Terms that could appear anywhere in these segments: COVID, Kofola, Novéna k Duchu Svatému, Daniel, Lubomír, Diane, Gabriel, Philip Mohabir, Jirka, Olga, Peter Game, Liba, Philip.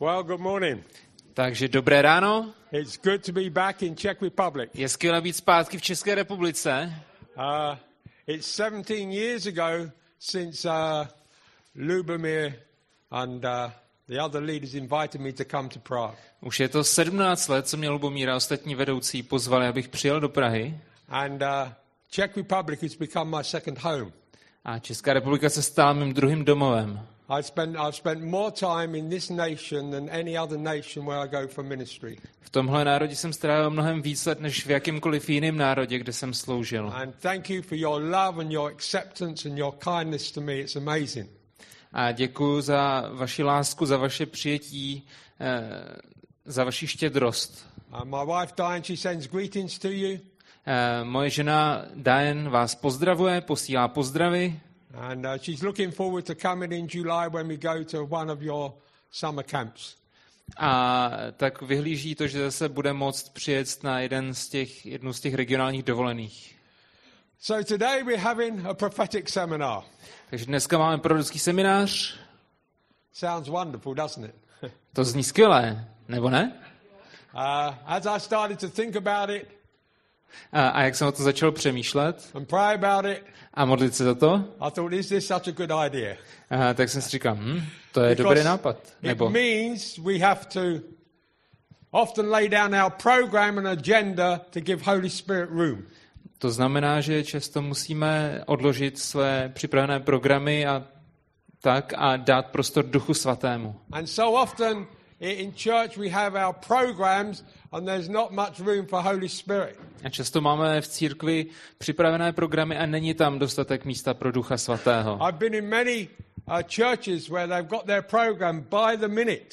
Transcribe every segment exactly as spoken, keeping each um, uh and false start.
Well, good morning. Takže dobré ráno. It's good to be back in Czech Republic. Je skvělé být zpátky v České republice. Uh, it's seventeen years ago since uh, Lubomír and uh, the other leaders invited me to come to Prague. Už je to sedmnáct let, co mě Lubomír a ostatní vedoucí pozvali, abych přijel do Prahy. And uh, Czech Republic has become my second home. A Česká republika se stala mým druhým domovem. I spend I've spent more time in this nation than any other nation where I go for ministry. V tomhle národě jsem strávil mnohem víc let než v jakýmkoliv jiném národě, kde jsem sloužil. And thank you for your love and your acceptance and your kindness to me. It's amazing. A děkuji za vaši lásku, za vaše přijetí, eh, za vaši štědrost. And my wife Diane, she sends greetings to you. Eh, moje žena Diane vás pozdravuje, posílá pozdravy. And uh, she's looking forward to coming in July when we go to one of your summer camps. A tak vyhlíží to, že zase bude moct přijet na jeden z těch, jednu z těch regionálních dovolených. So today we're having a prophetic seminar. Takže dneska máme prorocký seminář. Sounds wonderful, doesn't it? To zní skvěle, nebo ne? Uh, as I started to think about it. A, a jak jsem o to začal přemýšlet a modlit se za to, a, tak jsem si říkal, hm, to je dobrý nápad. Nebo to znamená, že často musíme odložit své připravené programy a tak a dát prostor Duchu Svatému. And so often in church we have our programs and there's not much room for Holy Spirit. A často máme v církvi připravené programy a není tam dostatek místa pro Ducha Svatého. I've been in many churches where they've got their program by the minute.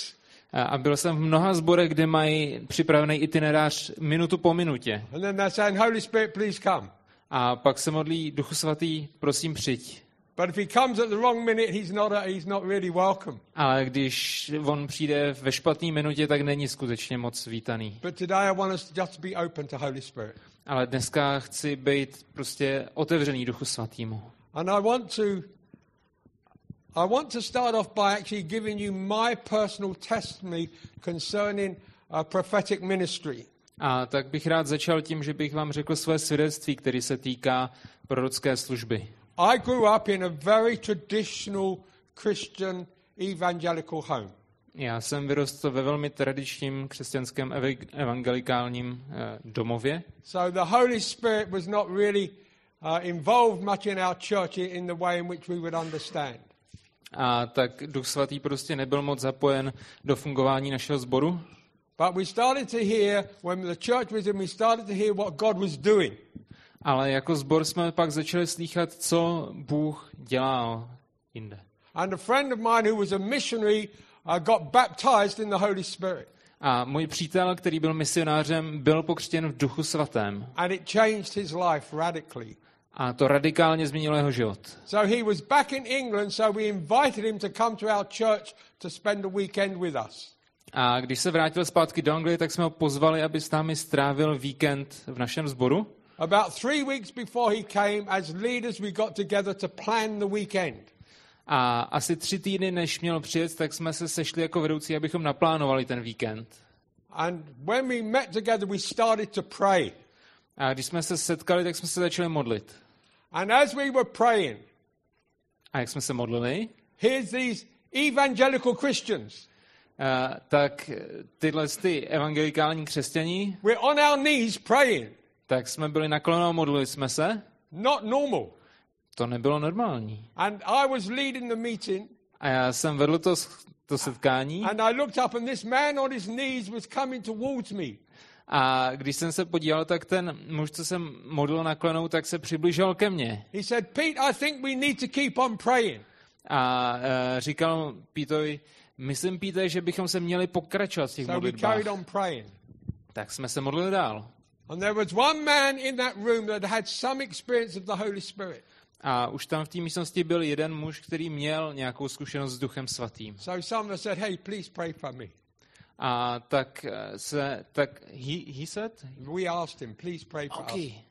A byl jsem v mnoha sborech, kde mají připravený itinerář minutu po minutě. And then they're saying, Holy Spirit, please come. A pak se modlí, Duchu Svatý, prosím přijď. But if he comes at the wrong minute, he's not a, he's not really welcome. Ale když on přijde ve špatné minutě, tak není skutečně moc vítaný. But today I want us just to be open to Holy Spirit. Ale dneska chci být prostě otevřený Duchu Svatému. And I want to I want to start off by actually giving you my personal testimony concerning a prophetic ministry. A tak bych rád začal tím, že bych vám řekl své svědectví, které se týká prorocké služby. I grew up in a very traditional Christian evangelical home. Já jsem vyrostl ve velmi tradičním křesťanském evangelikálním domově. So the Holy Spirit was not really uh, involved much in our church in the way in which we would understand. A tak Duch Svatý prostě nebyl moc zapojen do fungování našeho sboru. But we started to hear when the church was in we started to hear what God was doing. Ale jako sbor jsme pak začali slýchat, co Bůh dělal jinde. And a friend of mine who was a missionary got baptized in the Holy Spirit. A můj přítel, který byl misionářem, byl pokřtěn v Duchu Svatém. And it changed his life radically. A to radikálně změnilo jeho život. So he was back in England, so we invited him to come to our church to spend a weekend with us. A když se vrátil zpátky do Anglie, tak jsme ho pozvali, aby s námi strávil víkend v našem sboru. About three weeks before he came, as leaders, we got together to plan the weekend. A asi tři týdny, než měl přijet, tak jsme se sešli jako vedoucí, abychom naplánovali ten víkend. And when we met together, we started to pray. A když jsme se setkali, tak jsme se začali modlit. And as we were praying, a jak jsme se modlili? Here's these evangelical Christians. Uh, tak tyhle ty evangelikální křesťaní. We're on our knees praying. Tak jsme byli na kolenou, modlili jsme se. Not normal. To nebylo normální. And I was leading the meeting. A já jsem vedl to, to setkání. And I looked up and this man on his knees was coming towards me. A když jsem se podíval, tak ten muž, co jsem modlil na kolenou, tak se přiblížil ke mně. He said, Pete, I think we need to keep on praying. A uh, říkal Pitovi, myslím, Pete, že bychom se měli pokračovat v těch so modlitbách. So we carried on praying. Tak jsme se modlili dál. And there was one man in that room that had some experience of the Holy Spirit. A už tam v té místnosti byl jeden muž, který měl nějakou zkušenost s Duchem Svatým. So someone said, "Hey, please pray for me." A tak se tak he he said, "We asked him, please pray for okay. us." Uh,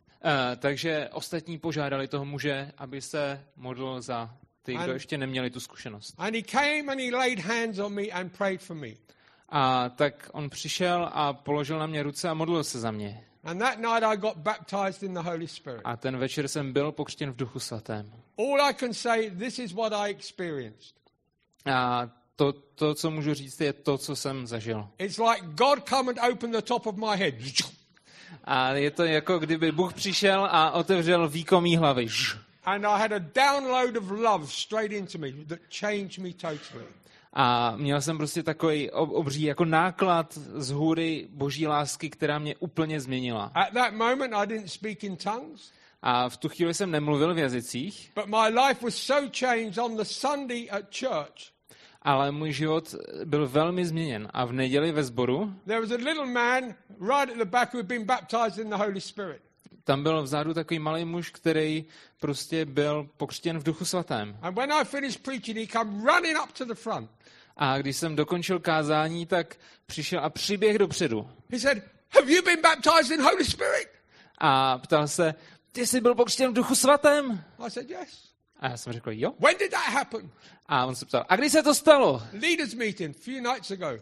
takže ostatní požádali toho muže, aby se modlil za ty, kdo ještě neměli tu zkušenost. And he came and he laid hands on me and prayed for me. A tak on přišel a položil na mě ruce a modlil se za mě. And that night I got baptized in the Holy Spirit. A ten večer jsem byl pokřtěn v Duchu svatém. All I can say, this is what I experienced. A to, to co můžu říct, je to, co jsem zažil. It's like God come and open the top of my head. A je to jako kdyby Bůh přišel a otevřel výkomí hlavy. And I had a download of love straight into me that changed me totally. A měl jsem prostě takový obří jako náklad z hůry boží lásky, která mě úplně změnila. At that moment I didn't speak in tongues. A v tu chvíli jsem nemluvil v jazycích. But my life was so changed on the Sunday at church. Ale můj život byl velmi změněn a v neděli ve sboru. There was a little man right at the back who had been baptized in the Holy Spirit. Tam byl vzadu takový malý muž, který prostě byl pokřtěn v Duchu svatém. And when I finished preaching, he came running up to the front. A když jsem dokončil kázání, tak přišel a přiběh dopředu. He said, "Have you been baptized in Holy Spirit?" A ptal se, "Ty jsi byl pokřtěn v Duchu svatém?" I said, "Yes." A já jsem řekl, "Jo." When did that happen? A on se ptal, "A kdy se to stalo?" Leaders meeting few nights ago.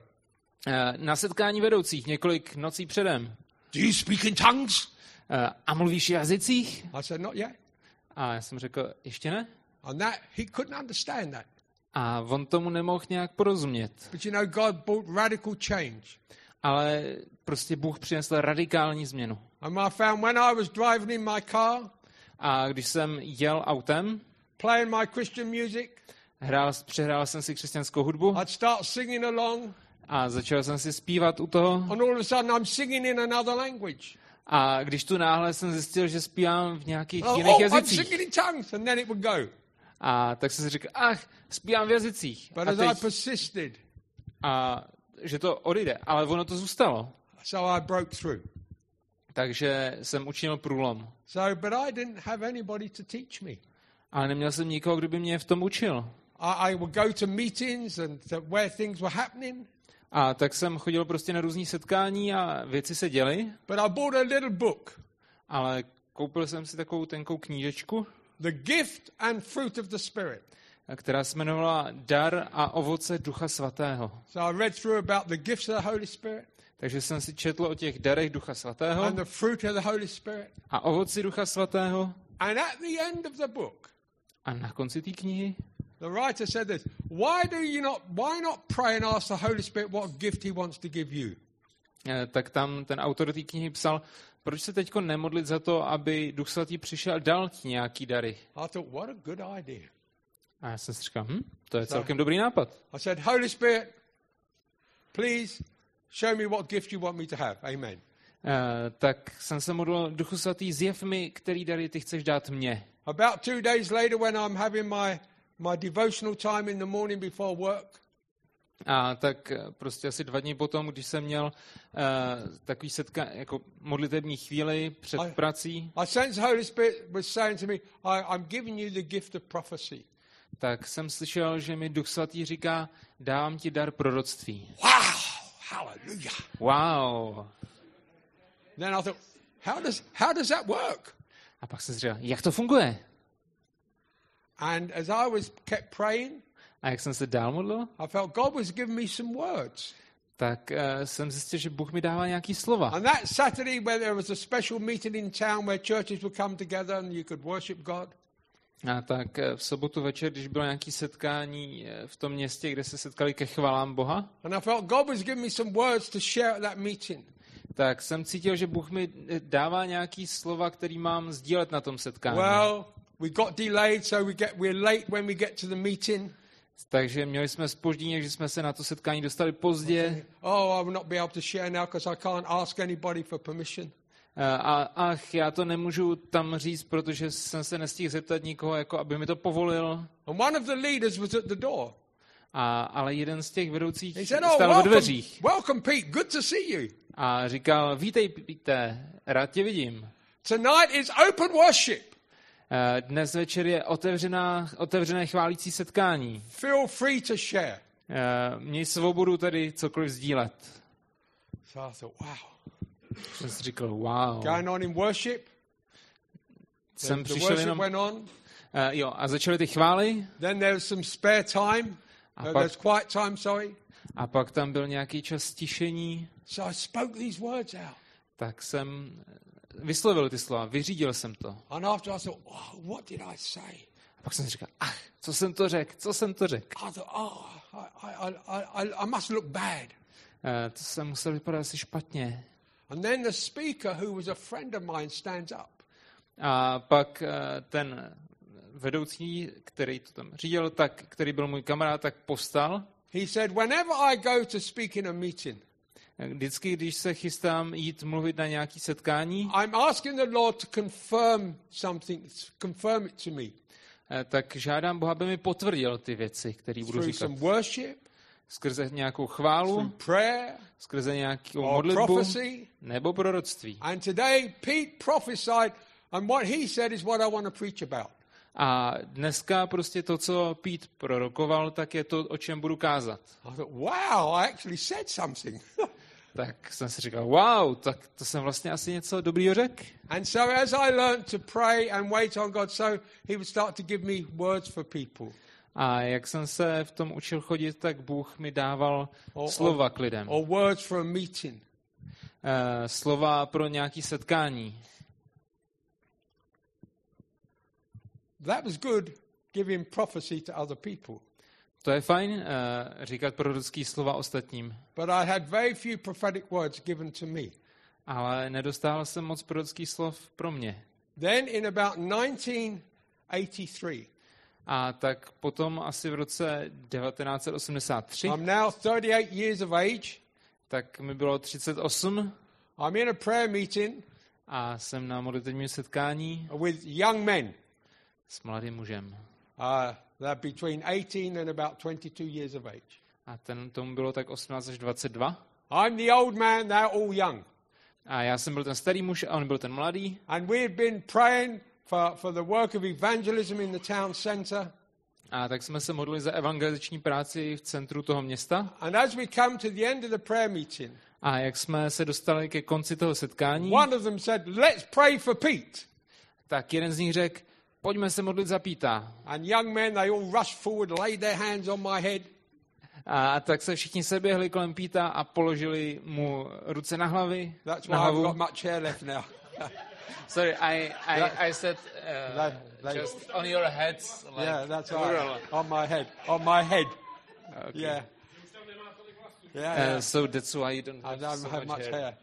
Na setkání vedoucích několik nocí předem. Do you speak in tongues? A mluvíš v jazycích? I said, "Not yet." A já jsem řekl, ještě ne. And that, he couldn't understand that. A on tomu nemohl nějak porozumět. But you know, God brought radical change. Ale prostě Bůh přinesl radikální změnu. And I found when I was driving in my car, a když jsem jel autem, playing my Christian music, hrál, přehrál jsem si křesťanskou hudbu. I'd start singing along. A začal jsem si zpívat u toho. And all of a sudden I'm singing in another language. A když tu náhle jsem zjistil, že zpívám v nějakých oh, jiných oh, jazycích. A tak jsem si řekl, ach, zpívám v jazycích. But a, teď, I persisted, a že to odejde, ale ono to zůstalo. So I broke through. Takže jsem učinil průlom. So, but I didn't have anybody to teach me. Ale neměl jsem nikoho, kdo by mě v tom učil. I, I would go to meetings and where things were happening. A tak jsem chodil prostě na různý setkání a věci se děly. But I bought a little book. Ale koupil jsem si takovou tenkou knížečku. The Gift and Fruit of the Spirit. Která se jmenovala Dar a ovoce Ducha svatého. So I read through about the gifts of the Holy Spirit. Takže jsem si četl o těch darech Ducha svatého. And the fruit of the Holy Spirit. A ovoci Ducha svatého. And at the end of the book. A na konci té knihy. The writer said this, why do you not why not pray and ask the Holy Spirit what gift he wants to give you? Tak tam ten autor té knihy psal, proč se teďko nemodlit za to, aby Duch svatý přišel a dal ti nějaký dary. I thought, what a good idea. A já jsem si říkal, hm, to je celkem dobrý nápad. I said, Holy Spirit, please show me what gift you want me to have. Amen. Uh, tak jsem se modlil, Duchu svatý, zjev mi, který dary ty chceš dát mně. About two days later when I'm having my My devotional time in the morning before work. A tak prostě asi dva dny potom, když jsem měl uh, takový setka, jako modlitební chvíli před I, prací. I sense the Holy Spirit was saying to me, I, I'm giving you the gift of prophecy. Tak jsem slyšel, že mi Duch svatý říká, dám ti dar proroctví. Wow, hallelujah. Wow. Then I thought, how does how does that work? A pak jsem říkal, jak to funguje? And as I was kept praying, a jak jsem se dál modlil, I felt God was giving me some words. Tak uh, jsem zjistil, že Bůh mi dává nějaký slova. And that Saturday where there was a special meeting in town where churches would come together and you could worship God. A tak v sobotu večer, když bylo nějaké setkání v tom městě, kde se setkali ke chvalám Boha. And I felt God was giving me some words to share at that meeting. Tak jsem cítil, že Bůh mi dává nějaký slova, který mám sdílet na tom setkání. Well, we got delayed, so we get we're late when we get to the meeting. Takže měli jsme zpoždění, takže jsme se na to setkání dostali pozdě. Oh, I will not be able to share now because I can't ask anybody for permission. A ach, já to nemůžu tam říct, protože jsem se nestihl zeptat nikoho, jako aby mi to povolil. And one of the leaders was at the door. A ale jeden z těch vedoucích stál ve dveřích. Welcome, Pete. Good to see you. A říkal: "Vítej, Pete. Rád tě vidím." Tonight is open worship. Dnes večer je otevřená, otevřené chválící setkání. Feel free to share. Měj svobodu tady cokoliv sdílet. So I thought, wow. Jsem si říkal, wow. Going on in worship. Jsem the worship jenom, went on. Uh, jo, a začaly ty chvály. Then there was some spare time. A, pak, there was quiet time, sorry. A pak tam byl nějaký čas stišení. So I spoke these words out. Tak jsem vyslovil ty slova, vyřídil jsem to. And after I thought, oh, what did I say? A pak jsem si říkal, ach, co jsem to řekl, co jsem to řekl. I thought, oh, I, I, I, I must look bad. Uh, to jsem musel vypadat asi špatně. And then the speaker, who was a friend of mine, stands up. A pak uh, ten vedoucí, který to tam řídil, tak, který byl můj kamarád, tak povstal. He said, whenever I go to speak in a meeting, vždycky, když se chystám jít mluvit na nějaké setkání, I'm asking the Lord to confirm something, confirm it to me. Tak žádám Boha, aby mi potvrdil ty věci, které budu říkat. Through some worship, skrze nějakou chválu, prayer, skrze nějakou modlitbu, prophecy, nebo proroctví. And today Pete prophesied, and what he said is what I want to preach about. A dneska prostě to, co Pete prorokoval, tak je to, o čem budu kázat. I thought, wow, I actually said something. Tak jsem si říkal, wow, tak to jsem vlastně asi něco dobrýho řekl. And so as I learned to pray and wait on God, so he would start to give me words for people. A jak jsem se v tom učil chodit, tak Bůh mi dával or, slova k lidem. Or words for a meeting. Uh, slova pro nějaké setkání. That was good, giving prophecy to other people. To je fajn uh, říkat prorocké slova ostatním. But I had very few prophetic words given to me. Ale nedostal jsem moc prorockých slov pro mě. Then in about nineteen eighty-three. A tak potom asi v roce devatenáct set osmdesát tři. I'm now thirty-eight years of age. Tak mi bylo třicet osm. I'm in a prayer meeting. A jsem na modlitevním setkání. With young men. S mladým mužem. Uh, that between eighteen and about twenty-two years of age. A ten, tomu bylo tak osmnáct až dvacet dva. I'm the old man, they're all young. A já jsem byl ten starý muž a on byl ten mladý. And we had been praying for for the work of evangelism in the town center. A tak jsme se modlili za evangelizační práci v centru toho města. And as we come to the end of the prayer meeting. A jak jsme se dostali ke konci toho setkání. One of them said, "Let's pray for Pete." Tak jeden z nich řekl, pojďme se modlit za Píta. And young men, they all rushed forward, laid their hands on my head. A tak se všichni seběhli kolem Píta a položili mu ruce na hlavy. That's why I've got much hair left now. Sorry, I I that, I said uh, that, that, just on your heads. Like, yeah, that's right. On my head. On my head. Okay. Yeah. Yeah, yeah. Uh, so that's why you don't have, I don't so have much, much hair. hair.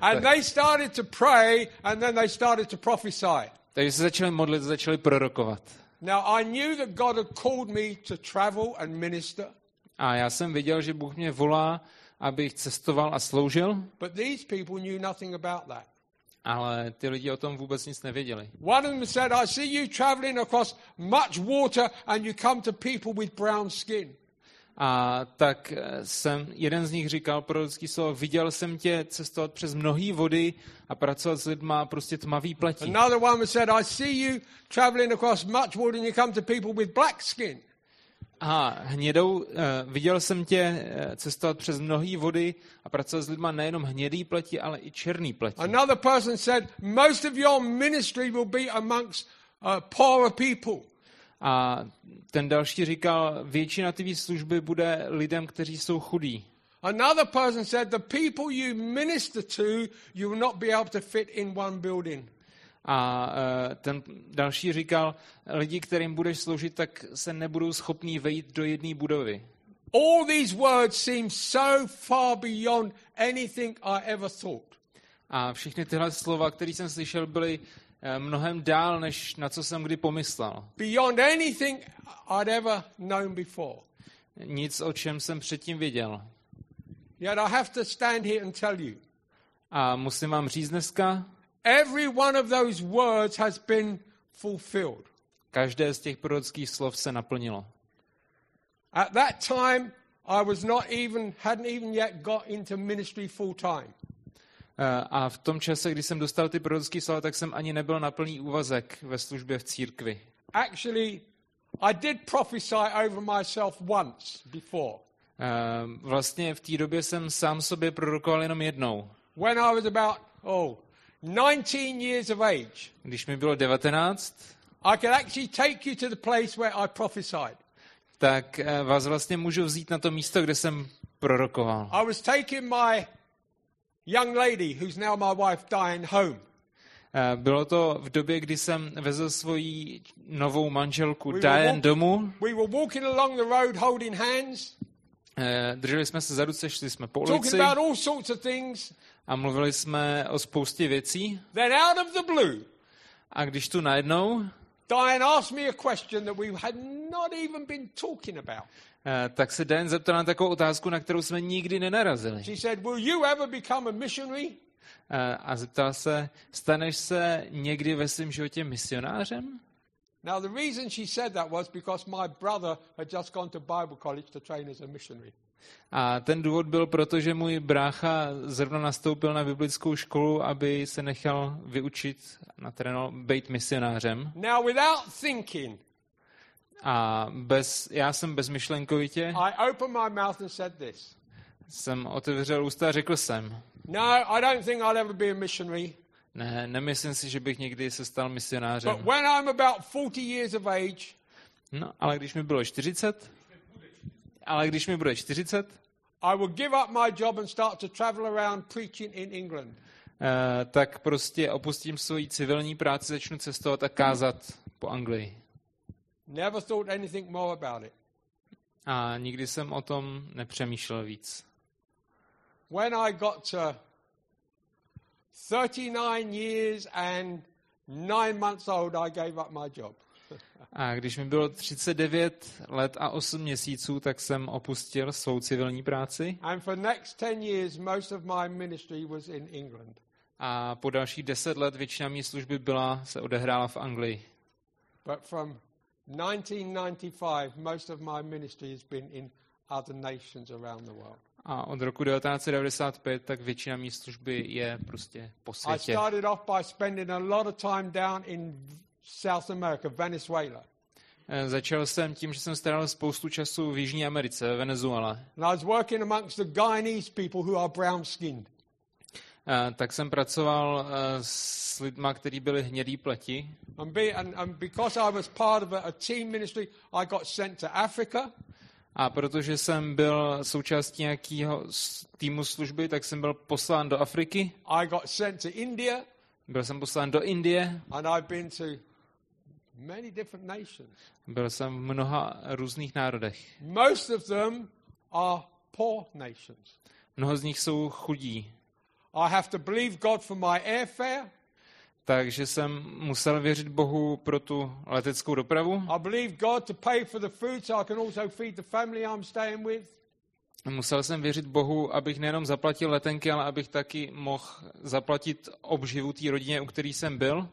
And but. They started to pray, and then they started to prophesy. Takže se začali modlit, začali prorokovat. Now I knew that God had called me to travel and minister. A já jsem věděl, že Bůh mě volá, abych cestoval a sloužil. But these people knew nothing about that. Ale ty lidi o tom vůbec nic nevěděli. One of them said, I see you traveling across much water and you come to people with brown skin. A tak jsem, jeden z nich říkal prorocký slovo, viděl jsem tě cestovat přes mnohý vody a pracovat s lidma prostě tmavý pletí. A hnědou, viděl jsem tě cestovat přes mnohý vody a pracovat s lidma nejenom hnědý pletí, ale i černý pletí. Another person said, most of your ministry will be amongst uh, poorer people. A ten další říkal, většina té služby bude lidem, kteří jsou chudí. Another person said, the people you minister to, you will not be able to fit in one building. A uh, ten další říkal, lidi, kterým budeš sloužit, tak se nebudou schopní vejít do jedné budovy. All these words seem so far beyond anything I ever thought. A všechny tyhle slova, které jsem slyšel, byly mnohem dál, než na co jsem kdy pomyslel. Beyond anything I'd ever known before. Nic, o čem jsem předtím věděl. Yet I have to stand here and tell you. A musím vám říct dneska, every one of those words has been fulfilled. Každé z těch prorockých slov se naplnilo. At that time I was not even hadn't even yet got into ministry full time. A v tom čase, kdy jsem dostal ty prorocké slova, tak jsem ani nebyl na plný úvazek ve službě v církvi. Actually, I did prophesy over myself once before. Uh, vlastně v té době jsem sám sobě prorokoval jenom jednou. When I was about oh, nineteen years of age. Když mi bylo devatenáct. I can actually take you to the place where I prophesied. Tak vás vlastně můžu vzít na to místo, kde jsem prorokoval. I was taking my young lady, who's now my wife, Diane, home. Bylo to v době, kdy jsem vezl svoji novou manželku Diane domů. We were walking along the road holding hands. Drželi jsme se za ruce, šli jsme po ulici. Talking about all sorts of things. A mluvili jsme o spoustě věcí. Then out of the blue. A když tu najednou Diane asked me a question that we had not even been talking about. Tak se Diane zeptala na takovou otázku, na kterou jsme nikdy nenarazili. She said, "Will you ever become a missionary?" A zeptala se, staneš se někdy ve svém životě misionářem? Now the reason she said that was because my brother had just gone to Bible college to train as a missionary. A ten důvod byl proto, že můj brácha zrovna nastoupil na biblickou školu, aby se nechal vyučit na trénu být misionářem. Now without thinking. A bez já jsem bezmyšlenkovitě. I opened my mouth and said this. Jsem otevřel ústa a řekl jsem. No, I don't think I'll ever be a missionary. Ne, nemyslím si, že bych někdy se stal misionářem. But when I'm about forty years of age. No, ale když mi bylo čtyřicet. Ale když mi bude čtyřicet. I will give up my job and start to travel around preaching in England. Uh, tak prostě opustím svoji civilní práci, začnu cestovat a kázat po Anglii. Never thought anything more about it. A nikdy jsem o tom nepřemýšlel víc. When I got to thirty-nine years and nine months old, I gave up my job. A když mi bylo třicet devět let a osm měsíců, tak jsem opustil svou civilní práci. And for next ten years, most of my ministry was in England. A po dalších deset let většina mé služby byla se odehrála v Anglii. But from nineteen ninety-five, most of my ministry has been in other nations around the world. A od roku devatenáct devadesát pět tak většina mé služby je prostě po světě. I started off by spending a lot of time down in South America, Venezuela. Začal jsem tím, že jsem strávil spoustu času v Jižní Americe, ve Venezuele. And I was working amongst the Guyanese people who are brown skinned. Tak jsem pracoval s lidma, kteří byli hnědý pleti. And, be, and, and because I was part of a, a team ministry, I got sent to Africa. A protože jsem byl součástí nějakého týmu služby, tak jsem byl poslán do Afriky. I got sent to India. Byl jsem poslán do Indie. And I've been to many different nations. Byl jsem v mnoha různých národech. Most of them are poor nations. Mnoho z nich jsou chudí. I have to believe God for my airfare. Takže jsem musel věřit Bohu pro tu leteckou dopravu. Musel jsem věřit Bohu, abych nejenom zaplatil letenky, ale abych taky mohl zaplatit obživu té rodině, u které jsem byl.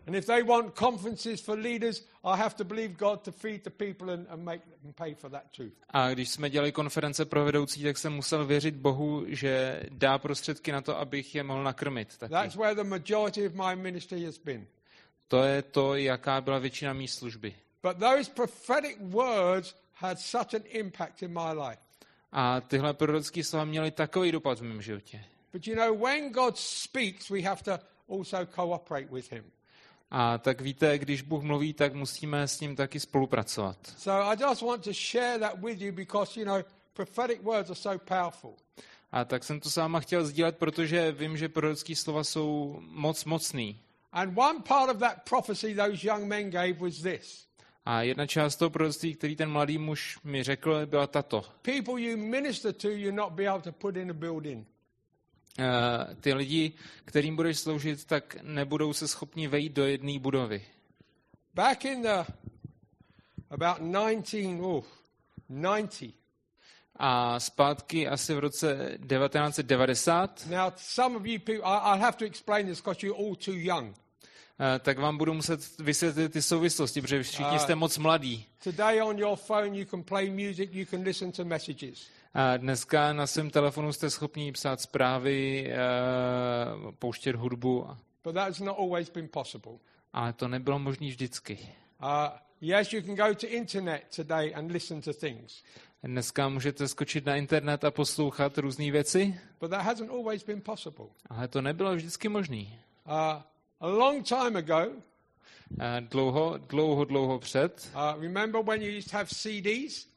A když jsme dělali konference pro vedoucí, tak jsem musel věřit Bohu, že dá prostředky na to, abych je mohl nakrmit. Taky. To je to, jaká byla většina mý služby. But those prophetic words had such an impact in my life. A tyhle prorocké slova měly takový dopad v mém životě. But you know, when God speaks, we have to also cooperate with him. A tak víte, když Bůh mluví, tak musíme s ním taky spolupracovat. So I just want to share that with you because you know, prophetic words are so powerful. A tak jsem to sama chtěl sdílet, protože vím, že prorocké slova jsou moc mocný. And one part of that prophecy those young men gave was this. A jedna část toho proroctví, který ten mladý muž mi řekl, byla tato. People you minister to, you not be able to put in a building. Uh, ty lidi, kterým budeš sloužit, tak nebudou se schopni vejít do jedné budovy. Back in the about nineteen ninety. A zpátky asi v roce devatenáct devadesát. Now some of you people, I'll have to explain this because you're all too young. Uh, tak vám budu muset vysvětlit ty souvislosti, protože všichni jste moc mladí. Uh, dneska na svém telefonu jste schopni psát zprávy, uh, pouštět hudbu. Ale to nebylo možné vždycky. Dneska můžete skočit na internet a poslouchat různé věci. Ale to nebylo vždycky možné. Uh, A long time ago, uh, dlouho, dlouho, dlouho před, uh, remember when you used to have C Ds?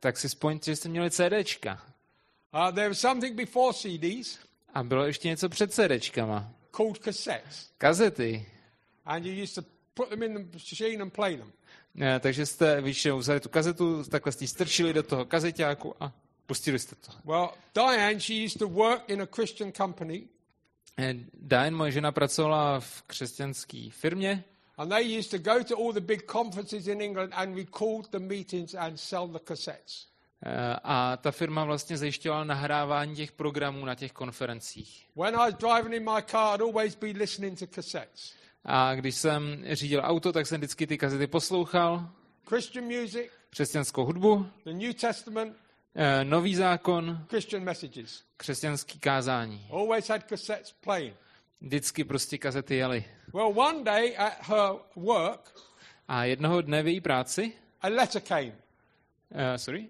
Tak si vzpomeňte, že jste měli CDčka. Uh, there was something before C Ds. A bylo ještě něco před CDčkama. Called cassettes. Kazety. And you used to put them in the machine and play them. Ne, takže jste většinou vzali tu kazetu, takhle jste ji strčili do toho kazeťáku a pustili jste to. Well, Diane, she used to work in a Christian company. Diane, moje žena, pracovala v křesťanské firmě. And they used to go to all the big conferences in England and record the meetings and sell the cassettes. A ta firma vlastně zajišťovala nahrávání těch programů na těch konferencích. When I was driving in my car, I'd always be listening to cassettes. A když jsem řídil auto, tak jsem vždycky ty kazety poslouchal. Christian music, křesťanskou hudbu, the New Testament, eh, Nový zákon, Christian messages, křesťanský kázání. Always had cassettes playing. Vždycky prostě kazety jeli. Well, one day at her work, a jednoho dne v její práci, a letter came. Uh, sorry.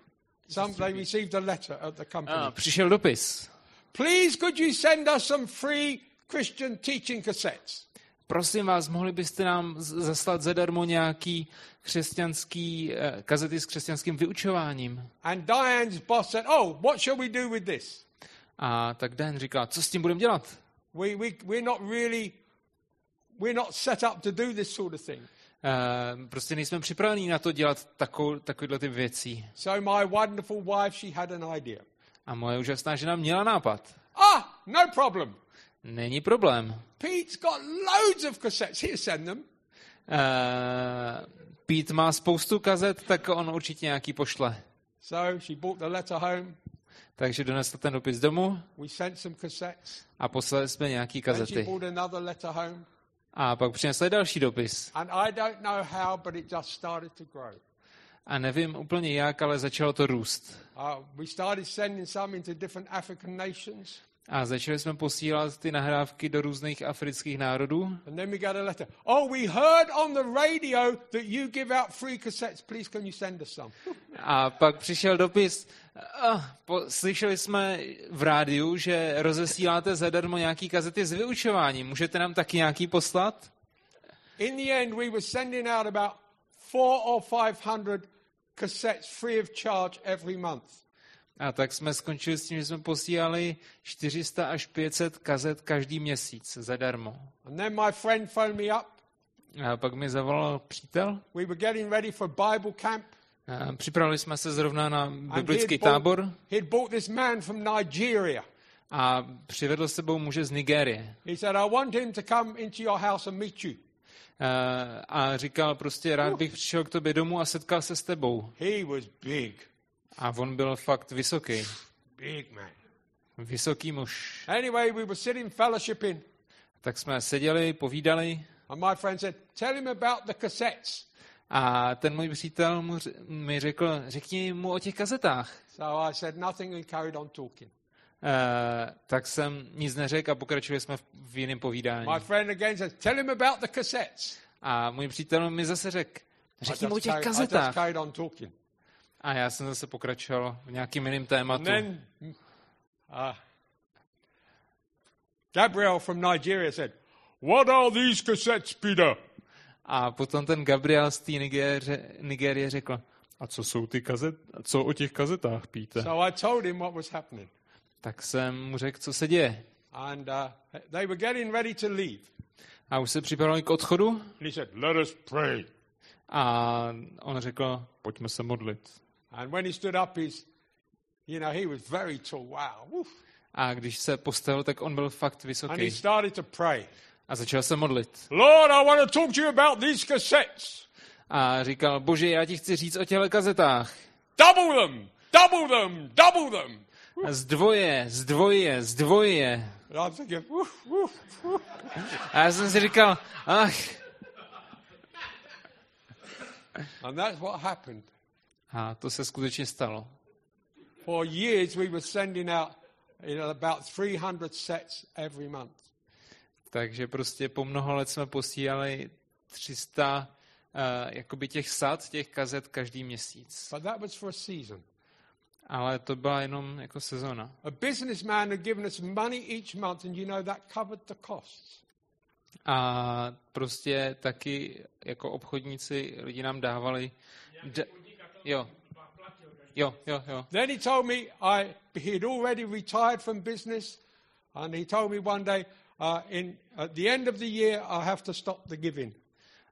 Somebody received a letter at the company. A, přišel dopis. Please, could you send us some free Christian teaching cassettes? Prosím vás, mohli byste nám zaslat zadarmo nějaký křesťanský eh, kazety s křesťanským vyučováním? And Diane's boss said, "Oh, what shall we do with this?" A tak Dan říká, co s tím budeme dělat? We we we're not really we're not set up to do this sort of thing. Eh, prostě nejsme připraveni na to dělat takovou takovýhle typ věcí. So my wonderful wife, she had an idea. A moje úžasná žena měla nápad. Ah, no problem. Není problém. Pete's got loads of cassettes. He'll send them. Uh, Pete má spoustu kazet, tak on určitě nějaký pošle. So she bought the letter home. Takže donesla ten dopis domů. We sent some cassettes. A poslali jsme nějaký kazety. And she bought another letter home. A pak přinesla další dopis. And I don't know how, but it just started to grow. A nevím úplně jak, ale začalo to růst. Uh, we started sending some into different African nations. A začali jsme posílat ty nahrávky do různých afrických národů. A pak přišel dopis, a, po, slyšeli jsme v rádiu, že rozesíláte zadarmo nějaký kazety s vyučováním. Můžete nám taky nějaký poslat? In the end we were sending out about four or five hundred cassettes free of charge every month. A tak jsme skončili s tím, že jsme posílali čtyři sta až pět set kazet každý měsíc zadarmo. And then my friend phoned me up. A pak mi zavolal přítel. We were getting ready for Bible camp. A připravili jsme se zrovna na biblický tábor. He'd bought this man from Nigeria. A přivedl s sebou muže z Nigérie. He said, I want him to come into your house and meet you. A říkal prostě, rád bych přišel k tobě domů a setkal se s tebou. He was big. A on byl fakt vysoký. Big man. Vysoký muž. Anyway, we were sitting fellowshipping. Tak jsme seděli, povídali. And my friend said, tell him about the cassettes. A ten můj přítel mu, mi řekl, řekni mu o těch kazetách. So I said nothing and carried on talking. Uh, tak jsem nic neřekl a pokračovali jsme v jiném povídání. My friend again said, tell him about the cassettes. A můj přítel mi zase řekl, řekni mu o těch kazetách. I just carried on talking. A já jsem zase pokračoval v nějakým jiným tématu. Then, uh, Gabriel from Nigeria said, "What are these cassettes, Peter?" A potom ten Gabriel z té Nigérie řekl, "A co jsou ty kazet? Co o těch kazetách, Peter?" So I told him what was happening. Tak jsem mu řekl, co se děje. And uh, they were getting ready to leave. A už se připravovali k odchodu. He said, "Let us pray." A on řekl, "Pojďme se modlit." And when he stood up, he's, you know, he was very tall. Wow. A když se postavil, tak on byl fakt vysoký. And he started to pray. A začal se modlit. Lord, I want to talk to you about these cassettes. A říkal, Bože, já ti chci říct o těchto kazetách. Double them, double them, double them. A zdvoje, zdvoje, zdvoje. A já jsem si říkal, ach. And that's what happened. A to se skutečně stalo. For years we were sending out about three hundred sets every month. Takže prostě po mnoho let jsme posílali tři sta uh, jakoby těch sad, těch kazet každý měsíc. But that was for a season. Ale to byla jenom jako sezona. A businessman had given us money each month and you know that covered the costs. A prostě taky jako obchodníci lidi nám dávali. D- jo. Jo, jo, jo. Then he told me I he'd already retired from business, and he told me one day uh, in at the end of the year I have to stop the giving.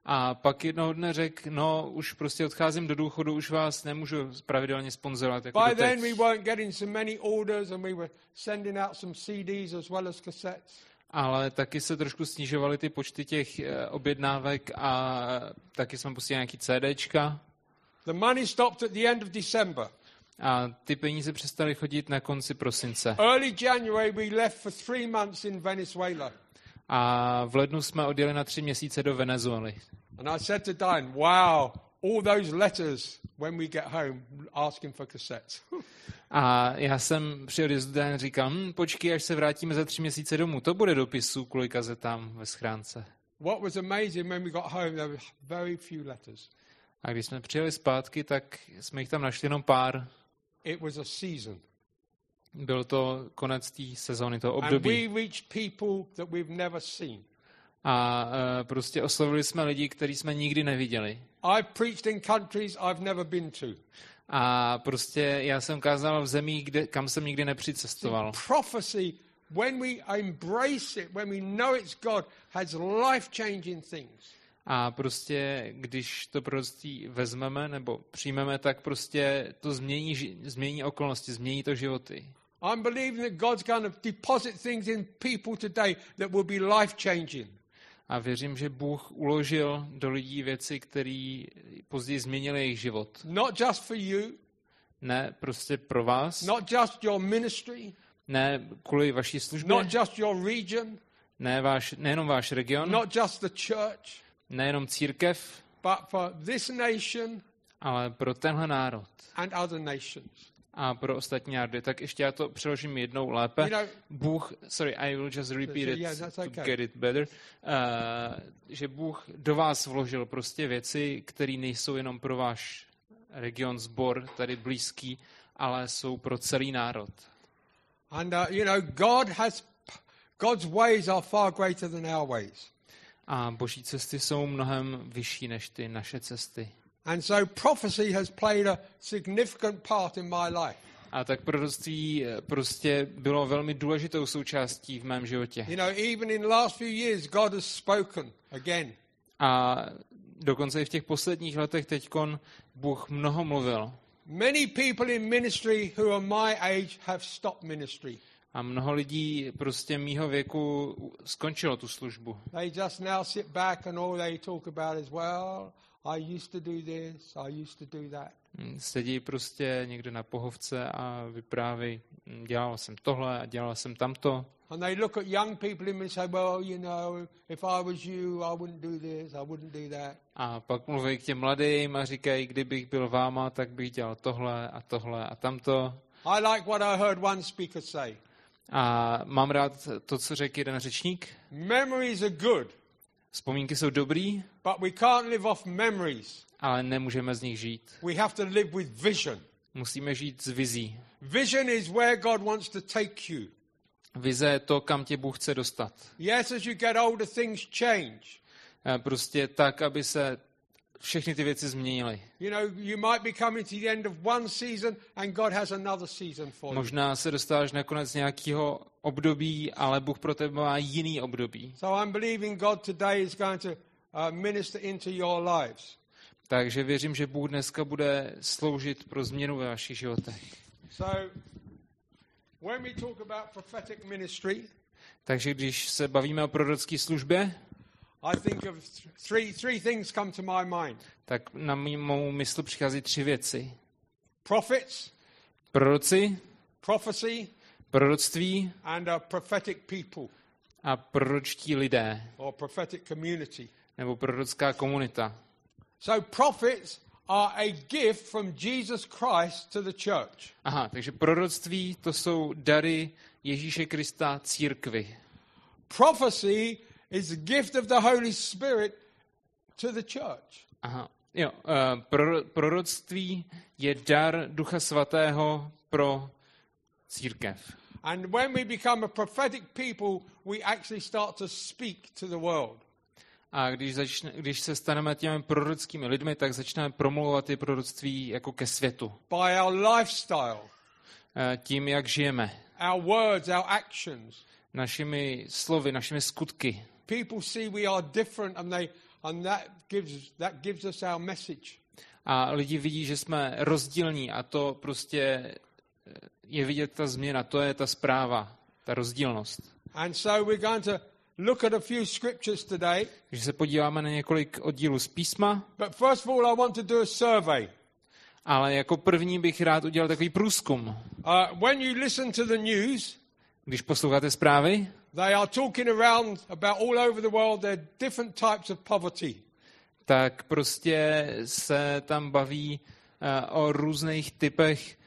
A pak jednoho dne řekl, no, už prostě odcházím do důchodu, už vás nemůžu pravidelně sponzorovat jako doteď. By then we weren't getting so many orders and we were sending out some C Ds as well as cassettes. Ale taky se trošku snižovaly ty počty těch objednávek a taky jsme posílali nějaký CDčka. The money stopped at the end of December. A ty peníze přestaly chodit na konci prosince. Early January we left for three months in Venezuela. A v lednu jsme odjeli na tři měsíce do Venezuely. And I said to Diane, wow, all those letters when we get home asking for cassettes. A já jsem při odjezdu Diane říkal, hm, počkej, až se vrátíme za tři měsíce domů, to bude dopisů kvůli kazetám ve schránce. What was amazing when we got home, there were very few letters. A když jsme přijeli zpátky, tak jsme jich tam našli jenom pár. It was a season. Byl to konec té sezóny, toho období. A uh, prostě oslovili jsme lidi, který jsme nikdy neviděli. A prostě já jsem kázal v zemích, kde, kam jsem nikdy nepřicestoval. A prostě, když to prostě vezmeme nebo přijmeme, tak prostě to změní, změní okolnosti, změní to životy. I'm believing that God's going to deposit things in people today that will be life-changing. A věřím, že Bůh uložil do lidí věci, které později změnily jejich život. Not just for you. Ne, prostě pro vás. Not just your ministry. Ne, kvůli vaší službě. Not just your region. Ne, váš, nejenom váš region. Not just the church. Nejenom církev. But for this nation. Ale pro tenhle národ. And other nations. A pro ostatní národy. Tak ještě já to přeložím jednou lépe. Bůh, sorry, I will just repeat it to get it better. Uh, že Bůh do vás vložil prostě věci, které nejsou jenom pro váš region, sbor, tady blízký, ale jsou pro celý národ. And uh, you know, God has God's ways are far greater than our ways. A boží cesty jsou mnohem vyšší než ty naše cesty. And so prophecy has played a significant part in my life. A tak proroctví prostě bylo velmi důležitou součástí v mém životě. You know, even in the last few years God has spoken again. A dokonce i v těch posledních letech teďkon Bůh mnoho mluvil. Many people in ministry who are my age have stopped ministry. A mnoho lidí prostě mýho věku skončilo tu službu. They just now sit back and all they talk about is well. I used to do this, I used to do that. Sedí prostě někde na pohovce a vypráví, dělal jsem tohle a dělal jsem tamto. And they look at young people and say, well, you know, if I was you, I wouldn't do this, I wouldn't do that. A pak mluví k těm mladým a říkají, kdybych byl váma, tak bych dělal tohle a tohle a tamto. I like what I heard one speaker say. A mám rád to, co řekl jeden řečník. Memories are good. Vzpomínky jsou dobrý, but we can't live off memories. Ale nemůžeme z nich žít. We have to live with vision. Musíme žít z vizí. Vision is where God wants to take you. Vize je to, kam tě Bůh chce dostat. Yes, as you get older, things change. Prostě tak, aby se všechny ty věci změnily. You know, you might be coming to the end of one season and God has another season for you. Možná se dostáváš nakonec nějakého období, ale Bůh pro tebe má jiný období. So I'm believing God today is going to minister into your lives. Takže věřím, že Bůh dneska bude sloužit pro změnu ve vašich životech. So when we talk about prophetic ministry, takže když se bavíme o prorocké službě, I think of three three things come to my mind. Tak na mou mysl přichází tři věci. Prophets, proroci, prophecy, proroctví and a prophetic people. A proročtí lidé. Or prophetic community. Nebo prorocká komunita. So prophets are a gift from Jesus Christ to the church. Aha, takže proroctví to jsou dary Ježíše Krista církvi. Prophecy is the gift of the Holy Spirit to the church. Aha. Jo, uh, pror- proroctví je dar Ducha Svatého pro církev. And when we become a prophetic people, we actually start to speak to the world. a když, začne, když se staneme těmi prorockými lidmi, tak začneme promlouvat ty proroctví jako ke světu. By our lifestyle. Tím, jak žijeme. Our words, our actions. Našimi slovy, našimi skutky. People see we are different and they and that gives that gives us our message. A lidi vidí, že jsme rozdílní a to prostě je vidět ta změna, to je ta zpráva, ta rozdílnost. And so we're going to look at a few scriptures today. Když se podíváme na několik oddílů z písma. But first of all I want to do a survey. Ale jako první bych rád udělal takový průzkum. Uh, when you listen to the news, když posloucháte zprávy, they are talking around about all over the world there are different types of poverty. Tak prostě se tam baví uh, o různých typech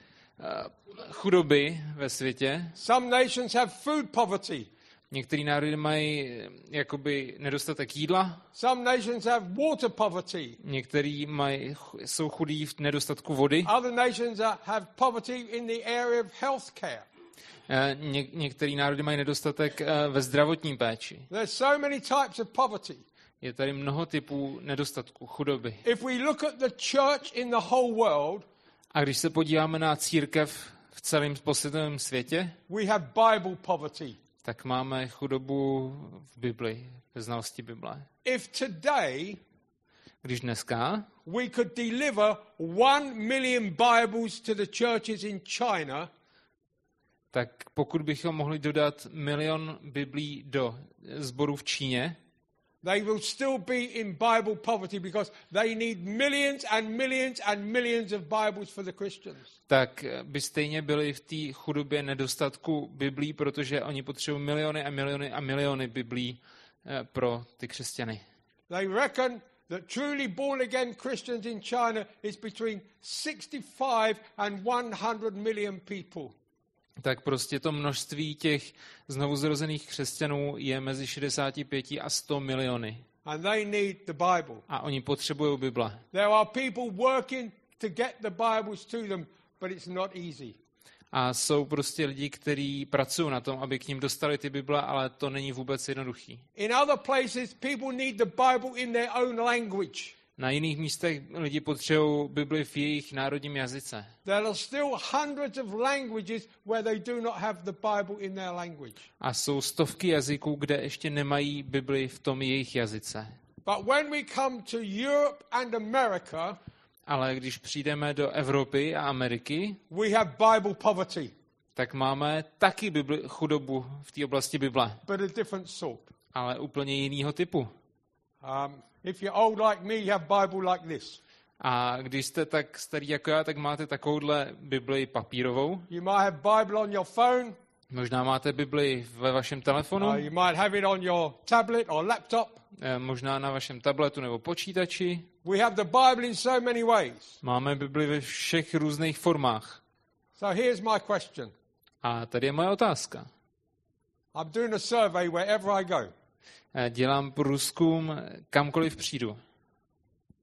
uh, chudoby ve světě. Some nations have food poverty. Některé národy mají jakoby nedostatek jídla. Some nations have water poverty. Některé mají jsou chudí v nedostatku vody. Other nations have poverty in the area of healthcare. Ně, některé národy mají nedostatek ve zdravotní péči. There's so many types of poverty. Je tady mnoho typů nedostatku chudoby. If we look at the church in the whole world, a když se podíváme na církev v celém posvětovém světě, we have Bible poverty. Tak máme chudobu v Bibli, ve znalosti Bible. If today, když dneska, we could deliver one million Bibles to the churches in China, tak pokud bychom mohli dodat milion Biblí do sborů v Číně, they will still be in Bible poverty because they need millions and millions and millions of Bibles for the Christians. Tak by stejně byli v té chudobě nedostatku Biblí, protože oni potřebují miliony a miliony a miliony Biblí pro ty křesťany. They reckon that truly born again Christians in China is between sixty-five and one hundred million people. Tak prostě to množství těch znovuzrozených křesťanů je mezi šedesát pět a sto miliony. And they need the Bible. A oni potřebují Bible. There are people working to get the Bibles to them, but it's not easy. A jsou prostě lidi, kteří pracují na tom, aby k nim dostali ty Bible, ale to není vůbec jednoduchý. In other places people need the Bible in their own language. Na jiných místech lidi potřebují Bibli v jejich národním jazyce. A jsou stovky jazyků, kde ještě nemají Bibli v tom jejich jazyce. Ale když přijdeme do Evropy a Ameriky, tak máme taky Bibli, chudobu v té oblasti Bible, ale úplně jiného typu. Um, if you're old like me, you have Bible like this. A když jste tak starý jako já, tak máte takovouhle Bibli papírovou. You might have Bible on your phone. Možná máte Bibli ve vašem telefonu. Uh, you might have it on your tablet or laptop. E, možná na vašem tabletu nebo počítači. We have the Bible in so many ways. Máme Bibli ve všech různých formách. So here's my question. A tady je moje otázka. I'm doing a survey wherever I go. Dělám průzkum kamkoliv přijdu.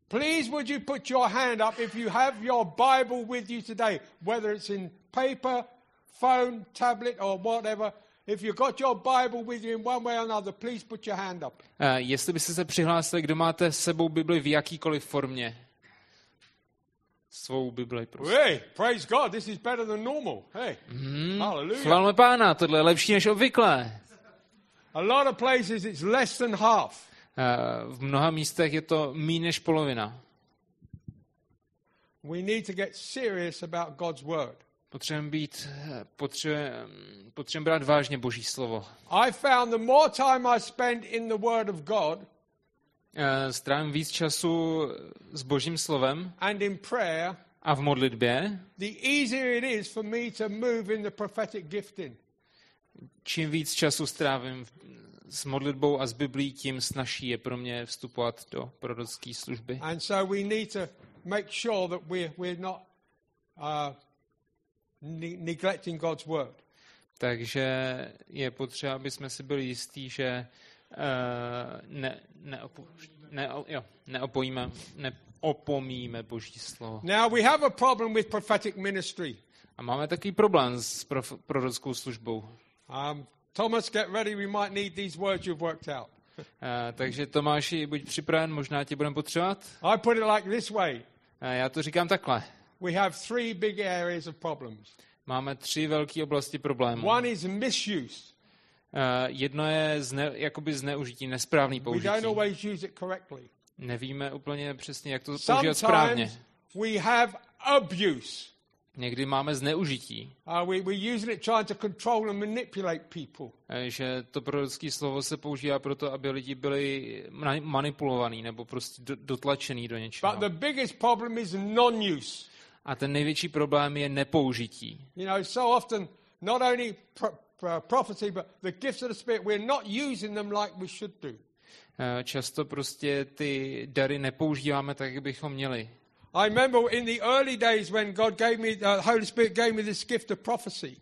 Please would you put your hand up if you have your Bible with you today, whether it's in paper, phone, tablet or whatever. If you got your Bible with you in one way or another, please put your hand up. Uh, jestli byste se přihlásili, kdo máte s sebou Bibli v jakýkoliv formě. Svou Bibli prostě. Hey, praise God, this is better than normal. Hey. Mm, hallelujah. Chválme Pána, tohle je lepší než obvykle. A lot of places it's less than half. Uh, v mnoha místech je to méně než polovina. We need to get serious about God's word. Potřebujeme být potřebujeme potřebujeme brát vážně Boží slovo. I found the more time I spend in the word of God, uh, strávím víc času s Božím slovem and in prayer, a v modlitbě, the easier it is for me to move in the prophetic gifting. Čím víc času strávím s modlitbou a s Biblí, tím snažší je pro mě vstupovat do prorocké služby. And so we need to make sure that we we're not uh, neglecting God's word. Takže je potřeba, aby jsme si byli jistí, že uh, ne, neopo, ne, jo, neopojíme, neopomíme Boží slovo. Now we have a problem with prophetic ministry. A máme takový problém s prorockou službou. Um, Thomas, get ready, we might need these words you've worked out. Takže Tomáši, buď připraven, možná tě budeme potřebovat. I put it like this way. Já to říkám takhle. We have three big areas of problems. Máme tři velké oblasti problémů. One is misuse. Jedno je zne, jakoby zneužití, nesprávný použití. We don't always use it correctly. Nevíme úplně přesně, jak to používat správně. We have abuse. Někdy máme zneužití. Uh, we, we use it trying to control and manipulate people. Že to prorocké slovo se používá proto, aby lidi byli manipulovaní nebo prostě dotlačený do něčeho. But the biggest problem is non-use. A ten největší problém je nepoužití. You know, so often not only pro- pro- prophecy but the gifts of the Spirit, we're not using them like we should do. Uh, často prostě ty dary nepoužíváme tak, jak bychom měli. I remember in the early days when God gave me, the Holy Spirit gave me this gift of prophecy.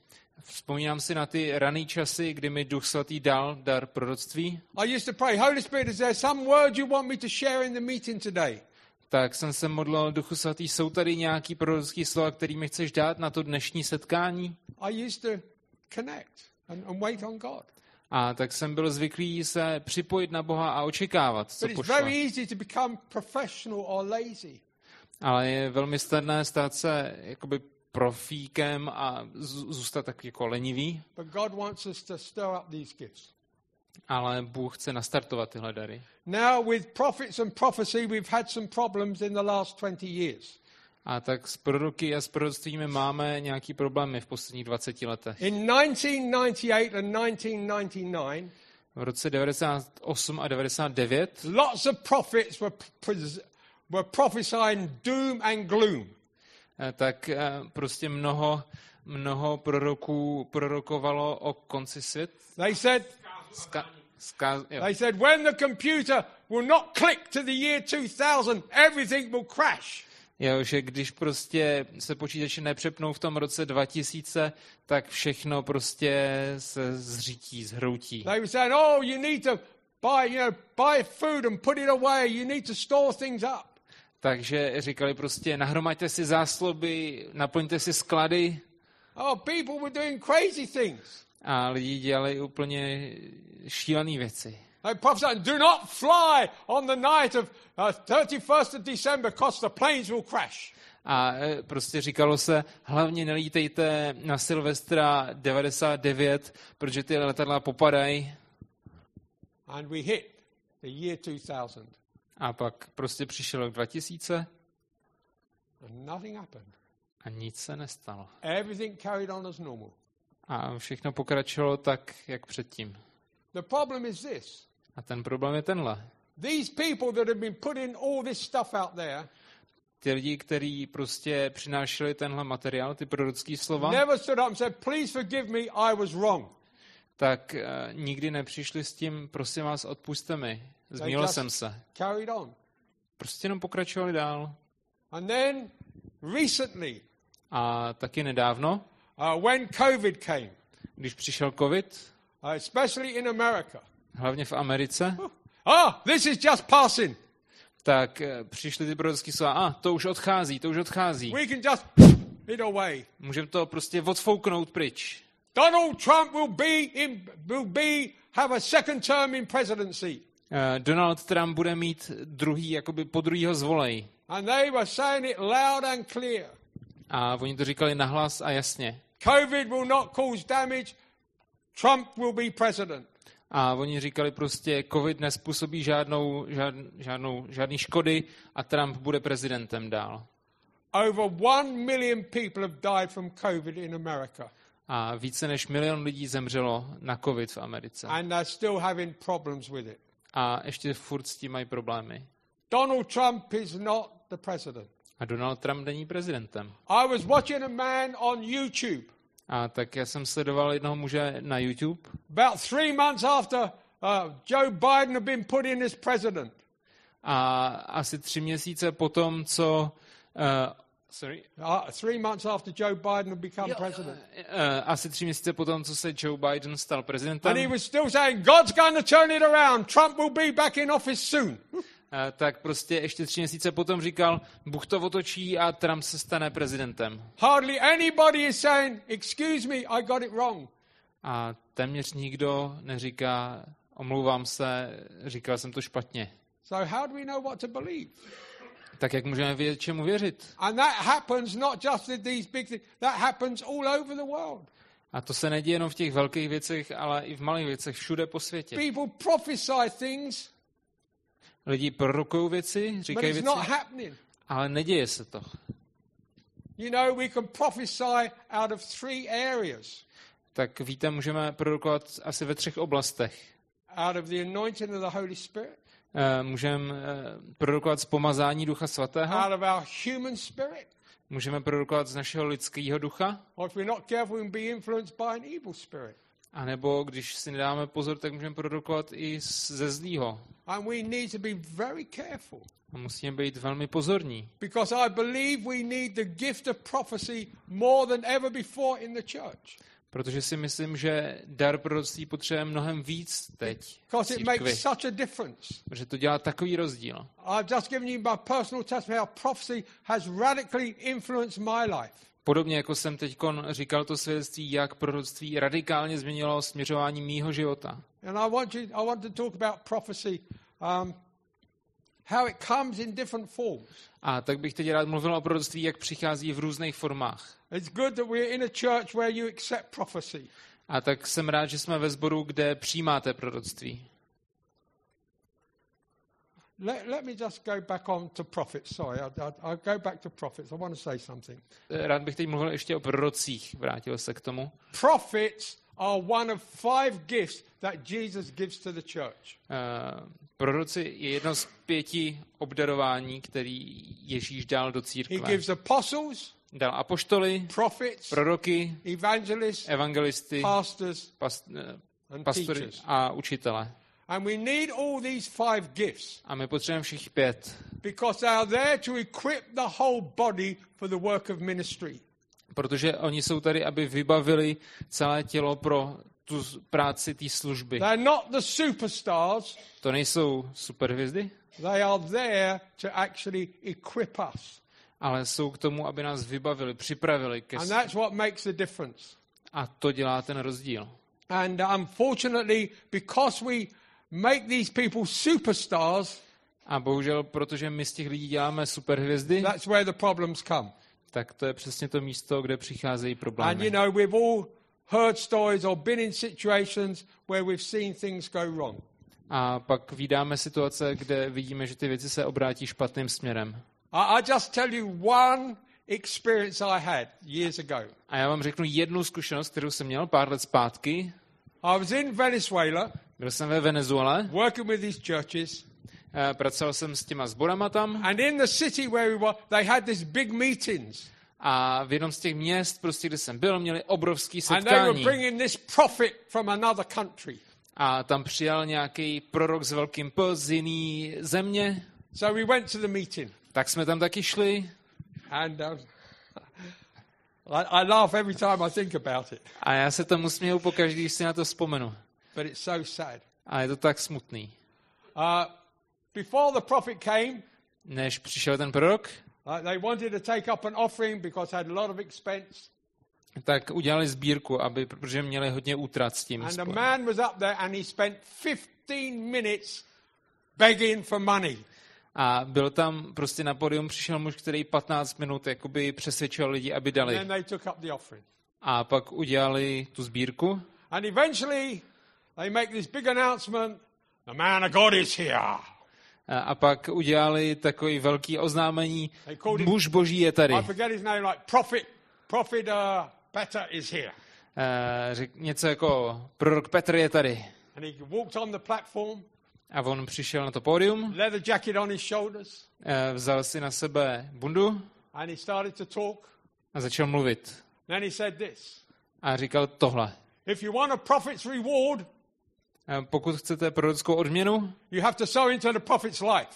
Vzpomínám si na ty rané časy, kdy mi Duch Svatý dal dar proroctví. I used to pray, Holy Spirit, is there some word you want me to share in the meeting today? Tak jsem se modlil, Duchu Svatý, jsou tady nějaký prorocké slova, kterými chceš dát na to dnešní setkání? I used to connect and, and wait on God. A tak jsem byl zvyklý se připojit na Boha a očekávat, co pošle. But it's very easy to become professional or lazy. Ale je velmi snadné stát se jakoby profíkem a zůstat tak jako lenivý. Ale Bůh chce nastartovat tyhle dary. Now with prophets and prophecy we've had some problems in the last twenty years. A tak s proroky a s proroctvími máme nějaký problémy v posledních dvaceti letech. In nineteen ninety-eight and nineteen ninety-nine v roce devadesát osm a devadesát devět lots of prophets were pres- were prophesying doom and gloom. Tak prostě mnoho mnoho proroků prorokovalo o konci světa. They said ska, ska, They said when the computer will not click to the year two thousand everything will crash. Jo, že když prostě se počítače nepřepnou v tom roce dva tisíce, tak všechno prostě se zřítí, zhroutí. They said oh you need to buy you know buy food and put it away, you need to store things up. Takže říkali prostě, nahromaďte si zásoby, naplňte si sklady. Oh, people were doing crazy things. A lidi dělali úplně šílené věci. Do not fly on the night of thirty-first of December, because the planes will crash. A prostě říkalo se, hlavně nelítejte na Silvestra devadesát devět, protože ty letadla popadají. And we hit the year two thousand. A pak prostě přišel rok dva tisíce a nic se nestalo. A všechno pokračovalo tak, jak předtím. A ten problém je tenhle. Ty lidi, kteří prostě přinášeli tenhle materiál, ty prorocké slova, tak nikdy nepřišli s tím, prosím vás, odpusťte mi. Zmínil jsem se. Prostě jenom pokračovali dál. And then recently, a taky nedávno, uh, when COVID came, když přišel COVID, uh, especially in America, hlavně v Americe, ah, oh, this is just passing. Tak uh, přišly ty prorocké slova, a ah, to už odchází, to už odchází. We can just it away. Můžeme to prostě odfouknout pryč. Donald Trump will be in, will be have a second term in presidency. Donald Trump bude mít druhý, jakoby po druhýho zvolej. And they were saying it loud and clear. A oni to říkali nahlas a jasně. COVID will not cause damage. Trump will be president. A oni říkali prostě, COVID nespůsobí žádnou, žádnou, žádnou, žádný škody a Trump bude prezidentem dál. Over one million people have died from COVID in America. A více než milion lidí zemřelo na COVID v Americe. And they're still having problems with it. A ještě furt s tím mají problémy. Donald Trump is not the president. A Donald Trump není prezidentem. I was watching a man on YouTube. A tak já jsem sledoval jednoho muže na YouTube. About three months after uh, Joe Biden had been put in as president. A asi tři měsíce potom, co uh, sorry, uh, three months after Joe Biden had become jo, president. Uh, uh, asi tři měsíce potom, co se Joe Biden stal prezidentem. And he was still saying, God's going to turn it around. Trump will be back in office soon. uh, tak prostě ještě tři měsíce potom říkal, Bůh to otočí a Trump se stane prezidentem. Hardly anybody is saying, excuse me, I got it wrong. A téměř nikdo neříká, Omlouvám se, říkal jsem to špatně. So how do we know what to believe? Tak jak můžeme vědět, čemu věřit? And that happens not just with these big things, that happens all over the world. A to se neděje jenom v těch velkých věcech, ale i v malých věcech všude po světě. People prophesy things. Lidi prorokují věci, říkají věci, ale neděje se to. You know, we can prophesy out of three areas. Tak víte, můžeme produkovat asi ve třech oblastech. Out of the anointing of the Holy Spirit. Můžeme produkovat z pomazání Ducha Svatého. Out of our human spirit. Můžeme produkovat z našeho lidského ducha. Or if we're not careful, we can be influenced by an evil spirit. A nebo když si nedáme pozor, tak můžeme produkovat i ze zlýho. And we need to be very careful. A musíme být velmi pozorní. Because I believe we need the gift of prophecy more than ever before in the church. Protože si myslím, že dar proroctví potřebuje mnohem víc teď. Because it makes such a difference. Protože to dělá takový rozdíl. I've just given you my personal testimony how prophecy has radically influenced my life. Podobně jako jsem teďkon říkal to svědectví, jak proroctví radikálně změnilo směřování mýho života. And I want you, I want to talk about prophecy, um, how it comes in different forms. A tak bych teď rád mluvil o proroctví, jak přichází v různých formách. It's good that we're in a church where you accept prophecy. A tak jsem rád, že jsme ve sboru, kde přijímáte proroctví. Let, let me just go back on to prophets. Sorry, I, I, I'll go back to prophets. I want to say something. Rád bych teď mluvil ještě o prorocích. Vrátil se k tomu. Prophets are one of five gifts that Jesus gives to the church. Uh, proroci je jedno z pěti obdarování, který Ježíš dal do církve. He gives apostles, dal apoštoly, prophets, proroky, evangelists, evangelisty, pastors, past, uh, pastory a učitele. And we need all these five gifts. A my potřebujeme všech pět. Because they are there to equip the whole body for the work of ministry. Protože oni jsou tady, aby vybavili celé tělo pro tu práci té služby. They're not the superstars. To nejsou superhvězdy. They are there to actually equip us. Ale jsou k tomu, aby nás vybavili, připravili ke. And that's what makes the difference. A to dělá ten rozdíl. And unfortunately, because we make these people superstars. A bohužel, protože my z těch lidí děláme superhvězdy. That's where the problems come. Tak to je přesně to místo, kde přicházejí problémy. And you know, we've all heard stories or been in situations where we've seen things go wrong. A pak vídáme situace, kde vidíme, že ty věci se obrátí špatným směrem. I just tell you one experience I had years ago. A já vám řeknu jednu zkušenost, kterou jsem měl pár let zpátky. I was in Venezuela. Byl jsem ve Venezuele. Working with these churches. Uh, pracoval jsem s těma sborama tam. And in the city where we were, they had these big meetings. A v jednom z těch měst, prostě kde jsem byl, měli obrovský setkání. And they were bringing this prophet from another country. A tam přijal nějaký prorok s velkým P z jiný země. So we went to the meeting. Tak jsme tam taky šli. And um, I, I laugh every time I think about it. A já se tam usměju pokaždý, když si na to vzpomenu. But it's so sad. A je to tak smutný. Uh, before the prophet came, než přišel ten prorok, uh, they wanted to take up an offering because had a lot of expense. Tak udělali sbírku, aby protože měli hodně útrat s tím. And the man was up there and he spent fifteen minutes begging for money. A byl tam prostě na pódium přišel muž, který patnáct minut jakoby přesvědčil lidi, aby dali. And they took up the offering. A pak udělali tu sbírku. And eventually they make this big announcement, the man of God is here. A pak udělali takový velký oznámení, muž Boží je tady. I forget his name, like prophet, prophet uh, Peter is here. Uh, řek, něco jako prorok Petr je tady. And he walked on the platform. A on přišel na to pódium. Leather jacket on his shoulders. Uh, vzal si na sebe bundu. And he started to talk. A začal mluvit. Then he said this. A říkal tohle. If you want a prophet's reward, pokud chcete prorockou odměnu, you have to sow into the prophet's life.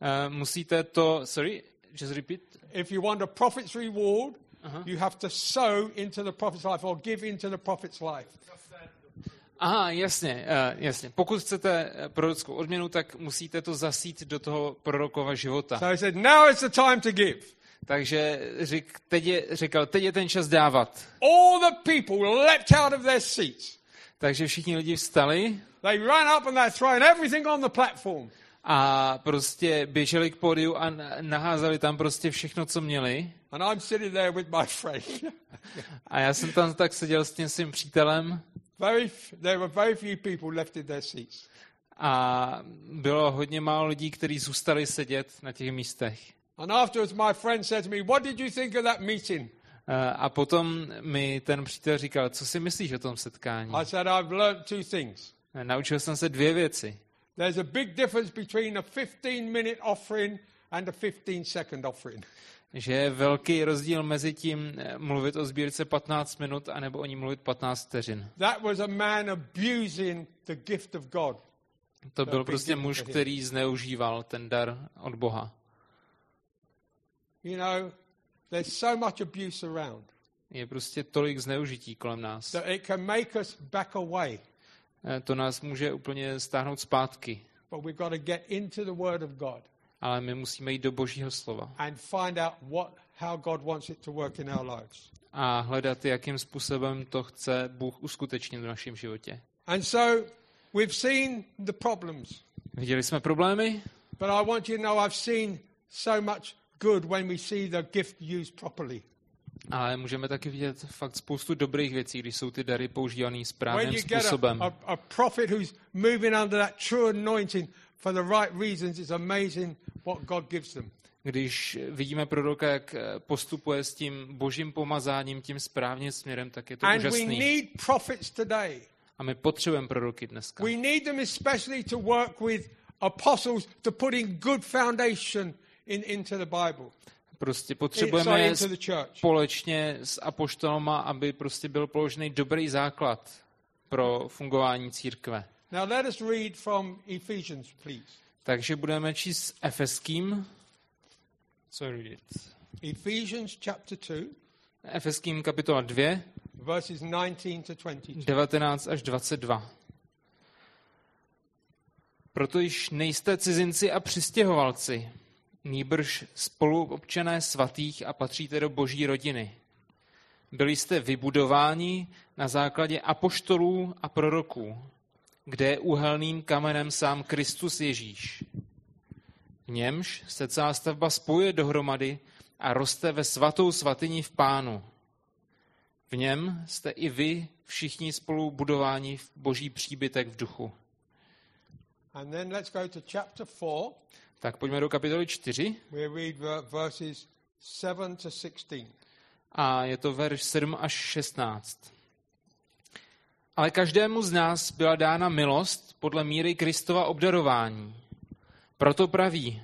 Uh, musíte to, sorry, just repeat. If you want a prophet's reward, uh-huh. you have to sow into the prophet's life or give into the prophet's life. Aha, jasně, uh, jasně. Pokud chcete prorockou odměnu, tak musíte to zasít do toho prorokova života. So he said, now is the time to give. Takže řík, teď je, říkal, teď je ten čas dávat. All the people leapt out of their seats. Takže všichni lidi vstali. They ran up and they thrown everything on the platform. A prostě běželi k pódiu a naházali tam prostě všechno, co měli. And I'm sitting there with my friend. A já jsem tam tak seděl s tím svým přítelem. Very, there were very few people left in their seats. A bylo hodně málo lidí, kteří zůstali sedět na těch místech. And afterwards my friend said to me, what did you think of that meeting? A potom mi ten přítel říkal, co si myslíš o tom setkání? I said I've learned two things. Naučil jsem se dvě věci. There's a big difference between a fifteen minute offering and a fifteen second offering. Že je velký rozdíl mezi tím mluvit o sbírce patnáct minut a nebo o ní mluvit patnáct vteřin. That was a man abusing the gift of God. To byl prostě muž, který zneužíval ten dar od Boha. You know, there's so much abuse around. Je prostě tolik zneužití kolem nás. So it can make us back away. To nás může úplně stáhnout zpátky. But we've got to get into the word of God. Ale my musíme jít do Božího slova. And find out what how God wants it to work in our lives. A hledat, jakým způsobem to chce Bůh uskutečnit v našem životě. And so we've seen the problems. Viděli jsme problémy. But I want you to know I've seen so much good when we see the gift used properly. Ale můžeme taky vidět fakt spoustu dobrých věcí, když jsou ty dary používané správným způsobem. A, a, a prophet who's moving under that true anointing for the right reasons, it's amazing what God gives them. Když vidíme proroka, jak postupuje s tím božím pomazáním, tím správným směrem, tak je to and úžasný. And we need prophets today. A my potřebujeme proroky dneska. We need them especially to work with apostles to put in good foundation in into the Bible. Prostě potřebujeme společně s apoštolama, aby prostě byl položený dobrý základ pro fungování církve. Now let us read from Ephesians, please. Takže budeme číst s Efeským. So read it. Ephesians chapter two. Efeským kapitola dva. Verses nineteen to twenty-two. devatenáct až dvacet dva. Proto již nejste cizinci a přistěhovalci, nýbrž spoluobčané svatých a patříte do boží rodiny. Byli jste vybudováni na základě apoštolů a proroků, kde je úhelným kamenem sám Kristus Ježíš. V němž se celá stavba spojuje dohromady a roste ve svatou svatyni v Pánu. V něm jste i vy všichni spolu budováni v boží příbytek v duchu. And then let's go to chapter four. Tak pojďme do kapitoly čtyři. We read verses seven to sixteen. A je to verš sedm až šestnáct. Ale každému z nás byla dána milost podle míry Kristova obdarování. Proto praví,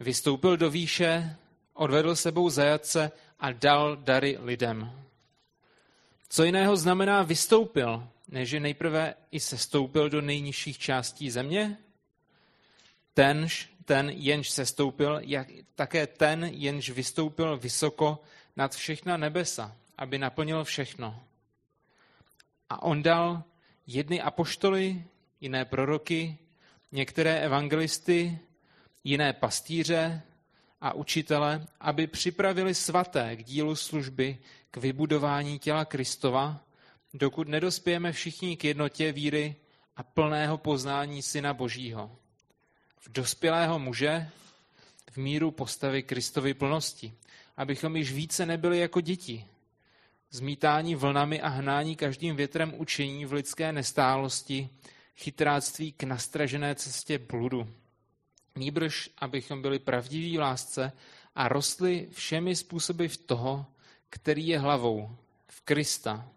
vystoupil do výše, odvedl sebou zajatce a dal dary lidem. Co jiného znamená vystoupil, než že nejprve i sestoupil do nejnižších částí země? Tenž, ten, jenž sestoupil, jak, také ten, jenž vystoupil vysoko nad všechna nebesa, aby naplnil všechno. A on dal jedny apoštoly, jiné proroky, některé evangelisty, jiné pastýře a učitele, aby připravili svaté k dílu služby, k vybudování těla Kristova, dokud nedospějeme všichni k jednotě víry a plného poznání Syna Božího. V dospělého muže, v míru postavy Kristovy plnosti, abychom již více nebyli jako děti, zmítání vlnami a hnání každým větrem učení v lidské nestálosti, chytráctví k nastražené cestě bludu. Nýbrž, abychom byli pravdiví v lásce a rostli všemi způsoby v toho, který je hlavou, v Krista.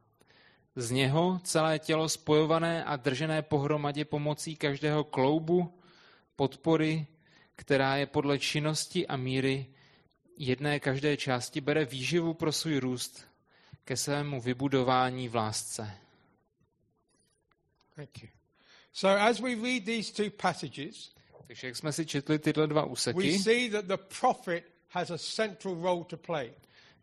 Z něho celé tělo spojované a držené pohromadě pomocí každého kloubu, podpory, která je podle činnosti a míry jedné každé části, bere výživu pro svůj růst ke svému vybudování v lásce. Thank you. So as we read these two passages, takže jak jsme si četli tyhle dva úseky, we see that the prophet has a central role to play.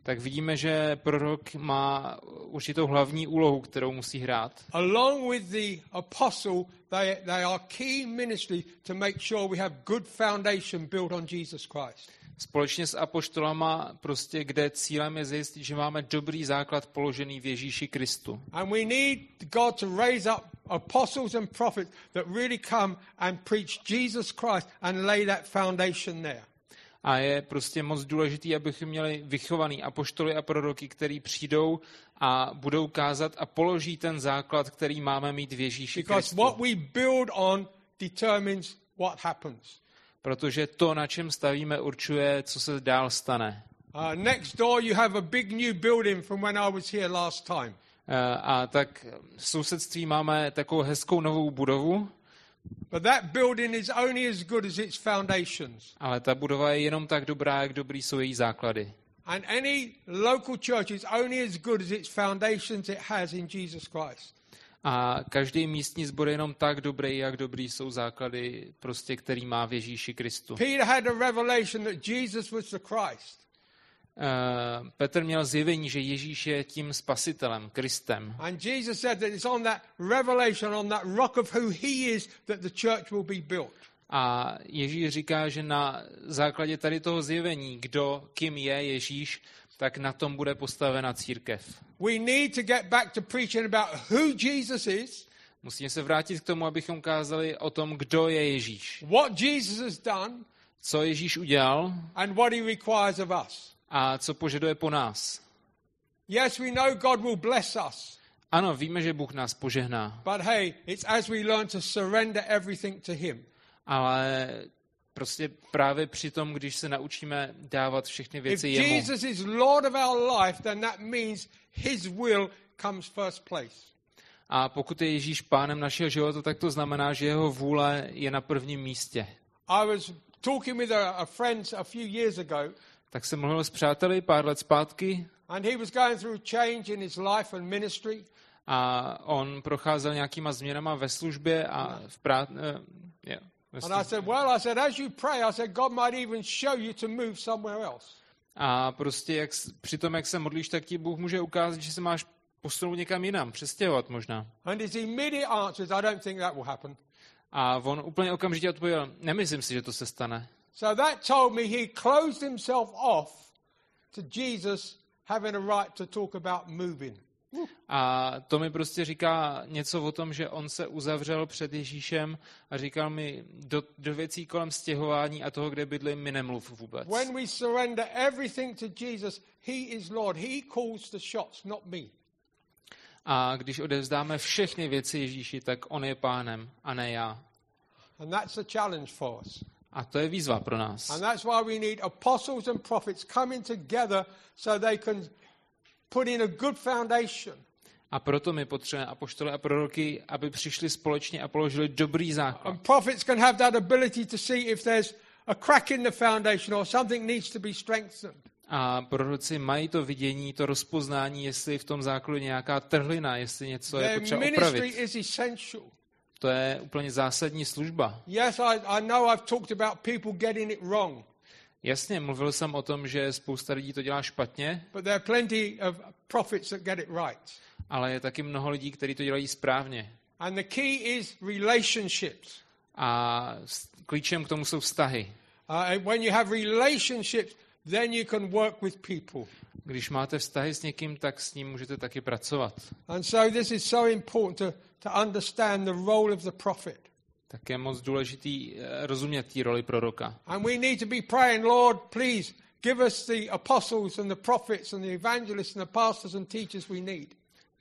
Tak vidíme, že prorok má určitou hlavní úlohu, kterou musí hrát. Along with the apostle, they they are key ministry to make sure we have good foundation built on Jesus Christ. společně s apoštolama, prostě kde cílem je zjistit, že máme dobrý základ položený v Ježíši Kristu. And we need God to raise up apostles and prophets that really come and preach Jesus Christ and lay that foundation there. A je prostě moc důležitý, abychom měli vychovaný apoštoly a proroky, který přijdou a budou kázat a položí ten základ, který máme mít v Ježíši Kristu. Because what we build on determines what happens. Protože to, na čem stavíme, určuje, co se dál stane. Uh, next door you have a big new building from when I was here last time. Uh, a tak v sousedství máme takovou hezkou novou budovu. But that building is only as good as its foundations. Ale ta budova je jenom tak dobrá, jak dobrý jsou její základy. And any local church is only as good as its foundations it has in Jesus Christ. A každý místní sbor je jenom tak dobrý, jak dobrý jsou základy, prostě, který má v Ježíši Kristu. Peter had a revelation that Jesus was the Christ. Uh, Petr měl zjevení, že Ježíš je tím spasitelem, Kristem. And Jesus said that it's on that revelation, on that rock of who he is, that the church will be built. A Ježíš říká, že na základě tady toho zjevení, kdo, kým je Ježíš, tak na tom bude postavena církev. We need to get back to preaching about who Jesus is. Musíme se vrátit k tomu, abychom kázali o tom, kdo je Ježíš. What Jesus has done. Co Ježíš udělal. And what he requires of us. A co požaduje po nás. Yes, we know God will bless us. Ano, víme, že Bůh nás požehná. But hey, it's as we learn to surrender everything to him. Ale prostě právě při tom, když se naučíme dávat všechny věci jemu. Jesus is Lord of our life, then that means his will comes first place. A pokud je Ježíš pánem našeho života, tak to znamená, že jeho vůle je na prvním místě. I was talking with a, a friend a few years ago. Tak se mluvil s přáteli pár let zpátky. And he was going through change in his life and ministry. A on procházel nějakýma změnama ve službě a v práci. Yeah. And I said, well, I said, as you pray, I said, God might even show you to move somewhere else. A prostě jak, při tom, jak se modlíš, tak ti Bůh může ukázat, že se máš posunout někam jinam, přestěhovat možná. And his immediate answer is, I don't think that will happen. A on úplně okamžitě odpověděl, nemyslím si, že to se stane. So that told me he closed himself off to Jesus having a right to talk about moving. A to mi prostě říká něco o tom, že on se uzavřel před Ježíšem a říkal mi, do, do věcí kolem stěhování a toho, kde bydlím, mi nemluv vůbec. When we surrender everything to Jesus, he is Lord. He calls the shots, not me. A když odevzdáme všechny věci Ježíši, tak on je pánem a ne já. And that's a challenge for us. A to je výzva pro nás. And that's why we need apostles and prophets coming together so they can put in a good foundation. A proto my potřebujeme apoštole a proroky, aby přišli společně a položili dobrý základ. And prophets can have that ability to see if there's a crack in the foundation or something needs to be strengthened. A proroci mají to vidění, to rozpoznání, jestli v tom základu nějaká trhlina, jestli něco je potřeba opravit. To je úplně zásadní služba. Yes, I, I know I've talked about people getting it wrong. Jasně, mluvil jsem o tom, že spousta lidí to dělá špatně. But there are plenty of prophets that get it right. Ale je taky mnoho lidí, kteří to dělají správně. And the key is relationships. A klíčem k tomu jsou vztahy. Uh, and when you have relationships, then you can work with people. Když máte vztahy s někým, tak s ním můžete taky pracovat. And so this is so important to to understand the role of the prophet. Tak je moc důležitý rozumět té roli proroka. And we need to be praying, Lord, please give us the apostles and the prophets and the evangelists and the pastors and teachers we need.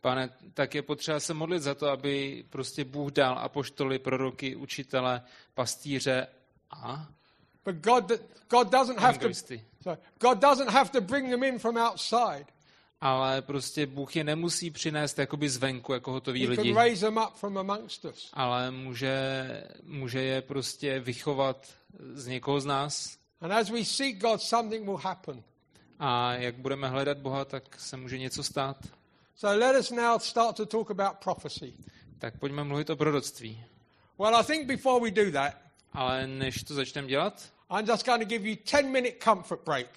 Pane, tak je potřeba se modlit za to, aby prostě Bůh dal apoštoly, proroky, učitele, pastýře a But God God doesn't have to sorry, God doesn't have to bring them in from outside. Ale prostě Bůh je nemusí přinést jakoby zvenku, jako hotoví lidi. Ale může, může je prostě vychovat z někoho z nás. A jak budeme hledat Boha, tak se může něco stát. Tak pojďme mluvit o proroctví. Ale než to začneme dělat, I'm just going to give you ten minute comfort break.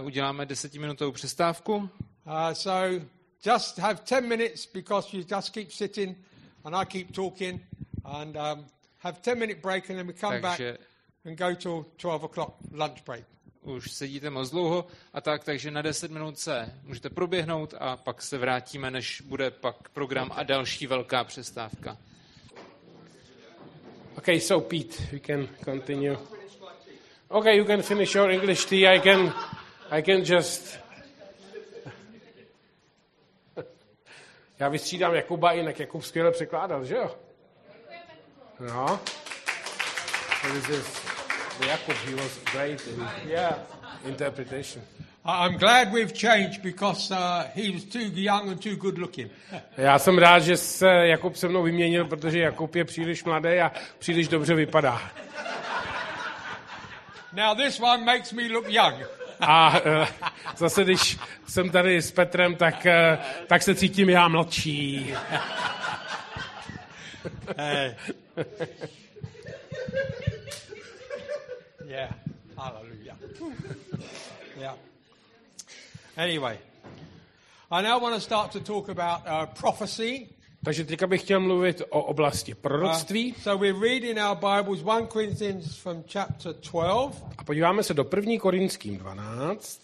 Uh, uděláme desetiminutovou přestávku. Uh, so just have ten minutes because you just keep sitting and I keep talking and um, have ten minute break and then we come Takže... back and go to twelve o'clock lunch break. už sedíte moc dlouho a tak, takže na deset minut se můžete proběhnout a pak se vrátíme, než bude pak program a další velká přestávka. Okay, so Pete, we can continue. Okay, you can finish your English tea. I can, I can just... Já vystřídám Jakuba, jinak Jakub skvěle překládal, že jo? No. This is Jakub, he was great in yeah, interpretation. I'm glad we've changed because uh, he was too young and too good looking. Já jsem rád, že se Jakub se mnou vyměnil, protože Jakub je příliš mladý a příliš dobře vypadá. Now this one makes me look young. A uh, zase, když jsem tady s Petrem, tak, uh, tak se cítím já mladší. Hey. Yeah, hallelujah. Yeah. Anyway, I now want to start to talk about uh, prophecy. Takže teďka bych chtěl mluvit o oblasti proroctví. Uh, so we're reading our Bibles First Corinthians from chapter twelve. A podíváme se do První Korinským dvanáct.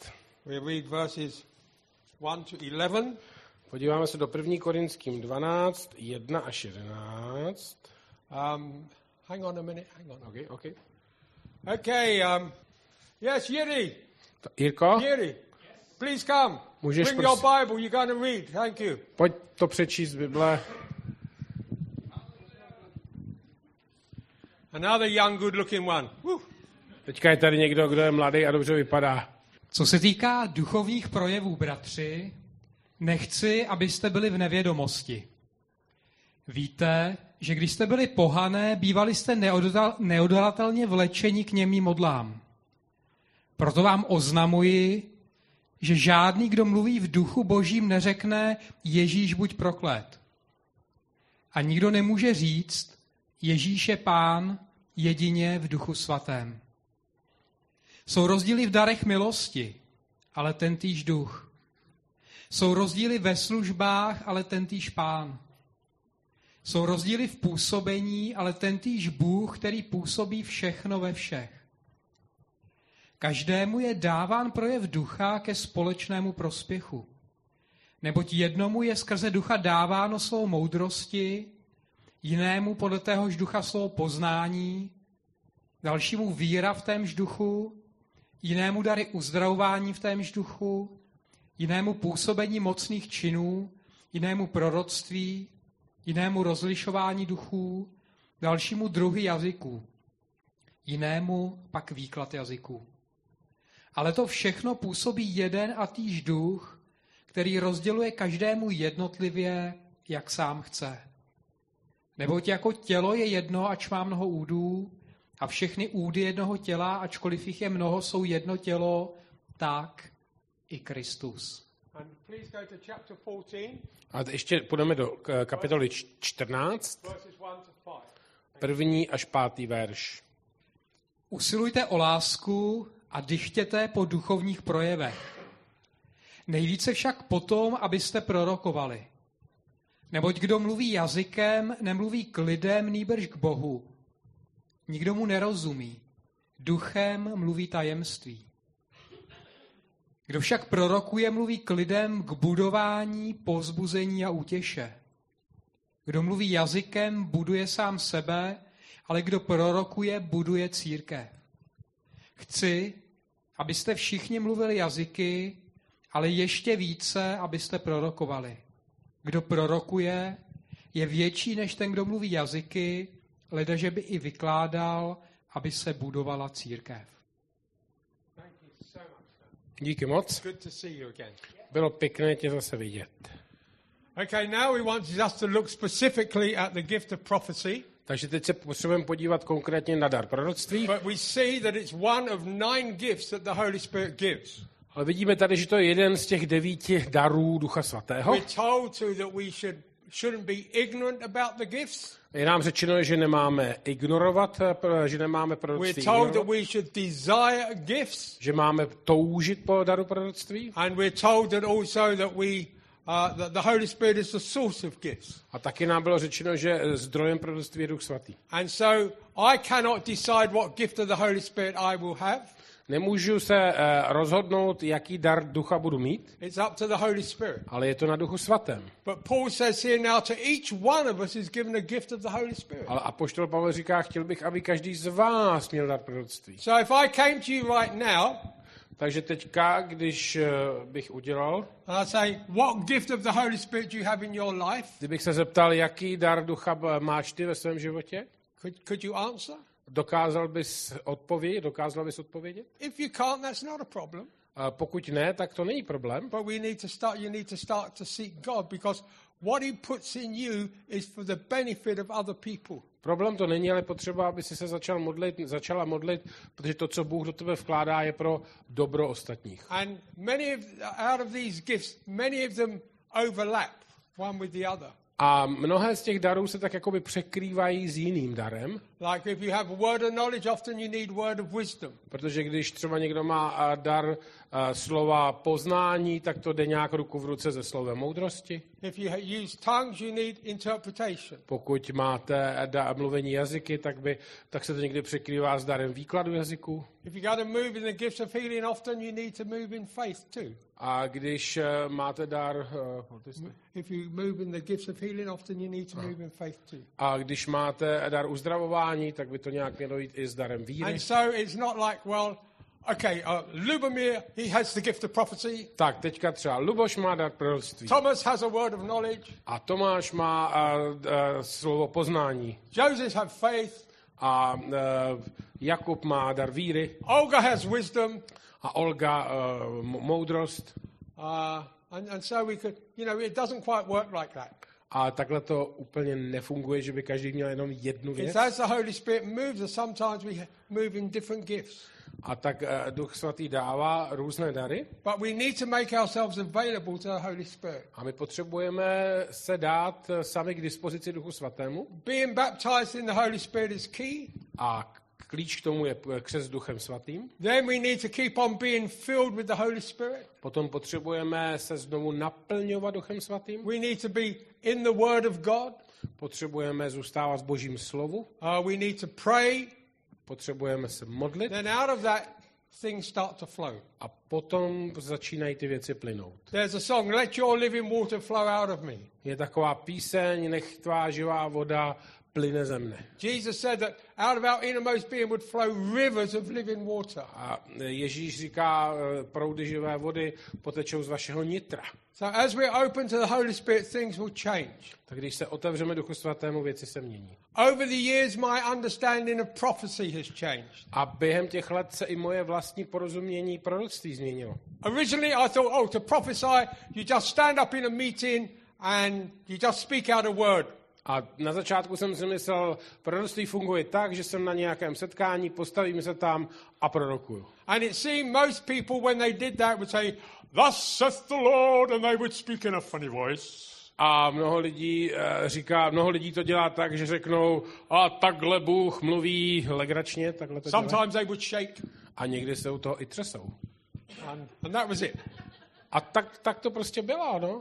We read verses one to eleven. Podíváme se do První Korinským dvanáct, jedna až jedenáct. Um, hang on a minute, hang on. Okay, okay. Okay, um, yes, Yuri. Jirko? Yuri, please come. Můžeš Bring prosím. your Bible, you're going to read. Thank you. Pojď to přečíst, Bible. Another young, good-looking one. Woo. Teďka je tady někdo, kdo je mladý a dobře vypadá. Co se týká duchovních projevů, bratři, nechci, abyste byli v nevědomosti. Víte, že když jste byli pohané, bývali jste neodol- neodolatelně vlečeni k němým modlám. Proto vám oznamuji, že žádný, kdo mluví v duchu božím, neřekne Ježíš buď proklet. A nikdo nemůže říct Ježíš je pán jedině v duchu svatém. Jsou rozdíly v darech milosti, ale tentýž duch. Jsou rozdíly ve službách, ale tentýž pán. Jsou rozdíly v působení, ale tentýž Bůh, který působí všechno ve všech. Každému je dáván projev ducha ke společnému prospěchu. Neboť jednomu je skrze ducha dáváno slovo moudrosti, jinému podle téhož ducha slovo poznání, dalšímu víra v témž duchu, jinému dary uzdravování v témž duchu, jinému působení mocných činů, jinému proroctví, jinému rozlišování duchů, dalšímu druhy jazyků, jinému pak výklad jazyků. Ale to všechno působí jeden a týž duch, který rozděluje každému jednotlivě, jak sám chce. Neboť jako tělo je jedno, ač má mnoho údů, a všechny údy jednoho těla, ačkoliv jich je mnoho, jsou jedno tělo, tak i Kristus. A ještě půjdeme do kapitoly čtrnáct, první až pátý verš. Usilujte o lásku a dychtěte po duchovních projevech. Nejvíce však potom, abyste prorokovali. Neboť kdo mluví jazykem, nemluví k lidem, nýbrž k Bohu. Nikdo mu nerozumí. Duchem mluví tajemství. Kdo však prorokuje, mluví k lidem k budování, povzbuzení a útěše. Kdo mluví jazykem, buduje sám sebe, ale kdo prorokuje, buduje církev. Chci, abyste všichni mluvili jazyky, ale ještě více, abyste prorokovali. Kdo prorokuje, je větší než ten, kdo mluví jazyky, ledaže by i vykládal, aby se budovala církev. Díky moc. Bylo pěkné tě zase vidět. Okay, now we want just to look specifically at the gift of prophecy. Takže teď se potřebujeme podívat konkrétně na dar proroctví. But we see that it's one of nine gifts that the Holy Spirit gives. Ale vidíme tady, že to je jeden z těch devíti darů Ducha Svatého. We're told to that we should shouldn't be ignorant about the gifts. Je nám řečeno, že nemáme ignorovat, že nemáme proroctví ignorovat, že máme toužit po daru proroctví. A taky nám bylo řečeno, že zdrojem proroctví je Duch Svatý. And so I cannot decide what gift of the Holy Spirit I will have. Nemůžu se uh, rozhodnout, jaký dar ducha budu mít. It's up to the Holy Spirit. Ale je to na duchu svatém. But Paul says here now to each one of us is given a gift of the Holy Spirit. Ale apoštol Pavel říká, chtěl bych, aby každý z vás měl dar proroctví. So if I came to you right now, takže teďka, když uh, bych udělal, I say, what gift of the Holy Spirit do you have in your life? Kdybych se zeptal, jaký dar ducha máš ty ve svém životě? Could, could you answer? Dokázal bys odpovědět? Dokázal bys odpovědět? If you can't, that's not a problem. A pokud ne, tak to není problém. But we need to start. You need to start to seek God because what He puts in you is for the benefit of other people. Problém to není, ale potřeba, aby si se začal modlit, začala modlit, protože to, co Bůh do tebe vkládá, je pro dobro ostatních. And many of, out of these gifts, many of them overlap one with the other. A mnohé z těch darů se tak jakoby překrývají s jiným darem. Like if you have a word of knowledge, often you need word of wisdom. Protože když třeba někdo má dar uh, slova poznání, tak to jde nějak ruku v ruce se slovem moudrosti. If you use tongues, you need interpretation. Pokud máte da- mluvení jazyky, tak by tak se to někdy překrývá s darem výkladu jazyku. If you got to move in the gifts of healing, often you need to move in faith too. A když uh, máte dar uh, if you move in the gifts of healing, often you need to move in faith too. A když máte dar uzdravování, tak by to nějak mělo jít i s darem víry. And so it's not like, well, okay, uh, Lubomír, he has the gift of prophecy. Tak teďka třeba Luboš má dar proroctví. Thomas has a word of knowledge. A Tomáš má uh, uh, slovo poznání. Joseph has faith. A uh, Jakub má dar víry. Olga has wisdom. A Olga uh, moudrost. Uh, and, and so we could, you know, it doesn't quite work like that. A takhle to úplně nefunguje, že by každý měl jenom jednu věc. As the Holy Spirit moves, sometimes we move in different gifts. A tak uh, Duch Svatý dává různé dary. But we need to make ourselves available to the Holy Spirit. A my potřebujeme se dát sami k dispozici Duchu Svatému. Being baptized in the Holy Spirit is key. A klíč k tomu je křest Duchem Svatým. Then we need to keep on being filled with the Holy Spirit. Potom potřebujeme se znovu naplňovat Duchem Svatým. We need to be in the Word of God. Potřebujeme zůstávat v Božím slovu. Uh, we need to pray. Potřebujeme se modlit. Then out of that things start to flow. A potom začínají ty věci plynout. There's a song, let your living water flow out of me. Je taková píseň, nech tvá živá voda plyne ze mne. Jesus said that out of our innermost being would flow rivers of living water. A Ježíš říká, proudy živé vody potečou z vašeho nitra. So as we're open to the Holy Spirit, things will change. Tak když se otevřeme Duchu Svatému, věci se mění. Over the years my understanding of prophecy has changed. A během těch let se i moje vlastní porozumění proroctví změnilo. Originally I thought, oh, to prophesy, you just stand up in a meeting and you just speak out a word. A na začátku jsem si myslel, proroctví funguje tak, že jsem na nějakém setkání, postavím se tam a prorokuju. And it seemed most people when they did that would say, "Thus saith the Lord," and they would speak in a funny voice. A mnoho lidí říká, mnoho lidí to dělá tak, že řeknou, a takhle Bůh mluví legračně, takhle to dělá. Sometimes they would shake. A někdy se u toho i třesou. And, and that was it. A tak, tak to prostě bylo, no.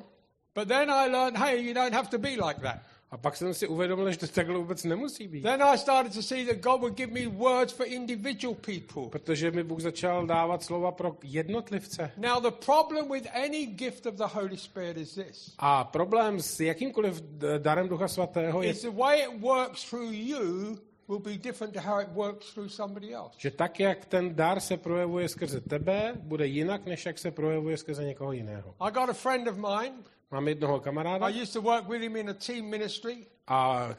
But then I learned, hey, you don't have to be like that. A pak jsem si uvědomil, že to takhle vůbec nemusí být. Then I started to see that God would give me words for individual people. Protože mi Bůh začal dávat slova pro jednotlivce. Now the problem with any gift of the Holy Spirit is this. A problém s jakýmkoliv darem Ducha Svatého je, the way it works through you will be different to how it works through somebody else. Že tak jak ten dar se projevuje skrze tebe, bude jinak než jak se projevuje skrze někoho jiného. I got a friend of mine. Mám jednoho kamaráda. I used to work with him in a team ministry. A uh,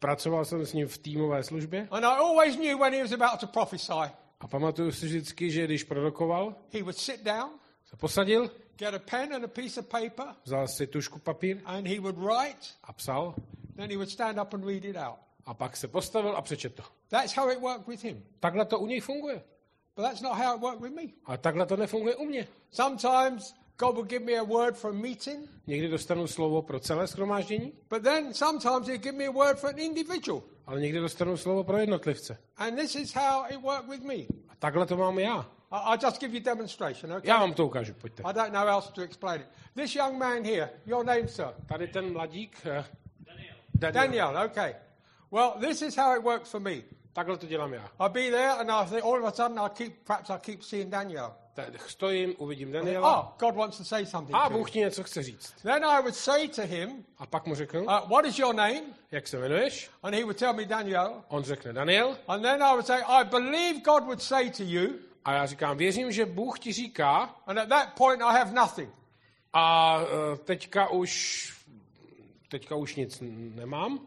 pracoval jsem s ním v týmové službě. And I always knew when he was about to prophesy. A pamatuju si vždycky, že když prorokoval, he would sit down, se posadil, get a pen and a piece of paper, vzal si tužku papír, and he would write, a psal. Then he would stand up and read it out. A pak se postavil a přečetl to. That's how it worked with him. Takhle to u něj funguje. But that's not how it worked with me. A takhle to nefunguje u mě. Sometimes God will give me a word for a meeting. Někdy dostanu slovo pro celé shromáždění. But then sometimes he'll give me a word for an individual. Ale někdy dostanu slovo pro jednotlivce. And this is how it worked with me. A takhle to mám já. I'll just give you a demonstration, okay? Já vám to ukážu, pojďte. I don't know how else to explain it. This young man here, your name, sir? Tady ten mladík. Uh, Daniel. Daniel. Daniel, okay. Well, this is how it works for me. Takhle to dělám já. I'll be there and I'll think all of a sudden I'll keep, perhaps I'll keep seeing Daniel. Tak stojím, uvidím Daniela. Oh, God wants to say something. A Bůh ti něco chce říct. Then I would say to him, a pak mu řeknu, uh, what is your name? Jak se jmenuješ? And he would tell me Daniel. On řekne Daniel. And then I would say, I believe God would say to you. A já říkám, věřím, že Bůh ti říká. And at that point I have nothing. A uh, teďka už teďka už nic nemám.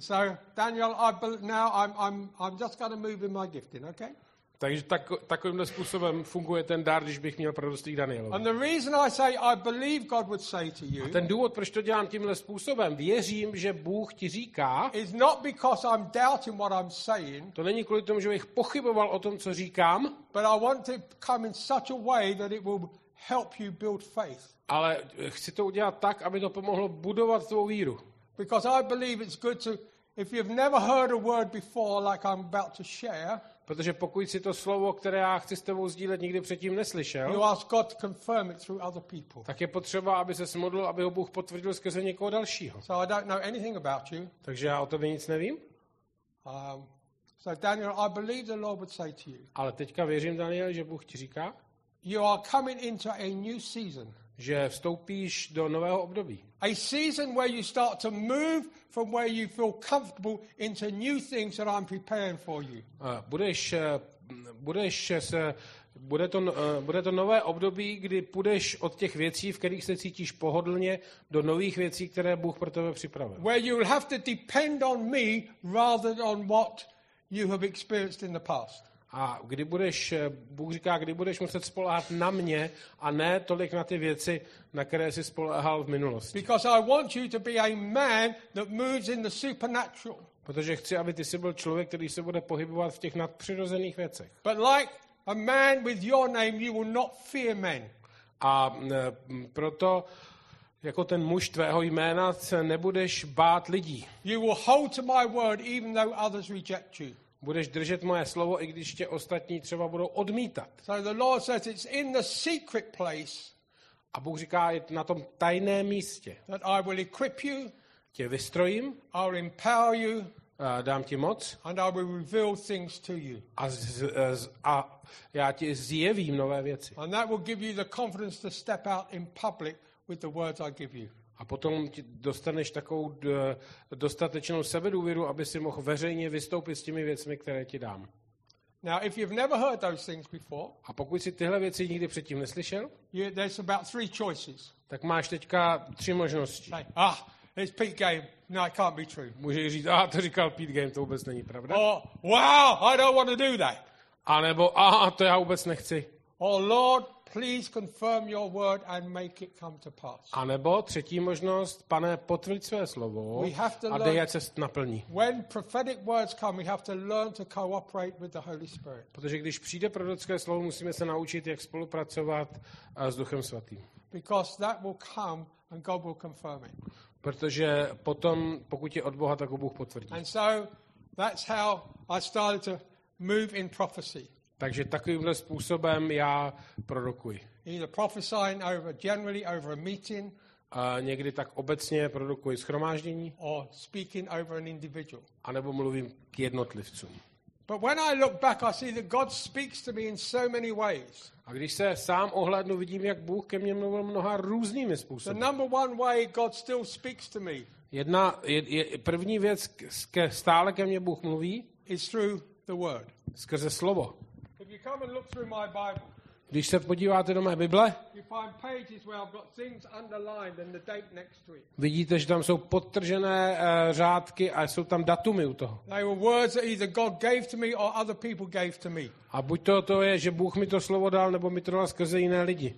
So Daniel, I be- now I'm I'm I'm just going to move in my gifting, okay? Takže tak, takovýmhle způsobem funguje ten dár, když bych měl proroctví Danielovi. And the reason I say I believe God would say to you. A ten důvod, proč to dělám tímhle způsobem, věřím, že Bůh ti říká. Is not because I'm doubting what I'm saying. To není kvůli tomu, že bych pochyboval o tom, co říkám. But I want to come in such a way that it will help you build faith. Ale chci to udělat tak, aby to pomohlo budovat tvou víru. Because I believe it's good to, if you've never heard a word before like I'm about to share. Protože pokud si to slovo, které já chci s tebou sdílet, nikdy předtím neslyšel. You ask God to confirm it through other people. Tak je potřeba, aby se modlil, aby ho Bůh potvrdil skrze někoho dalšího. So I don't know anything about you. Takže já o tobě nic nevím. Um, so Daniel, I believe the Lord would say to you. Ale teďka věřím, Daniel, že Bůh ti říká. You are coming into a new season. Že vstoupíš do nového období. A season where you start to move from where you feel comfortable into new things that I'm preparing for you. Budeš budeš se bude to bude to nové období, kdy půjdeš od těch věcí, v kterých se cítíš pohodlně, do nových věcí, které Bůh pro tebe připravil. Where you will have to depend on me rather than on what you have experienced in the past. A kdy budeš, Bůh říká, kdy budeš muset spoléhat na mě a ne tolik na ty věci, na které jsi spoléhal v minulosti. Because I want you to be a man that moves in the supernatural. Protože chci, aby ty jsi byl člověk, který se bude pohybovat v těch nadpřirozených věcech. But like a man with your name, you will not fear men. A proto jako ten muž tvého jména se nebudeš bát lidí. You will hold to my word even though others reject you. Budeš držet moje slovo, i když tě ostatní třeba budou odmítat. So the Lord says it's in the secret place. A Bůh říká, je na tom tajném místě. That I will equip you. Tě vystrojím. I will empower you. Dám ti moc. And I will reveal things to you. A, z, z, a já ti zjevím nové věci. And that will give you the confidence to step out in public with the words I give you. A potom dostaneš takovou dostatečnou sebedůvěru, aby si mohl veřejně vystoupit s těmi věcmi, které ti dám. Now, if you've never heard those things before, a pokud si tyhle věci nikdy předtím neslyšel, you, there's about three choices. Tak máš teďka tři možnosti. Say, ah, it's Pete Game. No, it can't be true. Můžeš říct, ah, to říkal Pete Game, to vůbec není pravda. Or, wow, I don't want to do that. A nebo, ah, to já vůbec nechci. Oh Lord, please confirm your word and make it come to pass. A nebo třetí možnost, Pane, potvrď své slovo a dej, ať se naplní. When prophetic words come, we have to learn to cooperate with the Holy Spirit. Protože když přijde prorocké slovo, musíme se naučit, jak spolupracovat s Duchem Svatým. Because that will come and God will confirm it. Protože potom, pokud je od Boha, tak ho Bůh potvrdí. And so that's how I started to move in prophecy. Takže takovýmhle způsobem já prorokuji. Over, generally over a meeting, a někdy tak obecně produkuji shromáždění, or speaking over an individual. A nebo mluvím k jednotlivcům. But when I look back, I see that God speaks to me in so many ways. A když se sám ohlédnu, vidím, jak Bůh ke mně mluvil mnoha různými způsoby. The number one way God still speaks to me. Jedna je, je, první věc, ke, stále ke mně Bůh mluví, is through the word. Skrze slovo. Když se podíváte do mé Bible, vidíte, že tam jsou podtržené uh, řádky a jsou tam datumy u toho. A buď to, to je, že Bůh mi to slovo dal, nebo mi to dal skrze jiné lidi.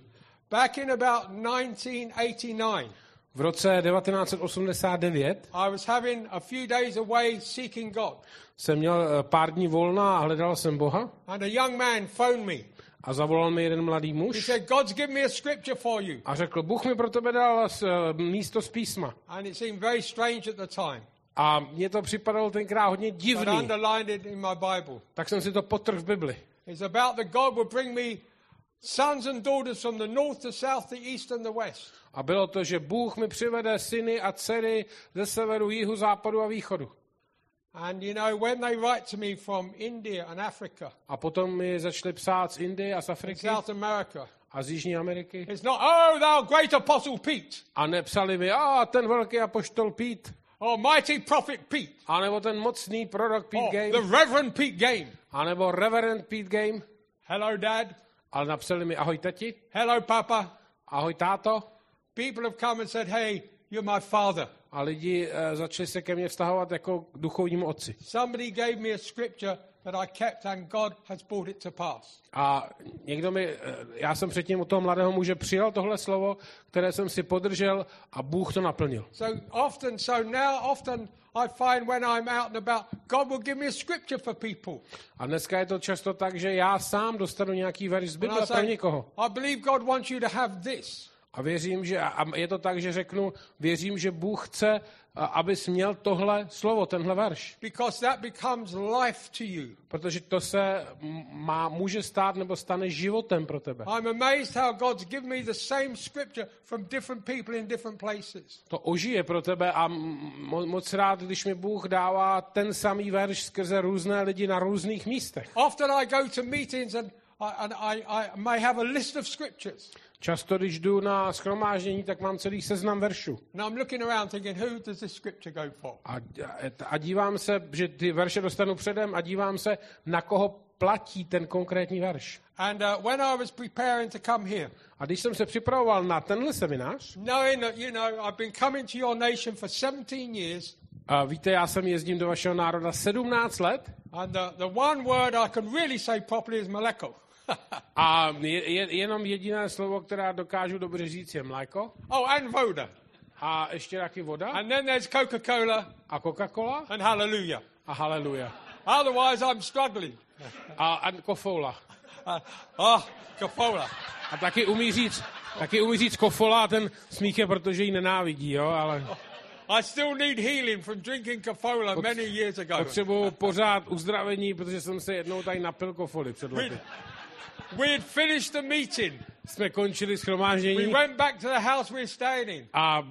Back in about nineteen eighty-nine, v roce devatenáct osmdesát devět I was having a few days away seeking God. Jsem měl pár dní volna a hledal jsem Boha. And a young man phoned me. A zavolal mi jeden mladý muž. He said, God's given me a scripture for you. A řekl, Bůh mi pro tebe dal místo z písma. And it seemed very strange at the time. A mně to připadalo tenkrát hodně divný. I underlined it in my Bible. Tak jsem si to podtrhl v Bibli. It's about that God will bring me sons and daughters from the north, the south, the east and the west. A bylo to, že Bůh mi přivede syny a dcery ze severu, jihu, západu a východu. And you know when they write to me from India and Africa. A potom mi začali psát z Indie a z Afriky. South America. A z Jižní Ameriky. It's not oh thou great apostle Pete. A nepsali mi a oh, ten velký apoštol Pete. Oh mighty prophet Pete. A nebo ten mocný prorok Pete oh, Game. The Reverend Pete Game. A nebo Reverend Pete Game. Hello Dad. Ale napsali mi ahoj tati. Hello Papa. Ahoj táto. People have come and said hey you're my father. A lidi uh, začali se ke mně vztahovat jako k duchovnímu otci. Somebody gave me a scripture that I kept and God has brought it to pass. A někdo mi, já jsem předtím u toho mladého muže přijal tohle slovo, které jsem si podržel a Bůh to naplnil. So often, so now often I find when I'm out and about, God will give me a scripture for people. A dneska je to často tak, že já sám dostanu nějaký verš z Bible pro někoho. I believe God wants you to have this. A věřím, že a je to tak, že řeknu, věřím, že Bůh chce, abys měl tohle slovo, tenhle verš. Because that becomes life to you. Protože to se má může stát nebo stane životem pro tebe. I'm amazed how God's given me the same scripture from different people in different places. To ožije pro tebe a moc rád, když mi Bůh dává ten samý verš skrze různé lidi na různých místech. Often I go to meetings and I, and I, I may have a list of scriptures. Často, když jdu na shromáždění, tak mám celý seznam veršů. A, a dívám se, že ty verše dostanu předem a dívám se, na koho platí ten konkrétní verš. And uh, when I was preparing to come here. A když jsem se připravoval na tenhle seminář. Knowing that you know I've been coming to your nation for seventeen years. A víte, já jsem jezdím do vašeho národa sedmnáct let. And the, the one word I can really say properly is mleko. A je, je, jenom jediné slovo, které dokážu dobře říct, je mléko. Oh, and voda. A ještě taky voda. And then there's Coca-Cola. A Coca-Cola. And hallelujah. A hallelujah. Otherwise I'm struggling. A and Kofola. A oh, Kofola. A taky umí říct, taky umí říct Kofola, ten smích je, protože ji nenávidí, jo, ale... I still need healing from drinking Kofola many years ago. Potřebuji pořád uzdravení, protože jsem se jednou tady napil Kofoli před lety. We had finished the meeting. Jsme končili shromáždění. We went back to the house we were staying in. A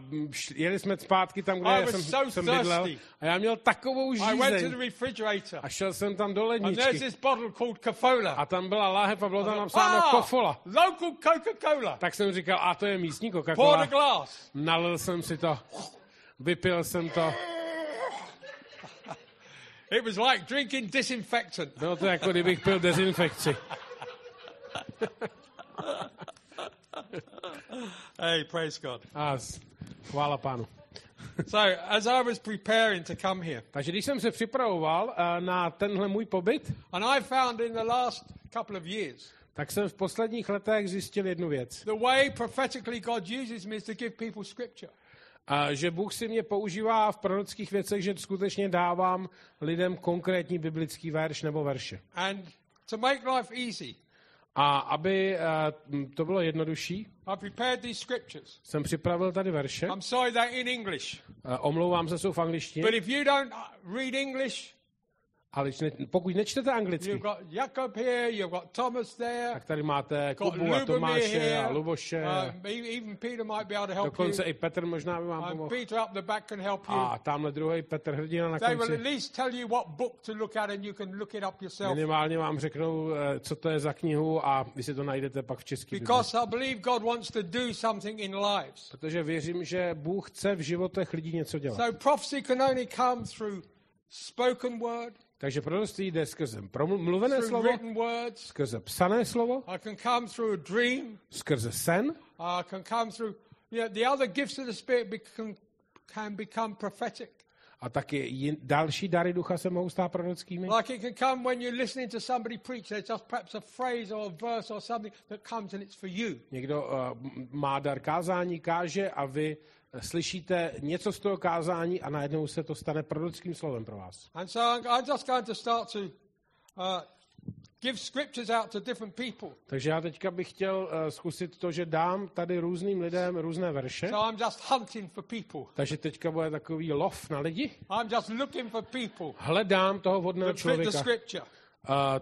jeli jsme zpátky tam, kde I was jsem, so jsem bydlel. A já měl takovou žízeň. I went to the refrigerator. A šel jsem tam do ledničky. And there's this bottle called Kofola. A tam byla láhev a bylo tam napsáno ah, Kofola. Local Coca-Cola. Tak jsem říkal, a to je místní Coca-Cola. Pour the glass. Nalil jsem si to. Vypil jsem to. It was like drinking disinfectant. Bylo to jako kdybych pil dezinfekci. Hey, praise God. As, chvála Pánu. So, as I was preparing to come here. Takže když jsem se připravoval uh, na tenhle můj pobyt, and I found in the last couple of years. Tak jsem v posledních letech zjistil jednu věc. The way prophetically God uses me is to give people scripture. A že Bůh si mě používá v prorockých věcech, že skutečně dávám lidem konkrétní biblický verš nebo verše. And to make life easy. A aby uh, to bylo jednodušší, jsem připravil tady verše. I'm sorry that in English. Uh, omlouvám se, jsou v angličtině. But if you don't read English, ale pokud nečtete anglicky, you've got Jakob here, you've got Thomas there, tak tady máte Kubu a Tomáše here, a Luboše. Uh, even Peter might be able to help dokonce you. I Petr možná by vám pomohl. Peter up the back can help you. A tamhle druhý Petr hrdina na konci. They will at least tell you what book to look at and you can look it up yourself. Minimálně vám řeknou, co to je za knihu a vy si to najdete pak v české Bibli. Because I believe God wants to do something in lives. Protože věřím, že Bůh chce v životech lidí něco dělat. So prophecy can only come through spoken word. Takže proroctví jde skrze mluvené slovo, skrze psané slovo, skrze sen. A taky další dary ducha se mohou stát prorockými. Někdo uh, má dar kázání, káže a vy slyšíte něco z toho kázání a najednou se to stane prorockým slovem pro vás. And so I'm just going to start to uh, give scriptures out to different people. Takže já teďka bych chtěl uh, zkusit to, že dám tady různým lidem různé verše. So I'm just hunting for people. Takže teďka bude takový lov na lidi. I'm just looking for people. Hledám toho vhodného člověka.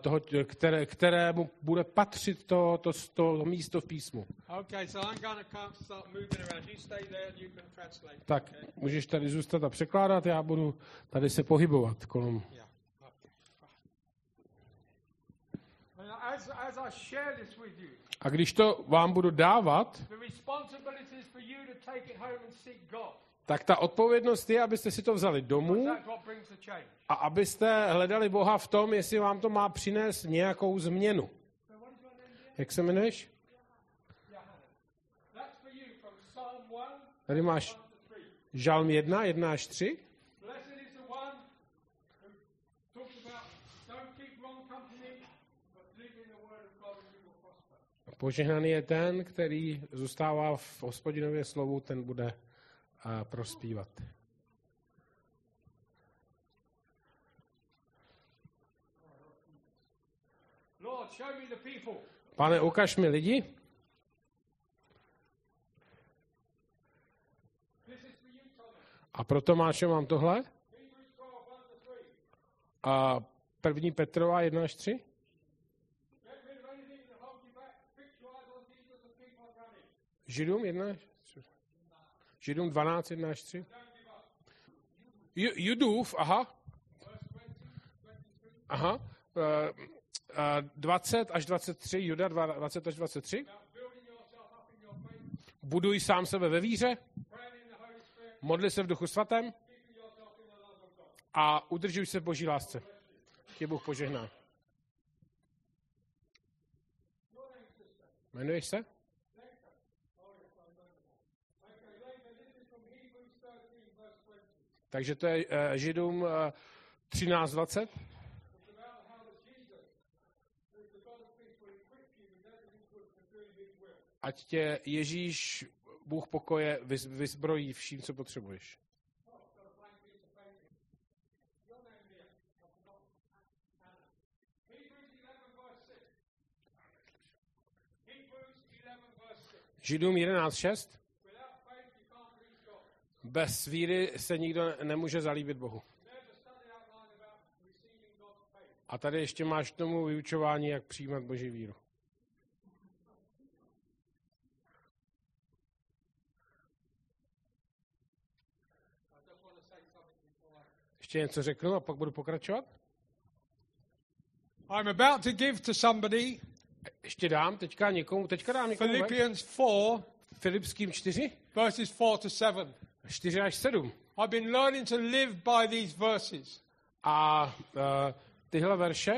toho, které, kterému bude patřit to, to, to místo v písmu. Okay, so I'm gonna come, start moving around. You stay there and you can translate. Tak, okay. Můžeš tady zůstat a překládat, já budu tady se pohybovat kolem. Yeah. A když to vám budu dávat, tak ta odpovědnost je, abyste si to vzali domů a abyste hledali Boha v tom, jestli vám to má přinést nějakou změnu. Jak se jmenuješ? Tady máš Žalm jedna, jedna až tři. Požehnaný je ten, který zůstává v Hospodinově slovu, ten bude uh, prospívat. Pane, ukaž mi lidi. A proto máš, že mám tohle? A první Petrova jedna až tři? Židům jedna, Židům dvanáct, jedna až tři. Judův, aha. Aha. Uh, uh, dvacet až dvacet tři, Juda dvacet až dvacet tři. Buduj sám sebe ve víře, modli se v Duchu Svatém a udržuj se v Boží lásce. Tě Bůh požehná. Jmenuješ se? Takže to je Židům třináct dvacet. Ať tě Ježíš, Bůh pokoje, vyzbrojí vším, co potřebuješ. Židům jedenáct šest. Bez víry se nikdo nemůže zalíbit Bohu. A tady ještě máš k tomu vyučování, jak přijímat Boží víru. Ještě něco řeknu a pak budu pokračovat. I'm about to give to somebody. Ještě dám teďka někomu, teďka dám někomu. Philippians four, Filipským čtyři, verses four to seven. čtyři až sedm. I've been learning to live by these verses. A uh, tyhle verše?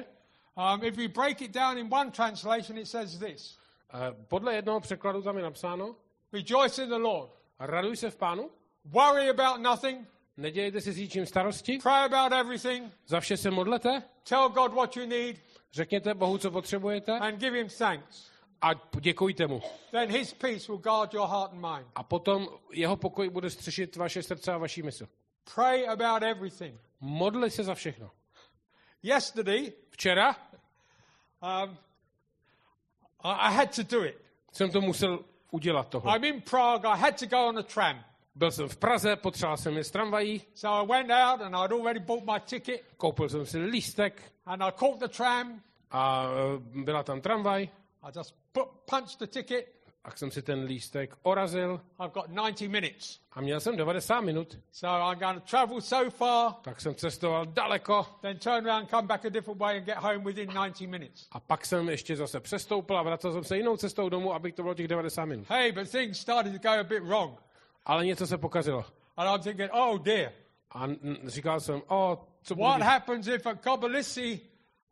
Um, if we break it down in one translation, it says this. Uh, podle jednoho překladu tam je napsáno: Rejoice in the Lord. Raduj se v Pánu. Worry about nothing. Nedělejte si s ničím starosti. Pray about everything. Za vše se modlete. Tell God what you need. Řekněte Bohu, co potřebujete. And give him thanks. A děkujte mu. Then his peace will guard your heart and mind. A potom jeho pokoj bude střešit vaše srdce a vaši mysl. Pray about everything. Modli se za všechno. Yesterday, včera, um, I had to do it. Jsem to musel udělat toho. I'm in Prague. I had to go on a tram. Byl jsem v Praze, potřeboval jsem je z tramvají. So I went out and I'd already bought my ticket. Koupil jsem si lístek. And I caught the tram. A byla tam tramvaj. I just punched the ticket. Tak jsem si ten lístek orazil. I've got ninety minutes. A měl jsem devadesát minut. So I'm going to travel so far. Tak jsem cestoval daleko. Then turn around, come back a different way and get home within ninety minutes. A pak jsem ještě zase přestoupil a vracel jsem se jinou cestou domů, abych to bylo těch devadesát minut. Hey, but things started to go a bit wrong. Ale něco se pokazilo. And I'm thinking, oh dear. A říkal jsem, oh, co bude? What happens if a Kobalisi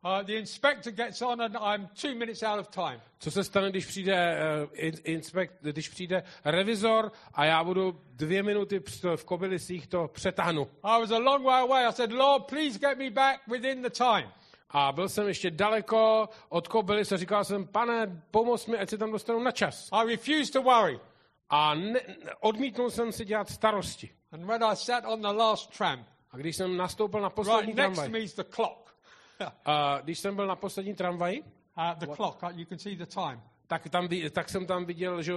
Uh, the inspector gets on and I'm two minutes out of time. Co se stane, když přijde uh, inspekt, když přijde revizor a já budu dvě minuty v Kobylisích to přetáhnu. I was a long way away. I said, Lord, please get me back within the time. A byl jsem ještě daleko od Kobylis a říkal jsem, Pane, pomoz mi, ať se tam dostanu na čas. I refused to worry. A ne, odmítnul jsem si dělat starosti. And when I sat on the last tram. A když jsem nastoupil na poslední right tramvaj. Next to me is the clock. Uh, když jsem byl na poslední tramvaji, uh, the clock, you can see the time. Tak, tam, tak jsem tam viděl, že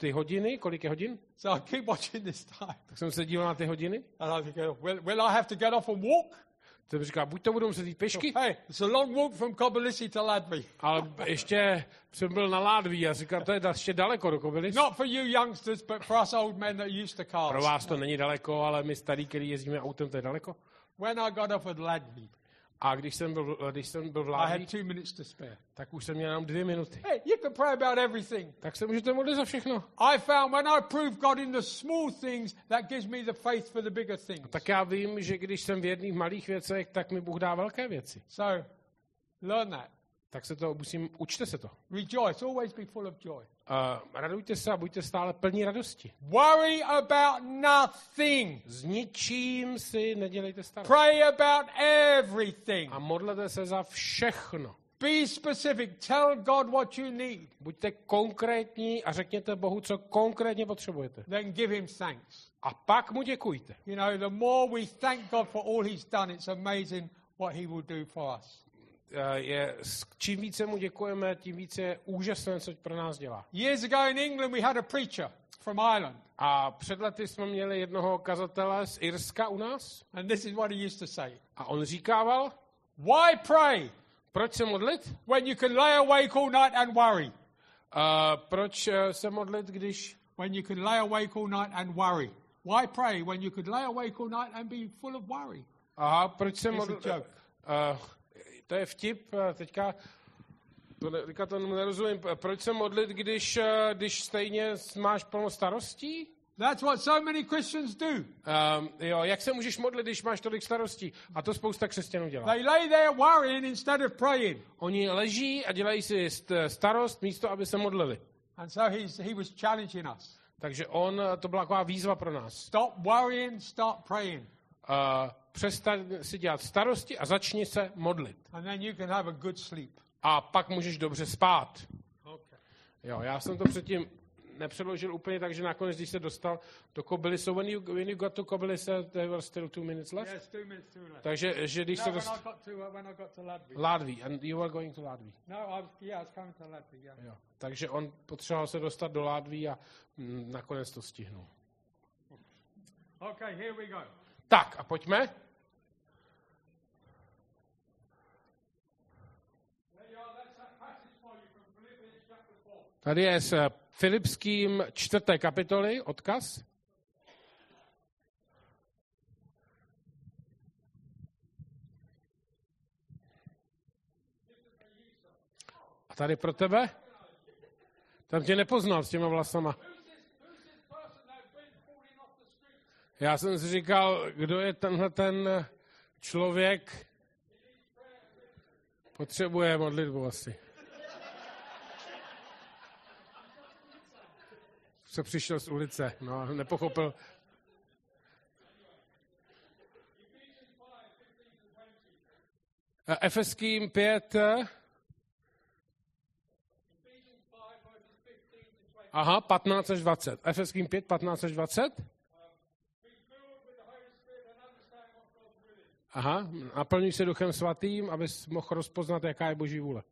ty hodiny, kolik je hodin? So I keep watching this time. Tak jsem se díval na ty hodiny. And I think, will, will I have to get off and walk? To říká, buď to budou se tý pešky. Hey, it's a long walk from Kobylisy to Ladví. Ale ještě jsem byl na Ladví a říkal, to je ještě daleko do Kobylis. Not for you youngsters, but for us old men that used to cars. Pro vás to není daleko, ale my starý, který jezdíme autem, to je daleko. When I got off at Ladví. A když jsem byl, když jsem byl v Ladví, I had two minutes to spare. Tak už jsem měl jenom dvě minuty. Hey, you can pray about everything. Tak se můžete modlit za všechno. I found when I prove God in the small things, that gives me the faith for the bigger things. A tak já vím, že když jsem v jedných malých věcech, tak mi Bůh dá velké věci. So, learn that. Tak se to musím, učte se to. Rejoice, always be full of joy. Uh, radujte se a buďte stále plní radosti. Worry about nothing. S ničím si nedělejte starost. Pray about everything. A modlete se za všechno. Be specific. Tell God what you need. Buďte konkrétní a řekněte Bohu, co konkrétně potřebujete. Then give him thanks. A pak mu děkujte. You know, the more we thank God for all he's done, it's amazing what he will do for us. Je, čím více mu děkujeme, tím více je úžasné, co pro nás dělá. Years ago in England we had a preacher from Ireland. A před lety jsme měli jednoho kazatele z Irska u nás. And this is what he used to say. A on říkával, why pray? Proč se modlit? When you can lay awake all night and worry. A proč se modlit, když when you can lay awake all night and worry. Why pray when you could lay awake all night and be full of worry? Aha, proč se modlit? To je vtip, teďka to, ne, to nerozumím. Proč se modlit, když, když stejně máš plno starostí? That's what so many Christians do. Um, jo, jak se můžeš modlit, když máš tolik starostí? A to spousta křesťanů dělá. They lay there worrying instead of praying. Oni leží a dělají si starost místo, aby se modlili. And so he was challenging us. Takže on, to byla taková výzva pro nás. Stop worrying, start praying. Uh, přestaň si dělat starosti a začni se modlit. And then you can have a good sleep. A pak můžeš dobře spát. Okay. Jo, já jsem to předtím nepředložil úplně, takže nakonec, když se dostal do Kobyly, so when you, when you got to Kobyly, there were still two minutes left. Yes, two minutes too left. Takže, že když no, se dostal... Ladví. And you were going to Ladví. No, I was, yeah, I was coming to Ladví, yeah. Jo, takže on potřeboval se dostat do Ladví a m, nakonec to stihnul. Okay, here we go. Tak, a pojďme. Tady je s Filipským čtvrté kapitoly odkaz. A tady pro tebe? Tam tě nepoznal s těma vlasama. Já jsem si říkal, kdo je tenhle ten člověk, potřebuje modlitbu asi. Co přišel z ulice, no, nepochopil. Efeským pět. Aha, patnáct až dvacet. Efeským pět, patnáct až dvacet. Aha, naplňuj se Duchem Svatým, abys mohl rozpoznat, jaká je Boží vůle.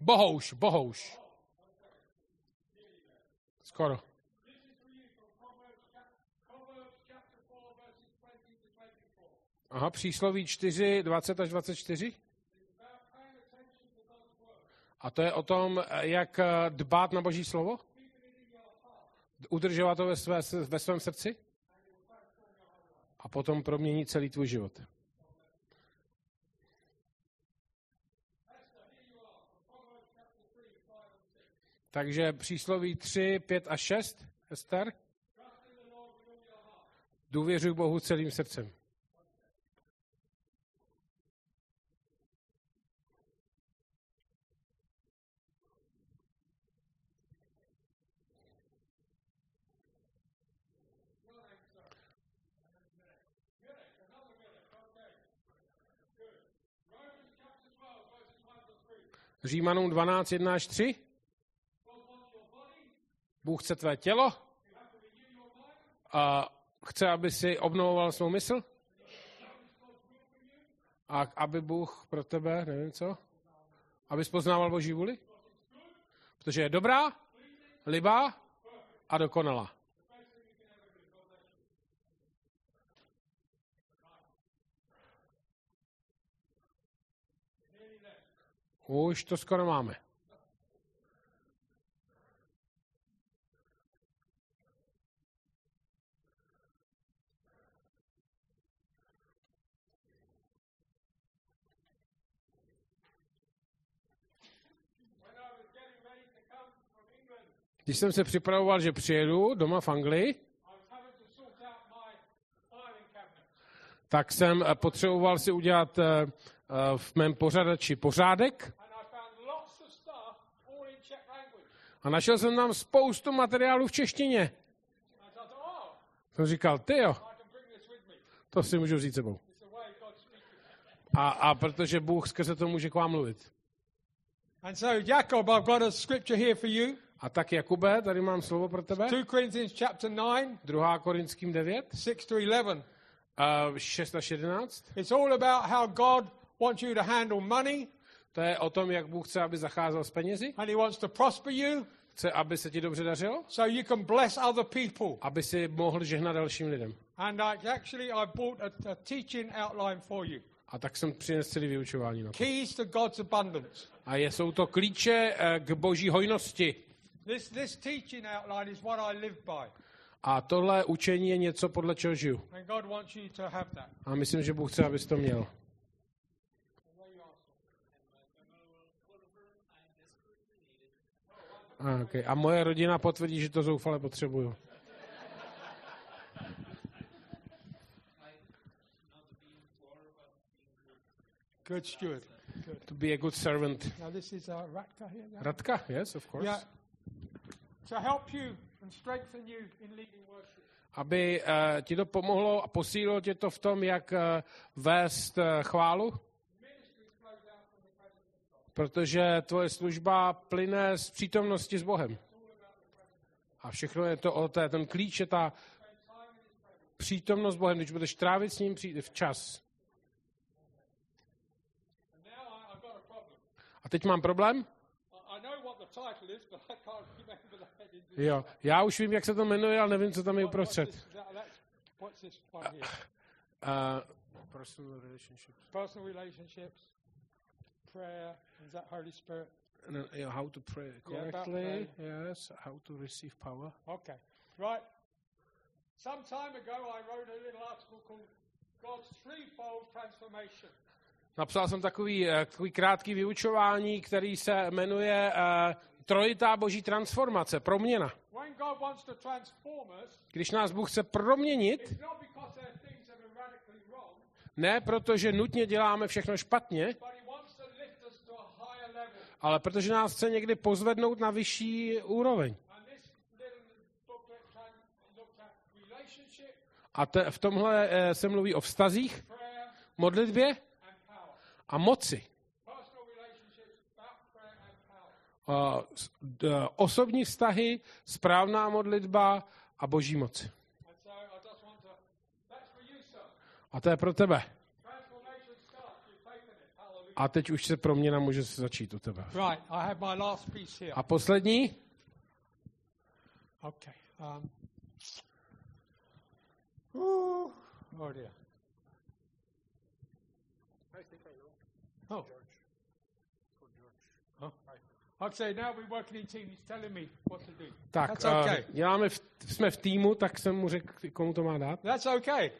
Bohouš, bohouš. Skoro. Aha, přísloví čtyři, dvacet až dvacet čtyři. A to je o tom, jak dbát na Boží slovo? Udržovat to ve, své, ve svém srdci? A potom proměnit celý tvůj život. Takže přísloví tři, pět a šest, Ester. Důvěřuj Bohu celým srdcem. Římanům dvanáct, jedna až tři. Bůh chce tvé tělo a chce, aby si obnovoval svou mysl A aby Bůh pro tebe, nevím co, abys poznával Boží vůli? Protože je dobrá, libá a dokonalá. Už to skoro máme. Když jsem se připravoval, že přijedu doma v Anglii, tak jsem potřeboval si udělat v mém pořadači pořádek a našel jsem tam spoustu materiálů v češtině. Jsem říkal, tyjo, to si můžu vzít sebou. A, a protože Bůh skrze to může k vám mluvit. And so, Jacob, I've got a scripture here for you. A tak Jakube, tady mám slovo pro tebe. two Corinthians chapter nine. druhá Korinským devět. six to eleven. Uh, šest až jedenáct. It's all about how God wants you to handle money. To je o tom, jak Bůh chce, aby zacházel s penězi. And he wants to prosper you. Chce, aby se ti dobře dařilo. So you can bless other people. Aby si mohl žehnat dalším lidem. And I, actually I bought a, a teaching outline for you. A tak jsem přinesl celý vyučování na to. Keys to God's abundance. A jsou to klíče k Boží hojnosti. This this teaching outline is what I live by. A tohle učení je něco, podle čeho žiju. And God wants you to have that. A myslím, že Bůh chce, abys to měl. A, okay. A moje rodina potvrdí, že to zoufale potřebuju. Good steward. Good. To be a good servant. Now this is uh, Radka here. Yeah? Radka, yes, of course. Yeah. To help you and strengthen you in leading worship. Aby uh, ti to pomohlo a posílilo tě to v tom, jak uh, vést uh, chválu. Protože tvoje služba plyne z přítomnosti s Bohem. A všechno je to o té, ten klíč je ta přítomnost s Bohem, když budeš trávit s ním včas. A teď mám problém? Jo, já už vím, jak se to jmenuje, ale nevím, co tam je uprostřed. Uh, uh, personal relationships. Personal relationships. Prayer. Is that Holy Spirit? No, no, how to pray correctly. Yeah, yes. How to receive power. Okay. Right. Some time ago I wrote a little article called God's Threefold Transformation. Napsal jsem takový, takový krátký vyučování, který se jmenuje uh, Trojitá boží transformace, proměna. Když nás Bůh chce proměnit, ne protože nutně děláme všechno špatně, ale protože nás chce někdy pozvednout na vyšší úroveň. A te, v tomhle uh, se mluví o vztazích, modlitbě, a moci. Osobní vztahy, správná modlitba a boží moci. A to je pro tebe. A teď už se proměna může začít u tebe. A poslední? Okay. Um. Uh. Oh dear. Oh. George. For George. Huh? Right. Okay, now we're working in team. He's telling me what to do. Tak, that's okay. Uh, děláme v, jsme v týmu, tak jsem mu řekl, komu to má dát. That's okay.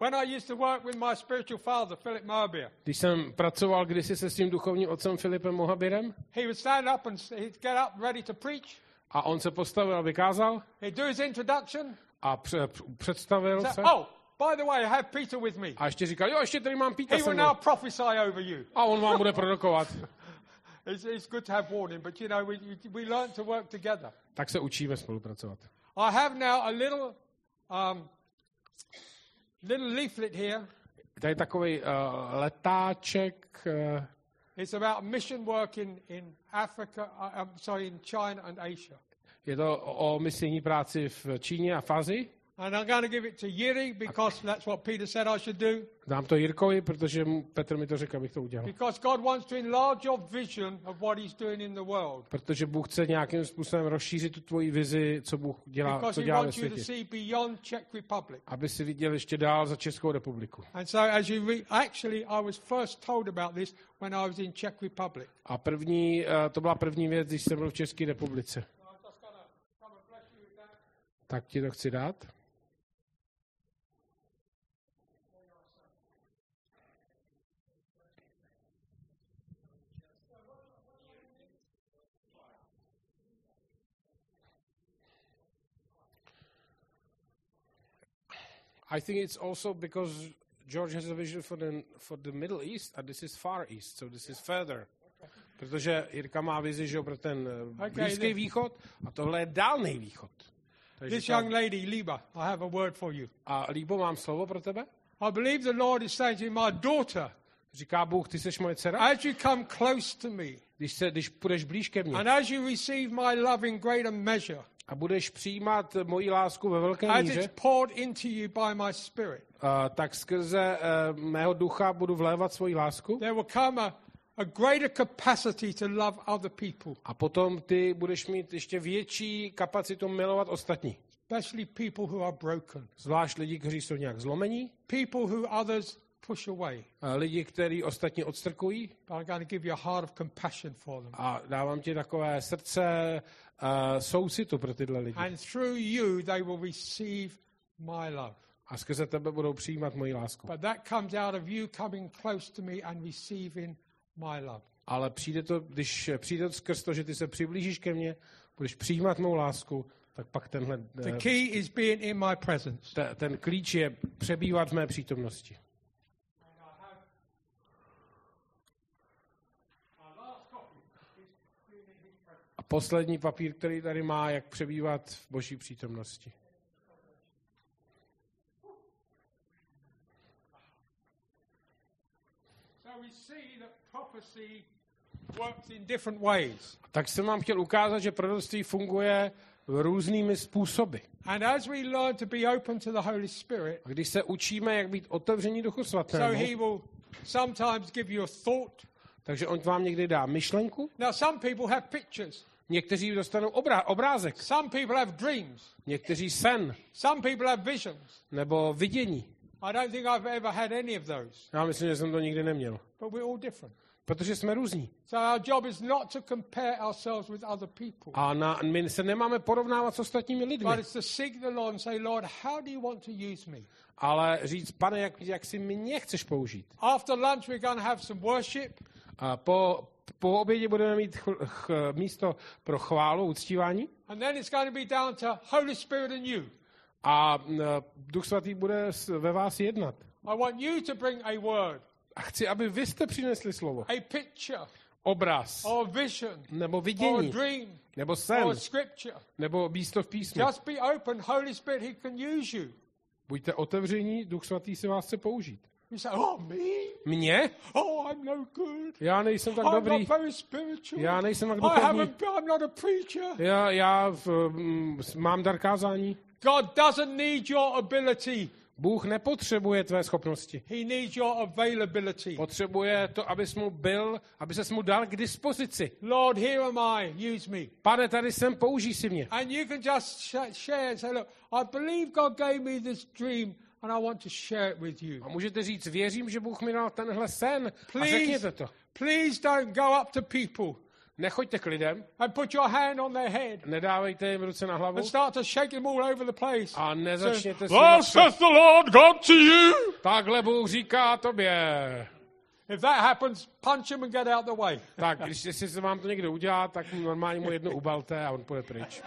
When I used to work with my spiritual father, Philip, když jsem pracoval kdysi se svým duchovním otcem Philipem Mohabirem, he would stand up and he'd get up ready to preach. A on se postavil a vykázal. He'd do his introduction. A pře- představil so, se. Oh. By the way, I have Peter with me. A ještě říkal, jo, ještě tady mám Petra. He will now prophesy over you. A on vám bude produkovat. It's, it's good to have warning, but you know we we learn to work together. Tak se učíme spolupracovat. I have now a little um little leaflet here. Tady takový uh, letáček. Uh, It's about mission work in in Africa, uh, I'm sorry, in China and Asia. Je to o misijní práci v Číně a v Asii. And I'm going to give it to Yiri because that's what Peter said I should do. Dám to Jirkovi, protože Petr mi to řekl, abych to udělal. Because God wants to enlarge your vision of what he's doing in the world. Protože Bůh chce nějakým způsobem rozšířit tu tvoji vizi, co Bůh dělá, co dělá ve světě. Aby si viděl ještě dál za Českou republiku. And so as you read, actually I was first told about this when I was in Czech Republic. A první to byla první věc, když jsem byl v České republice. Tak ti to chci dát. I think it's also because George has a vision for the for the Middle East, and this is Far East, so this is further. Protože Jirka má vizi, že pro ten Blízký východ, a tohle je Dálný východ. This young lady, Liba, I have a word for you. A Libo, mám slovo pro tebe. I believe the Lord is saying to you, my daughter. Říká Bůh, ty jsi moje dcera. As you come close to me, když se, když půjdeš blíž ke mně. And as you receive my love in greater measure. A budeš přijímat moji lásku ve velké míře, uh, tak skrze uh, mého ducha budu vlévat svoji lásku. A, a, a potom ty budeš mít ještě větší kapacitu milovat ostatní. Zvlášť lidi, kteří jsou nějak zlomení. Push away. A lidi, kteří ostatní odstrkují. A dávám ti takové srdce uh, soucitu pro tyhle lidi. And through you they will receive my love. A skrze tebe budou přijímat moji lásku. But that comes out of you coming close to me and receiving my love. Ale přijde to, když přijde to skrz to, že ty se přiblížíš ke mně, budeš přijímat mou lásku, tak pak tenhle uh, The key is being in my presence. T- ten klíč je přebývat v mé přítomnosti. Poslední papír, který tady má, jak přebývat v Boží přítomnosti. Tak jsem vám chtěl ukázat, že proroctví funguje různými způsoby. A když se učíme, jak být otevření Duchu Svatému, takže on vám někdy dá myšlenku. Now some people have pictures. Někteří dostanou obra- obrázek. Some people have dreams. Někteří sen. Some people have visions. Nebo vidění. I don't think I've ever had any of those. Já myslím, že jsem to nikdy neměl. But we're all different. Protože jsme různí. So our job is not to compare ourselves with other people. A na, my se nemáme porovnávat s ostatními lidmi. But it's to seek the Lord and say, Lord, how do you want to use me? Ale říct, pane, jak, jak si mě chceš použít. After lunch we're going to have some worship. A po, po obědě budeme mít ch, ch, místo pro chválu, uctívání. And then it's going to be down to Holy Spirit and you. A Duch Svatý bude ve vás jednat. I want you to bring a word. A chci, aby vy jste přinesli slovo. A picture. Obraz. Or vision. Nebo vidění. Or dream. Nebo sen. Or scripture. Nebo místo v písmu. Just be open, Holy Spirit, he can use you. Buďte otevření, Duch Svatý se vás chce použít. You say, oh, me? Mně? Oh, I'm no good. Já nejsem tak I'm dobrý. Not very spiritual. Já nejsem tak dobrý. I haven't, I'm not a preacher. Já, já v, m, mám dar kázání. God doesn't need your ability. Bůh nepotřebuje tvé schopnosti. He needs your availability. Potřebuje to, abys mu byl, aby ses mu dal k dispozici. Lord, here am I, use me. Pane, tady jsem, použij si mě. And you can just share and say, look, I believe God gave me this dream. And I want to share it with you. A můžete říct, věřím, že Bůh mi dal tenhle sen. Please, a řekněte to. Please don't go up to people. Nechoďte k lidem. And put your hand on their head. Nedávejte jim ruce na hlavu. And start to shake them all over the place. A nezačněte so, se. Thus says the Lord God to you. Takhle Bůh říká tobě. If that happens, punch him and get out the way. Tak, když se vám to někdo udělá, tak normálně mu jedno ubalte a on půjde pryč.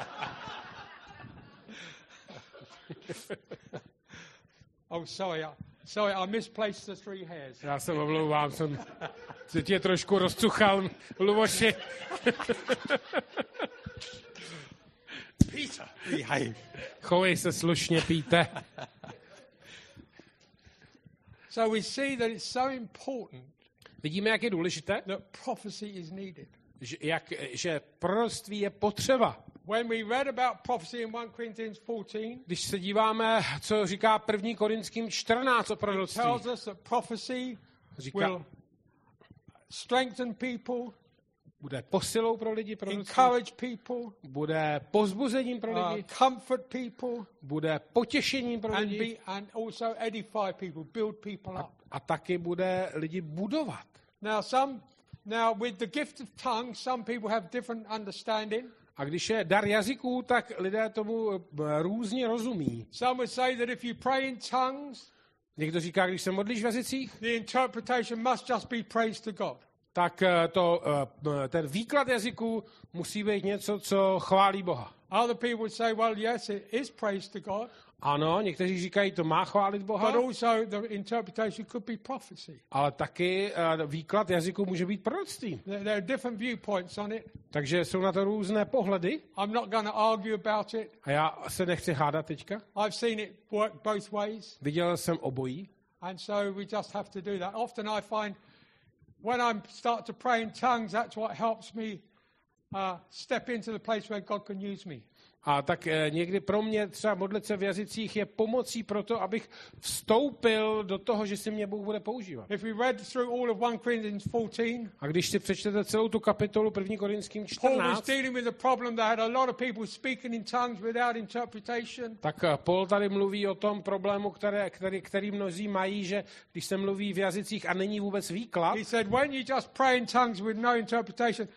Oh, sorry, sorry, I misplaced the three hairs. Já se omlouvám, jsem se tě trošku rozcuchal, Luboši. Peter, behave. Chovej se slušně, Píte. So we see that it's so important. Vidíme, jak je důležité, that prophecy is needed. Že, jak, že proroctví je potřeba. When we read about prophecy in First Corinthians fourteen, když se díváme, co říká První Korinským čtrnáct o proroctví, tells us that prophecy will strengthen people, bude posilou pro lidi, pro encourage people, bude pozbuzením pro lidi, uh, comfort people, bude potěšením pro and lidi, be, and also edify people, build people up. A, a taky bude lidi budovat. Now some now with the gift of tongues, some people have different understanding. A když je dar jazyků, tak lidé tomu různě rozumí. Some would say that if you pray in tongues, někdo říká, když se modlíš v jazycích, the interpretation must just be praise to God. Tak to, ten výklad jazyku musí být něco, co chválí Boha. Other people would say, well, yes, it is praise to God. Ano, někteří říkají, to má chválit Boha. But also the interpretation could be prophecy. Ale taky výklad jazyku může být proroctví. There are different viewpoints on it. Takže jsou na to různé pohledy. I'm not going to argue about it. A já se nechci hádat teďka. I've seen it work both ways. Viděl jsem obojí. And so we just have to do that. Often I find when I start to pray in tongues, that's what helps me uh, step into the place where God can use me. A tak eh, někdy pro mě třeba modlit se v jazycích je pomocí pro to, abych vstoupil do toho, že si mě Bůh bude používat. If we read through all of First Corinthians fourteen, a když si přečtete celou tu kapitolu První Korinským čtrnáct, Paul was dealing with a problem that had a lot of people speaking in tongues without interpretation. Tak Paul tady mluví o tom problému, které, který, který mnozí mají, že když se mluví v jazycích a není vůbec výklad. He said, when you just pray in tongues with no interpretation,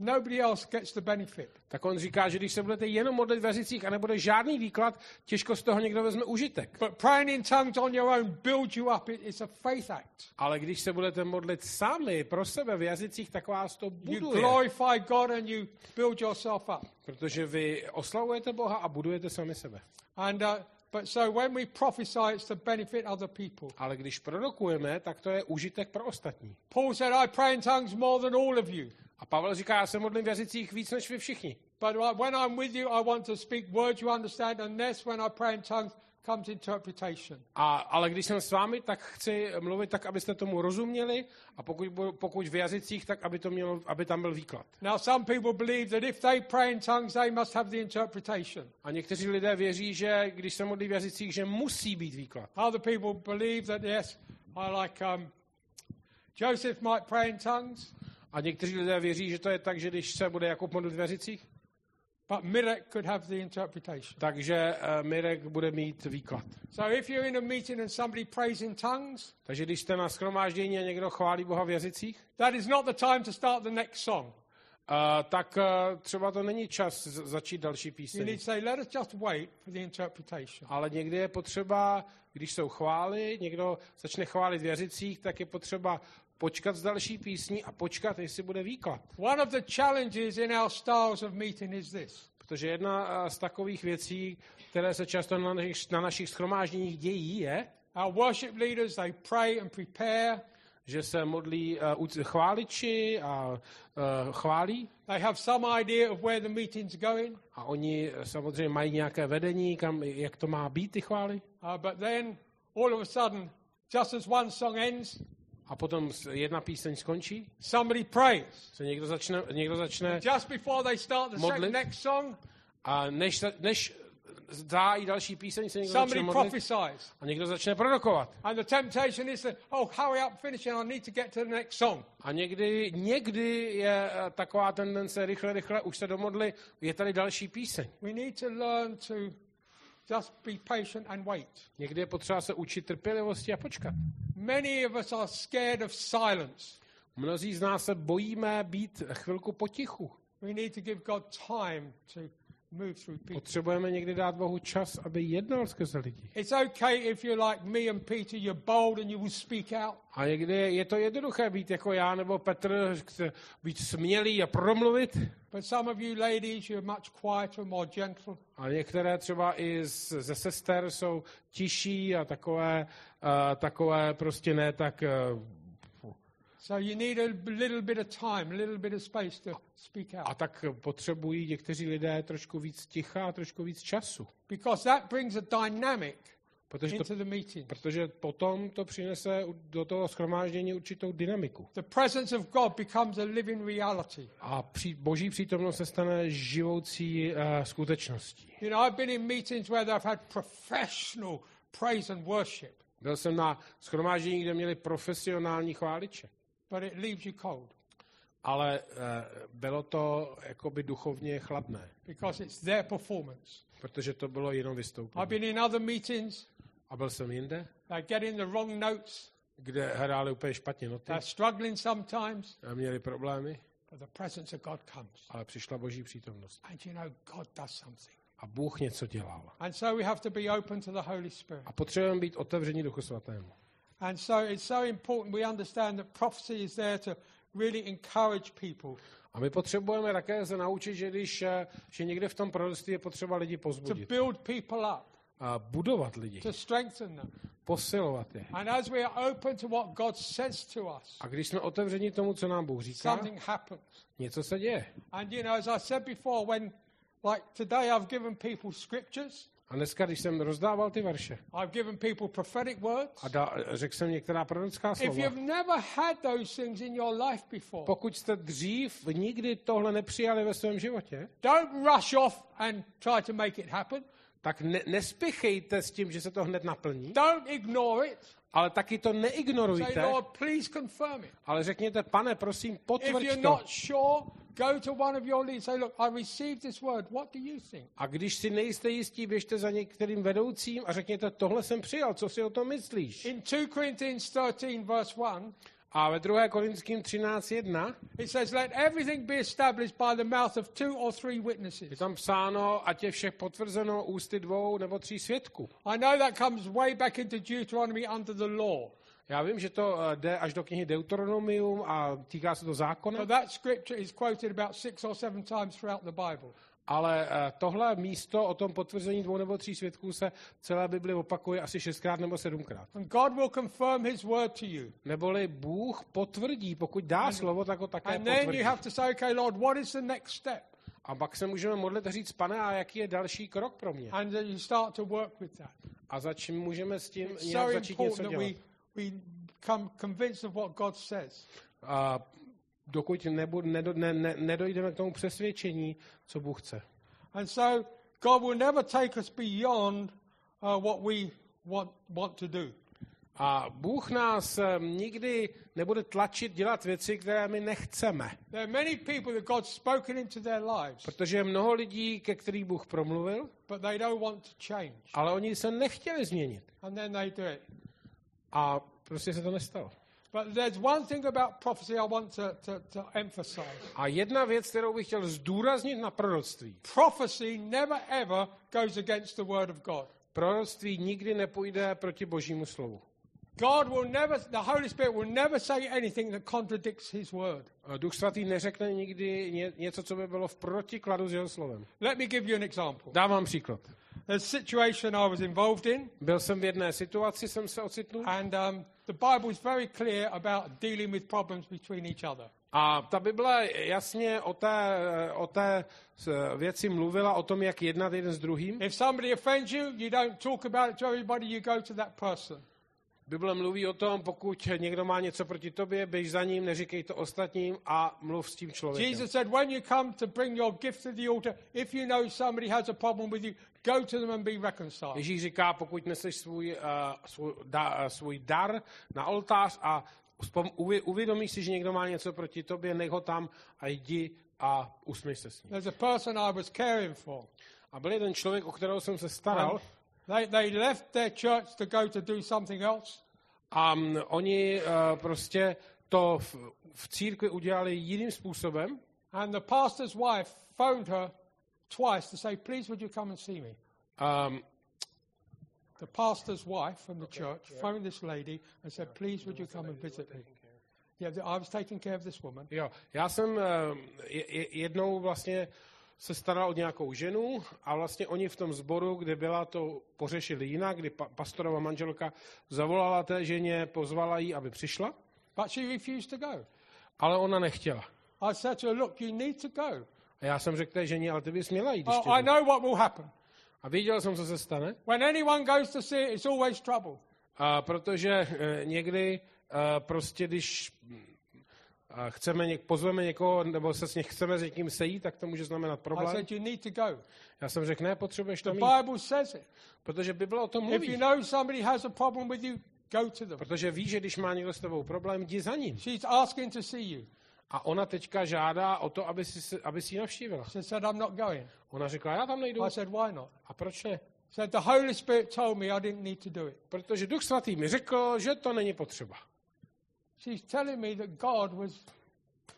nobody else gets the benefit. Tak on říká, že když se budete jenom modlit v jazycích a nebude žádný výklad, těžko z toho někdo vezme užitek. But praying in tongues on your own builds you up. It's a faith act. Ale když se budete modlit sami pro sebe v jazycích, tak vás to buduje. You glorify God and you build yourself up. Protože vy oslavujete Boha a budujete sami sebe. And uh, but so when we prophesy, it's to benefit other people. Ale když prorokujeme, tak to je užitek pro ostatní. Paul said, I pray in tongues more than all of you. A Pavel říká, já se modlím v jazycích víc než vy všichni. But when I'm with you, I want to speak words you understand, and that's when I pray in tongues comes interpretation. A ale když jsem s vámi, tak chci mluvit tak, abyste tomu rozuměli, a pokud pokud v jazycích, tak aby to mělo, aby tam byl výklad. Now some people believe that if they pray in tongues, they must have the interpretation. A někteří lidé věří, že když se modlí v jazycích, že musí být výklad. Other people believe that yes, I like um, Joseph might pray in tongues. A někteří lidé věří, že to je tak, že když se bude Jakub modlit v jazycích, but Mirek could have the interpretation. Takže uh, Mirek bude mít výklad. So if you're in a meeting and somebody prays in tongues, takže když jste na shromáždění a někdo chválí Boha v jazycích, that is not the time to start the next song. Uh, tak uh, třeba to není čas začít další píseň. Ale někdy je potřeba, když jsou chvály, někdo začne chválit v jazycích, tak je potřeba počkat s další písní a počkat, jestli bude výklad. One of the challenges in our styles of meeting is this. Protože jedna z takových věcí, které se často na našich, na našich shromážděních dějí, je our worship leaders, they pray and prepare, že se modlí uh, chváliči a uh, chválí. They have some idea of where the meeting's going. A oni samozřejmě mají nějaké vedení, kam, jak to má být, ty chvály. Uh, but then all of a sudden, just as one song ends, a potom jedna píseň skončí. Somebody prays. Se někdo začne, někdo začne just before they start the modlit, next song. A než, než dá i další píseň, se někdo somebody začne modlit. Prophesies. A někdo začne prorokovat. And the temptation is that, oh, hurry up, finish and I need to get to the next song. A někdy, někdy je taková tendence, rychle, rychle, už se domodli, je tady další píseň. We need to learn to just be patient and wait. Někdy je potřeba se učit trpělivosti a počkat. Many of us are scared of silence. Mnozí z nás se bojíme být chvilku potichu. We need to give God time to move through people. Potřebujeme někdy dát Bohu čas, aby jednal skrze lidi. It's okay if you're like me and Peter, you're bold and you will speak out. A někdy je to jednoduché být jako já nebo Petr, být smělý a promluvit. But some of you ladies, you're much quieter, more gentle. A některé třeba i z, ze sester jsou tiší a takové, uh, takové prostě ne tak... Uh, so you need a little bit of time, a little bit of space to speak out. A tak potřebují někteří lidé trošku víc ticha a trošku víc času. Because that brings a dynamic. Protože to, protože potom to přinese do toho shromáždění určitou dynamiku. The presence of God becomes a living reality. A při, Boží přítomnost se stane živoucí uh, skutečností. You know, I've been in meetings where they've had professional praise and worship. Byl jsem na shromáždění, kde měli profesionální chváliče. But it leaves you cold. Ale uh, bylo to jakoby duchovně chladné. Because it's their performance. Protože to bylo jenom vystoupení. I've been in other meetings. A byl jsem jinde. They get in the wrong notes. Kde hráli úplně špatně noty. They're struggling sometimes. A měli problémy. But the presence of God comes. Ale přišla Boží přítomnost. And you know, God does something. A Bůh něco dělal. And so we have to be open to the Holy Spirit. A potřebujeme být otevření Duchu Svatému. And so it's so important we understand that prophecy is there to really encourage people. A my potřebujeme také se naučit, že když že někde v tom proroctví je potřeba lidi pozbudit. To build people up. A budovat lidi. To strengthen them. Posilovat je. And as we are open to what God says to us. A když jsme otevření tomu, co nám Bůh říká. Something happens. Něco se děje. And you know, as I said before, when like today I've given people scriptures. A dneska, když jsem rozdával ty verše. I've given people prophetic words. A da, řekl jsem některá prorocká slova. If you've never had those things in your life before. Pokud jste dřív nikdy tohle nepřijali ve svém životě. Don't rush off and try to make it happen. Tak ne, nespěchejte s tím, že se to hned naplní. Don't ignore it. Ale taky to neignorujte. Say, Lord, please confirm it. Ale řekněte, pane, prosím, potvrď to. If you're not sure, go to one of your leaders. Say, look, I received this word. What do you think? A když si nejste jistí, běžte za některým vedoucím a řekněte, tohle jsem přijal, co si o tom myslíš? In two Corinthians thirteen verse one. A ve druhé Korinským třináct jedna it says let everything be established by the mouth of two or three witnesses. Je tam psáno, ať je vše potvrzeno ústy dvou nebo tří svědků. I know that comes way back into Deuteronomy under the law. Já vím, že to jde až do knihy Deuteronomium a týká se to zákona. So that scripture is quoted about six or seven times throughout the Bible. Ale tohle místo o tom potvrzení dvou nebo tří svědků se celá Bibli opakuje asi šestkrát nebo sedmkrát. Neboli Bůh potvrdí, pokud dá and, slovo, tak ho také potvrdí. Say, okay, Lord, a pak se můžeme modlit a říct, pane, a jaký je další krok pro mě? And you start to work with that. A začím, můžeme s tím It's nějak so začít něco dělat. We, we come convinced of what God says. A dokud nebud, nedo, ne, ne, nedojdeme k tomu přesvědčení, co Bůh chce. And so God will never take us beyond uh, what we want, want to do. A Bůh nás um, nikdy nebude tlačit dělat věci, které my nechceme. There are many people that God's spoken into their lives. Protože je mnoho lidí, ke kterým Bůh promluvil, but they don't want to change. Ale oni se nechtěli změnit. And then they do it. A prostě se to nestalo. But there's one thing about prophecy I want to, to, to emphasize. A jedna věc, kterou bych chtěl zdůraznit na proroctví. Prophecy never ever goes against the word of God. Proroctví nikdy nepůjde proti Božímu slovu. God will never, the Holy Spirit will never say anything that contradicts his word. A Duch Svatý neřekne nikdy ně, něco, co by bylo v protikladu s jeho slovem. Let me give you an example. Dám vám příklad. The situation I was involved in. Byl jsem v jedné situaci, jsem se ocitnul. And um, the Bible is very clear about dealing with problems between each other. A ta Bible jasně o té o té věci mluvila, o tom, jak jednat jeden s druhým. If somebody offends you, you don't talk about it to everybody, you go to that person. Bible mluví o tom, pokud někdo má něco proti tobě, běž za ním, neříkej to ostatním a mluv s tím člověkem. Jesus said when you come to bring your gift to the altar, if you know somebody has a problem with you, go to them and be reconciled. Ježíš říká, pokud neseš svůj, uh, svůj, da, uh, svůj dar na oltář a uvědomíš si, že někdo má něco proti tobě, nech ho tam a jdi a usměj se s ním. There's a person I was caring for. A byl jeden člověk, o kterého jsem se staral. They, they left their church to go to do something else. Um, oni uh, prostě to v, v církvi udělali jiným způsobem. And the pastor's wife phoned her twice to say, please would you come and see me? Um, the pastor's wife from the okay, church yeah. phoned this lady and said, yeah, please would you come and visit me? Yeah, I was taking care of this woman. Jo, já jsem uh, jednou vlastně se staral o nějakou ženu a vlastně oni v tom sboru, kde byla, to pořešili jinak, kdy pa- pastorova manželka zavolala té ženě, pozvala ji, aby přišla. But she refused to go. Ale ona nechtěla. I said to her, look, you need to go. A já jsem řekl té ženě, ale ty bys měla jít. Oh, I know what will happen. A viděl jsem, co se stane. When anyone goes to see it, it's always trouble. A protože někdy prostě, když chceme něk, pozveme někoho, nebo se s něk, chceme s někým sejít, tak to může znamenat problém. I said, you need to go. Já jsem řekl, ne, potřebuješ to mít. The Bible says it. Protože Bible o tom mluví. If you know somebody has a problem with you, go to them. Protože ví, že když má někdo s tebou problém, jdi za ním. She's asking to see you. A ona teďka žádá o to, aby si, aby si ji navštívila. She said, I'm not going. Ona řekla, já tam nejdu. I said, why not? A proč ne? Said, the Holy Spirit told me I didn't need to do it. Protože Duch Svatý mi řekl, že to není potřeba. She's telling me that God was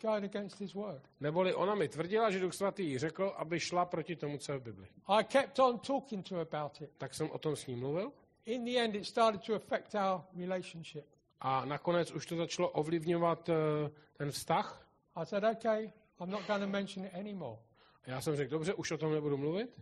going against his word. Neboli ona mi tvrdila, že Duch Svatý jí řekl, aby šla proti tomu, co je v Bibli. I kept on talking to her about it. Tak jsem o tom s ní mluvil. In the end it started to affect our relationship. A nakonec už to začalo ovlivňovat uh, ten vztah. I said, okay, I'm not going to mention it anymore. Já jsem řekl, dobře, už o tom nebudu mluvit.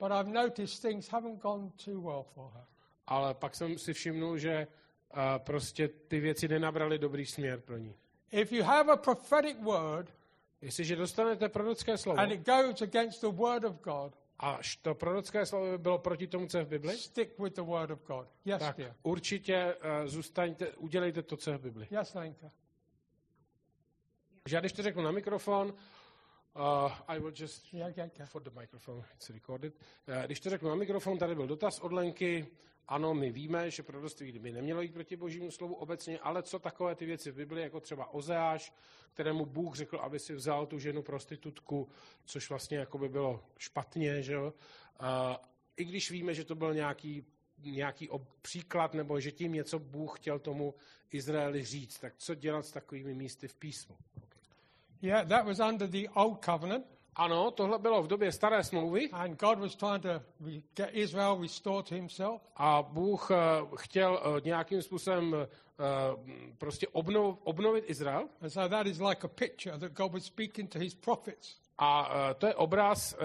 But I've noticed things haven't gone too well for her. Ale pak jsem si všimnul, že uh, prostě ty věci nenabraly dobrý směr pro ní. If you have a prophetic word, jestliže dostanete prorocké slovo, and it goes against the word of God, a to prorocké slovo by bylo proti tomu, co je v Bibli, stick with the word of God. Yes, tak dear. Určitě uh, zůstaňte, udělejte to, co je v Bibli. Yes, Lenka. Já když to řeknu na mikrofon, Uh, I will just for the microphone, it's recorded. Uh, když to řeknu na mikrofon, tady byl dotaz od Lenky. Ano, my víme, že proroctví by nemělo jít proti božímu slovu obecně, ale co takové ty věci v Biblii, jako třeba Ozeáš, kterému Bůh řekl, aby si vzal tu ženu prostitutku, což vlastně jako by bylo špatně, že jo? Uh, I když víme, že to byl nějaký, nějaký příklad, nebo že tím něco Bůh chtěl tomu Izraeli říct, tak co dělat s takovými místy v písmu? Yeah, that was under the old covenant. Ano, tohle bylo v době staré smlouvy. And God was trying to get Israel restored to himself. A Bůh uh, chtěl uh, nějakým způsobem uh, prostě obnov, obnovit Izrael. And so that is like a picture that God was speaking to his prophets. A uh, to je obraz, uh,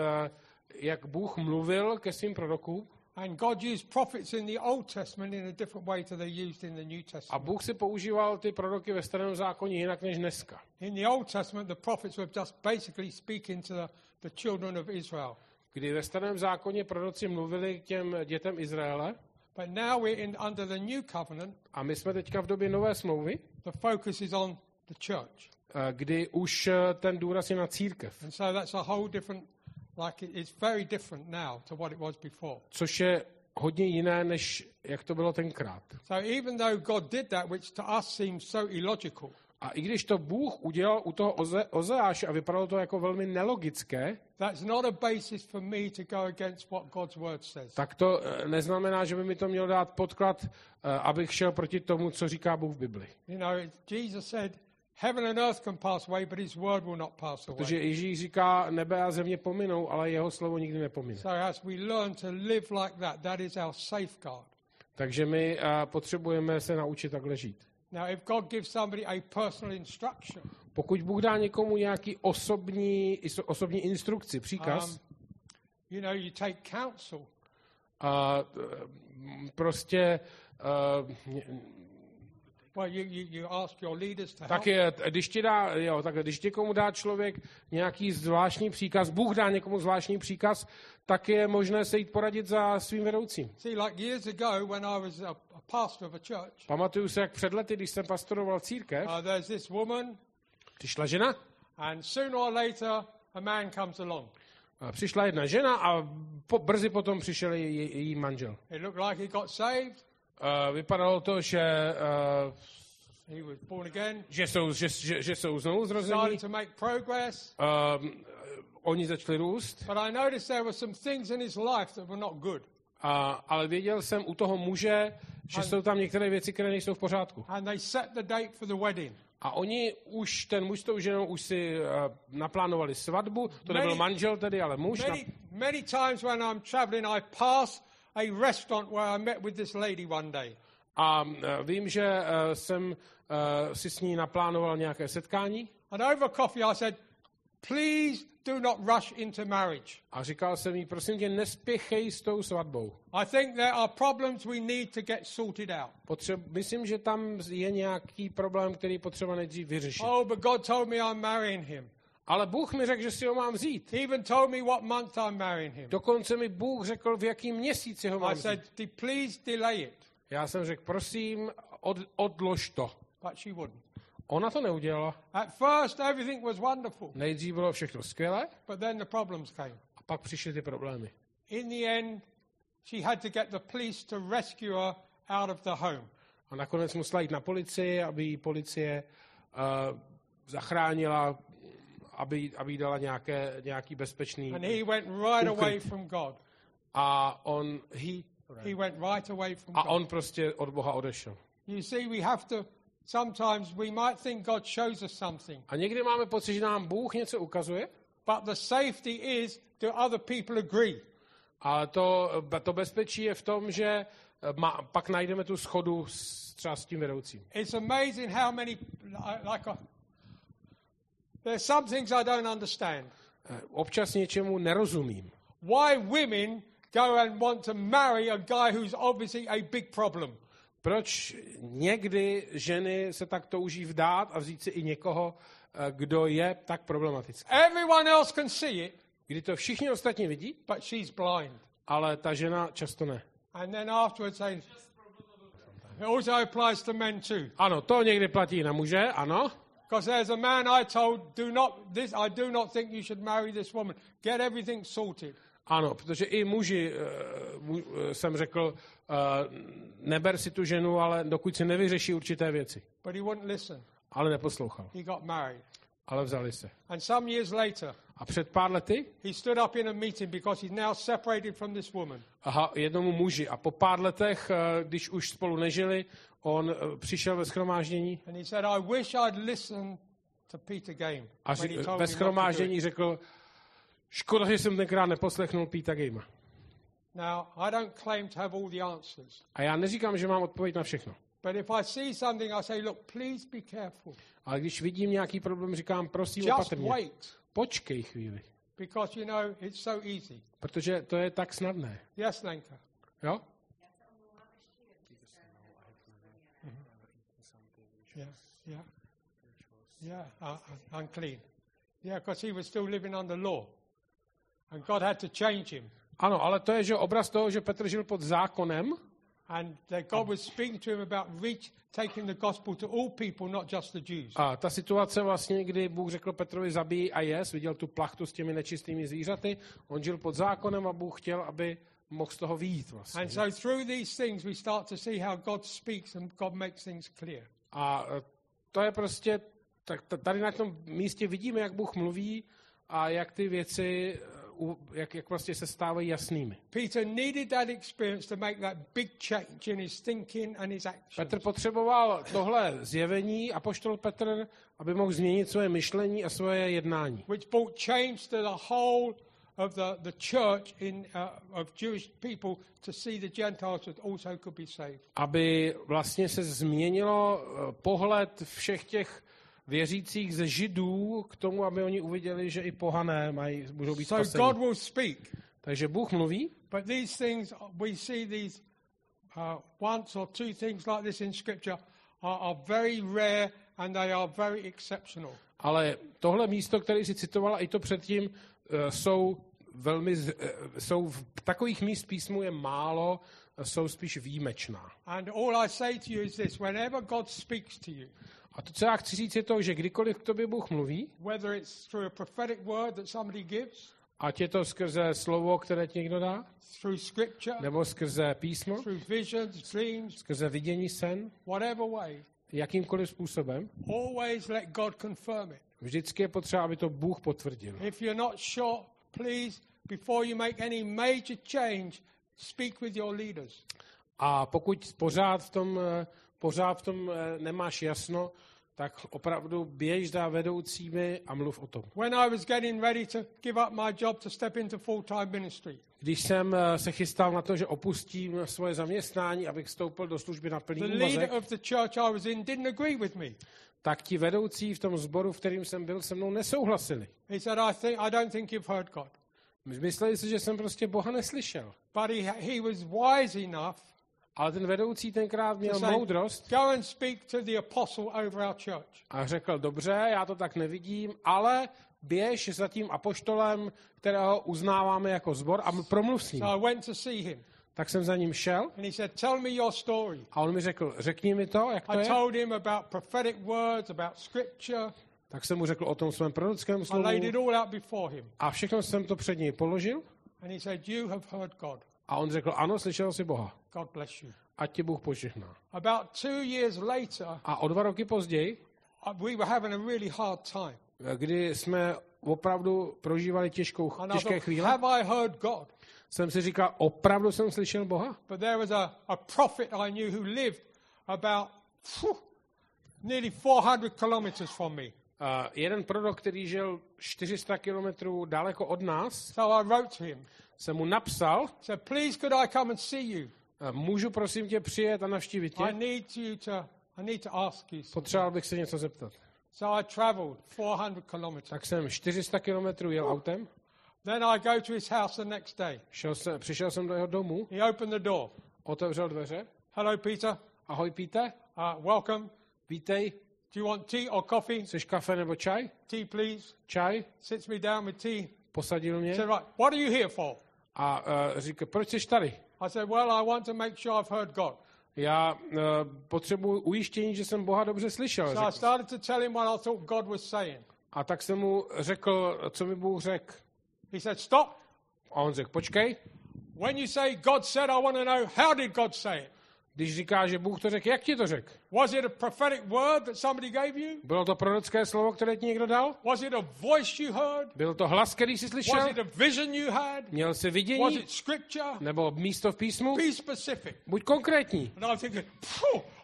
jak Bůh mluvil ke svým prorokům. And God used prophets in the Old Testament in a different way to they used in the New Testament. A Bůh si používal ty proroky ve Starém zákoně jinak než dneska. In the Old Testament the prophets were just basically speaking to the, the children of Israel. Kdy ve Starém zákoně proroci mluvili k těm dětem Izraele. But now we're in under the new covenant. A my jsme teďka v době nové smlouvy. The focus is on the church. Kdy už ten důraz je na církev. And so that's a whole different Like it's very different now to what it was before. Což je hodně jiné, než jak to bylo tenkrát. So even though God did that, which to us seems so illogical. A i když to Bůh udělal u toho Oze- Ozeáše a vypadalo to jako velmi nelogické, that's not a basis for me to go against what God's word says. Tak to neznamená, že by mi to mělo dát podklad, abych šel proti tomu, co říká Bůh v Bibli. You know, Jesus said, heaven and earth can pass away, but his word will not pass away. Protože Ježíš říká, nebe a země pominou, ale jeho slovo nikdy nepomine. So as we learn to live like that, that is our safeguard. Takže my uh, potřebujeme se naučit takhle žít. Now if God gives somebody a personal instruction. Pokud Bůh dá někomu nějaký osobní osobní instrukci, příkaz. Um, you know, you take counsel. A uh, prostě uh, Well, you, you, you ask your leaders to help. Tak je, když ti dá, jo, tak když někomu dá člověk nějaký zvláštní příkaz, Bůh dá někomu zvláštní příkaz, tak je možné se jít poradit za svým vedoucím. See, like years ago when I was a pastor of a church. Pamatuju se, jak před lety, když jsem pastoroval církev. Uh, there's this woman. Přišla žena. And sooner or later a man comes along. A přišla jedna žena a po, brzy potom přišel její, její manžel. It looked like he got saved. Uh, vypadalo to, že uh, he was born again. Že jsou, že, že, že jsou znovu zrození. To make progress. Uh, oni začali růst. But I noticed there were some things in his life that were not good. Uh, ale věděl jsem u toho muže, že and, jsou tam některé věci, které nejsou v pořádku. And they set the date for the wedding. A oni už ten muž s tou ženou už si uh, naplánovali svatbu. To many, nebyl manžel tedy, ale muž. Many, na... many times when I'm traveling, I pass a restaurant where I met with this lady one day. A vím, že uh, jsem uh, si s ní naplánoval nějaké setkání. And over coffee I said, please do not rush into marriage. A říkal jsem jí, prosím tě, nespěchej s tou svatbou. I think there are problems we need to get sorted out. Potře- myslím, že tam je nějaký problém, který potřeba nejdřív vyřešit. Oh, but God told me I'm marrying him. Ale Bůh mi řekl, že si ho mám vzít. He even told me what month I'm marrying him. Dokonce mi Bůh řekl, v jakém měsíci ho mám vzít. I said, please delay it. Já jsem řekl, prosím, od, odlož to. But she wouldn't. Ona to neudělala. At first everything was wonderful. Nejdřív bylo všechno skvělé. But then the problems came. A pak přišly ty problémy. In the end she had to get the police to rescue her out of the home. A nakonec musela jít na policii, aby ji policie uh, zachránila, aby, aby jí dala nějaké, nějaký bezpečný And he went right ukryt. Away from God. A on he, he went right away from a God. On prostě od Boha odešel. You see, we have to sometimes we might think God shows us something. A někdy máme pocit, že nám Bůh něco ukazuje. But the safety is do other people agree. A to, to bezpečí je v tom, že ma, pak najdeme tu schodu s, třeba s tím vedoucím. It's amazing how many like a, there's some things I don't understand. Občas něčemu nerozumím. Why women go and want to marry a guy who's obviously a big problem? Proč někdy ženy se tak touží vdát a vzít si i někoho, kdo je tak problematický? Everyone else can see it. Kdy to všichni ostatní vidí, but she's blind. Ale ta žena často ne. And then afterwards they... It also applies to men too. Ano, to někdy platí na muže, ano. Because there's a man I told, do not this I do not think you should marry this woman. Get everything sorted. Ano, protože i muži uh, jsem řekl, uh, neber si tu ženu, ale dokud si nevyřeší určité věci. But he wouldn't listen. Ale neposlouchal. He got married. Ale vzali se. And some years later, a před pár lety he stood up in a meeting because he's now separated from this woman. Aha, jednomu muži. A po pár letech, když už spolu nežili, on přišel ve shromáždění. And he said, I wish I'd listened to Peter Game. A ve shromáždění řekl, škoda, že jsem tenkrát neposlechnul Peter Game. Now, I don't claim to have all the answers. A já neříkám, že mám odpověď na všechno. But if I see something, I say, look, please be careful. Ale když vidím nějaký problém, říkám, prosím, opatrně. Wait. Počkej chvíli. Because you know it's so easy. Protože to je tak snadné. Yes, Lenka. Jo? Mm-hmm. Yeah, yeah. Yeah, uh, unclean. Yeah, because he was still living under law. And God had to change him. Ano, ale to je že obraz toho, že Petr žil pod zákonem. And that God was speaking to him about reach, taking the gospel to all people, not just the Jews. A ta situace vlastně, kdy Bůh řekl Petrovi zabij a jes, viděl tu plachtu s těmi nečistými zvířaty, on žil pod zákonem a Bůh chtěl, aby mohl z toho vyjít vlastně. And so through these things we start to see how God speaks and God makes things clear. A to je prostě tak tady na tom místě vidíme, jak Bůh mluví a jak ty věci Jak, jak vlastně se stávají jasnými. Petr potřeboval tohle zjevení, apoštol Petr, aby mohl změnit svoje myšlení a svoje jednání. Aby vlastně se změnilo pohled všech těch věřících ze Židů k tomu, aby oni uviděli, že i pohané mají, můžou být spaseni. So God will speak. Takže Bůh mluví. But these things we see these uh, once or two things like this in scripture are, are very rare and they are very exceptional. Ale tohle místo, které si citovala i to předtím, uh, jsou velmi uh, jsou v takových míst písmu je málo, jsou spíš výjimečná. And all I say to you is this, whenever God speaks to you. A to, co já chci říct, je to, že kdykoliv k tobě Bůh mluví, ať je to skrze slovo, které ti někdo dá, nebo skrze písmo, skrze vidění sen, jakýmkoliv způsobem, vždycky je potřeba, aby to Bůh potvrdil. A pokud pořád v tom... pořád v tom nemáš jasno, tak opravdu běž za vedoucími a mluv o tom. Když jsem se chystal na to, že opustím svoje zaměstnání, abych vstoupil do služby na plný úvazek, tak ti vedoucí v tom sboru, v kterým jsem byl, se mnou nesouhlasili. Mysleli si, že jsem prostě Boha neslyšel. But he, he was wise enough Ale ten vedoucí tenkrát měl moudrost a řekl, dobře, já to tak nevidím, ale běž za tím apoštolem, kterého uznáváme jako sbor, a promluv s ním. Tak jsem za ním šel a on mi řekl, řekni mi to, jak to je. Tak jsem mu řekl o tom svém prorockém slovu a všechno jsem to před něj položil. A on řekl, ano, slyšel jsi Boha. Ať tě Bůh požehná. A o dva roky později, kdy jsme opravdu prožívali těžkou, těžké chvíle, jsem si říkal, opravdu jsem slyšel Boha. Uh, jeden prorok, který žil čtyři sta kilometrů daleko od nás, so I wrote to him. Jsem mu napsal, so please could I come and see you? Uh, můžu prosím tě přijet a navštívit tě? I need you to, I need to ask you. Potřeboval bych se něco zeptat. So I traveled four hundred kilometers. Tak jsem čtyři sta kilometrů jel oh. autem. Then I go to his house the next day. Šel jsem, přišel jsem do jeho domu. He opened the door. Otevřel dveře. Hello Peter. Ahoj Peter. Uh, welcome. Vítej. Do you want tea or coffee? Chceš kafe nebo čaj? Tea, please. Čaj. Sits me down with tea. Posadil mě. Said, right, what are you here for? A uh, říká, proč jsi tady? I said, well, I want to make sure I've heard God. Já uh, potřebuji ujištění, že jsem Boha dobře slyšel. So I started to tell him what I thought God was saying. A tak jsem mu řekl, co mi Bůh řekl. He said, stop. A on řekl, počkej. When you say God said, I want to know how did God say it. Když říká, že Bůh to řekl, jak ti to řekl? Was it a prophetic word that somebody gave you? Bylo to prorocké slovo, které ti někdo dal? Was it a voice you heard? Byl to hlas, který jsi slyšel? Was it a vision you had? Měl jsi vidění? Was it scripture? Nebo místo v písmu? Be specific. Buď konkrétní. And I think,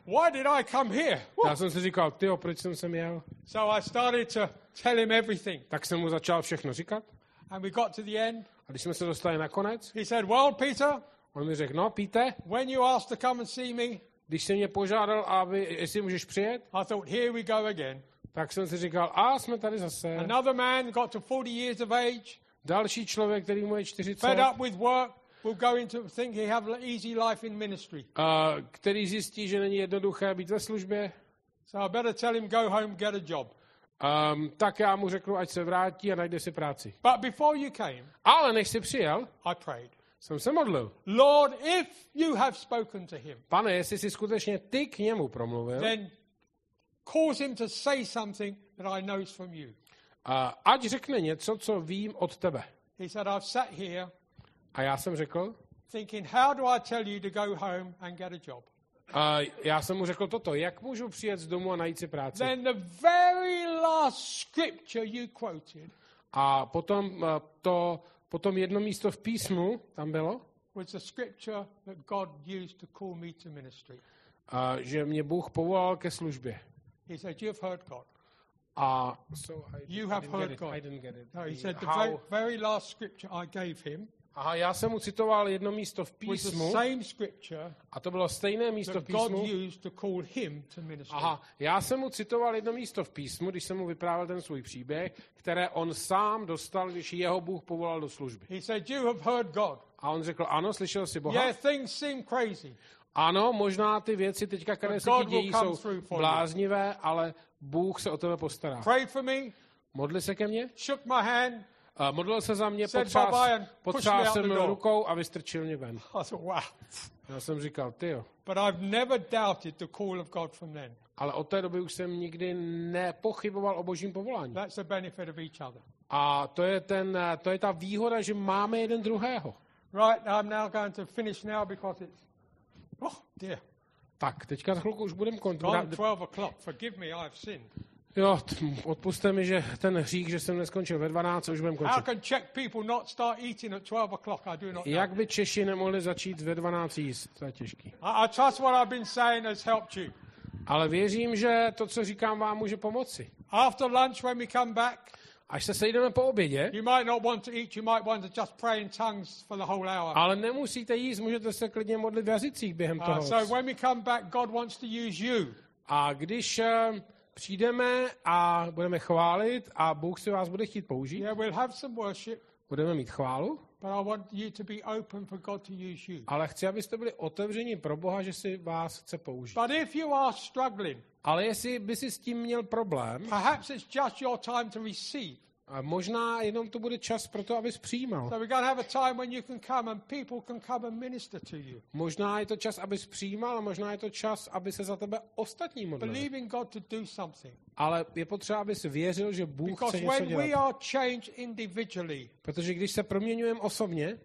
why did I come here? Já jsem si říkal, tyjo, proč jsem sem jel? So I started to tell him everything. Tak jsem mu začal všechno říkat. And we got to the end. A když jsme se dostali na konec? He said, well, Peter. On mi řekl, no, Píte, when you asked to come and see me, když jsi mě požádal, aby, jestli můžeš přijet, I thought, here we go again. Tak jsem si říkal, a jsme tady zase. Another man got to forty years of age. Další člověk, který mu je čtyřicet. Fed up with work, will go into think he have an easy life in ministry. A který zjistí, že není jednoduché být ve službě. So I better tell him go home, get a job. Um, tak já mu řeknu, ať se vrátí a najde si práci. But before you came, ale než jsi přijel, I prayed. Jsem se modlil. Lord, if you have spoken to him, Pane, jestli jsi skutečně ty k němu promluvil, then cause him to say something that I know from you. A ať řekne něco, co vím od tebe. He said, I've sat here. A já jsem řekl, thinking, how do I tell you to go home and get a job? A já jsem mu řekl toto, jak můžu přijet z domu a najít si práci? Then the very last scripture you quoted. A potom to Potom jedno místo v písmu tam bylo, a že mě Bůh povolal ke službě. He said, you've heard God. A so I, you I have heard God. I didn't get it. No, he said the very, very last scripture I gave him. Aha, já jsem mu citoval jedno místo v písmu. A to bylo stejné místo v písmu. Aha, já jsem mu citoval jedno místo v písmu, když jsem mu vyprávěl ten svůj příběh, které on sám dostal, když jeho Bůh povolal do služby. A on řekl, ano, slyšel jsi Boha. Ano, možná ty věci teďka, které se ti dějí, jsou bláznivé, ale Bůh se o tebe postará. Modli se ke mně. Uh, modlil se za mě, potřásl potřás se mnou rukou a vystrčil mě ven. Já jsem říkal, tyjo. Ale od té doby už jsem nikdy nepochyboval o božím povolání. A to je, ten, to je ta výhoda, že máme jeden druhého. Right, I'm now going to finish now because it's... Oh, dear. Tak, teďka za chvilku už budem kontrolovat. twelve o'clock, forgive me, I've sinned. Jo, odpusťte mi, že ten hřích, že jsem neskončil ve dvanáct, už budem končit. Jak by Češi nemohli začít ve dvanáct jíst? To je těžký. Ale věřím, že to, co říkám vám, může pomoci. Až se sejdeme po obědě, ale nemusíte jíst, můžete se klidně modlit v jazycích během toho. A když... přijdeme a budeme chválit a Bůh si vás bude chtít použít. Yeah, we'll have some worship. budeme mít chválu. Ale chci, abyste byli otevřeni pro Boha, že si vás chce použít. But if you are struggling, ale jestli by si s tím měl problém, perhaps it's just your time to receive. A možná jenom to bude čas pro to, abys přijímal. Možná je to čas, abys přijímal, a možná je to čas, aby se za tebe ostatní modlili. Ale je potřeba, abys věřil, že Bůh Because chce něco dělat. Protože když se proměňujeme osobně,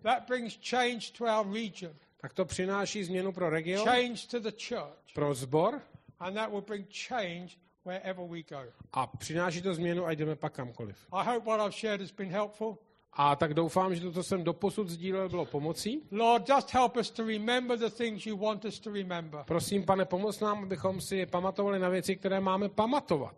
tak to přináší změnu pro region, pro sbor, a přináší to změnu a jdeme pak kamkoliv. A tak doufám, že to, co jsem doposud sdílel, bylo pomocí. Prosím, Pane, pomoz nám, abychom si pamatovali na věci, které máme pamatovat.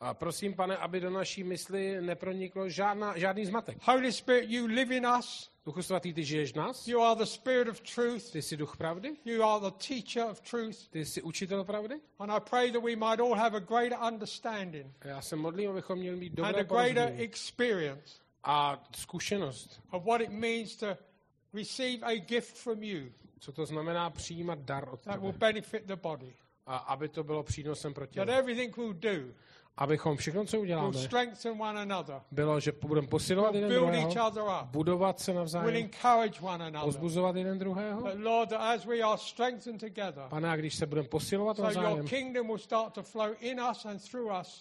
A prosím, Pane, aby do naší mysli neproniklo žádná, žádný zmatek. Holy Spirit, you live in us. Duchu svatý, ty žiješ v nás. You are the Spirit of truth. Ty jsi duch pravdy. You are the teacher of truth. Ty jsi učitel pravdy. And I pray that we might all have a greater understanding. Já se modlím, abychom měli mít dobré porozumění. And a greater experience. A zkušenost. Of what it means to receive a gift from you. Co to znamená přijímat dar od tebe. That will benefit the body. A aby to bylo přínosem pro tělo. That everything we do. Abychom všechno, co uděláme, bylo, že budeme posilovat jeden druhého, budovat se navzájem, pozbuzovat jeden druhého. Pane, a když se budeme posilovat navzájem,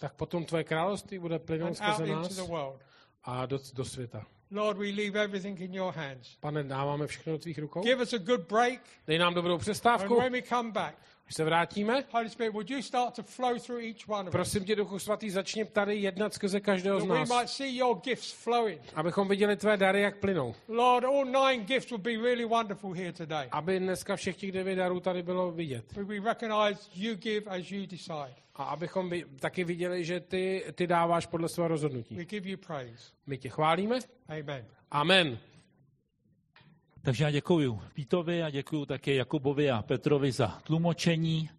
tak potom tvoje království bude plynout skrze nás a do, do světa. Lord, we leave everything in your hands. Pane, dáváme všechno do tvých rukou. Give us a good break. Dej nám dobrou přestávku. And when we come back. Když se vrátíme, prosím tě, Duchu Svatý, začni tady jednat skrze každého z nás, abychom viděli tvé dary, jak plynou. Aby dneska všech těch devět darů tady bylo vidět. A abychom taky viděli, že ty, ty dáváš podle svého rozhodnutí. My tě chválíme. Amen. Amen. Takže já děkuju Pítovi a děkuju také Jakubovi a Petrovi za tlumočení.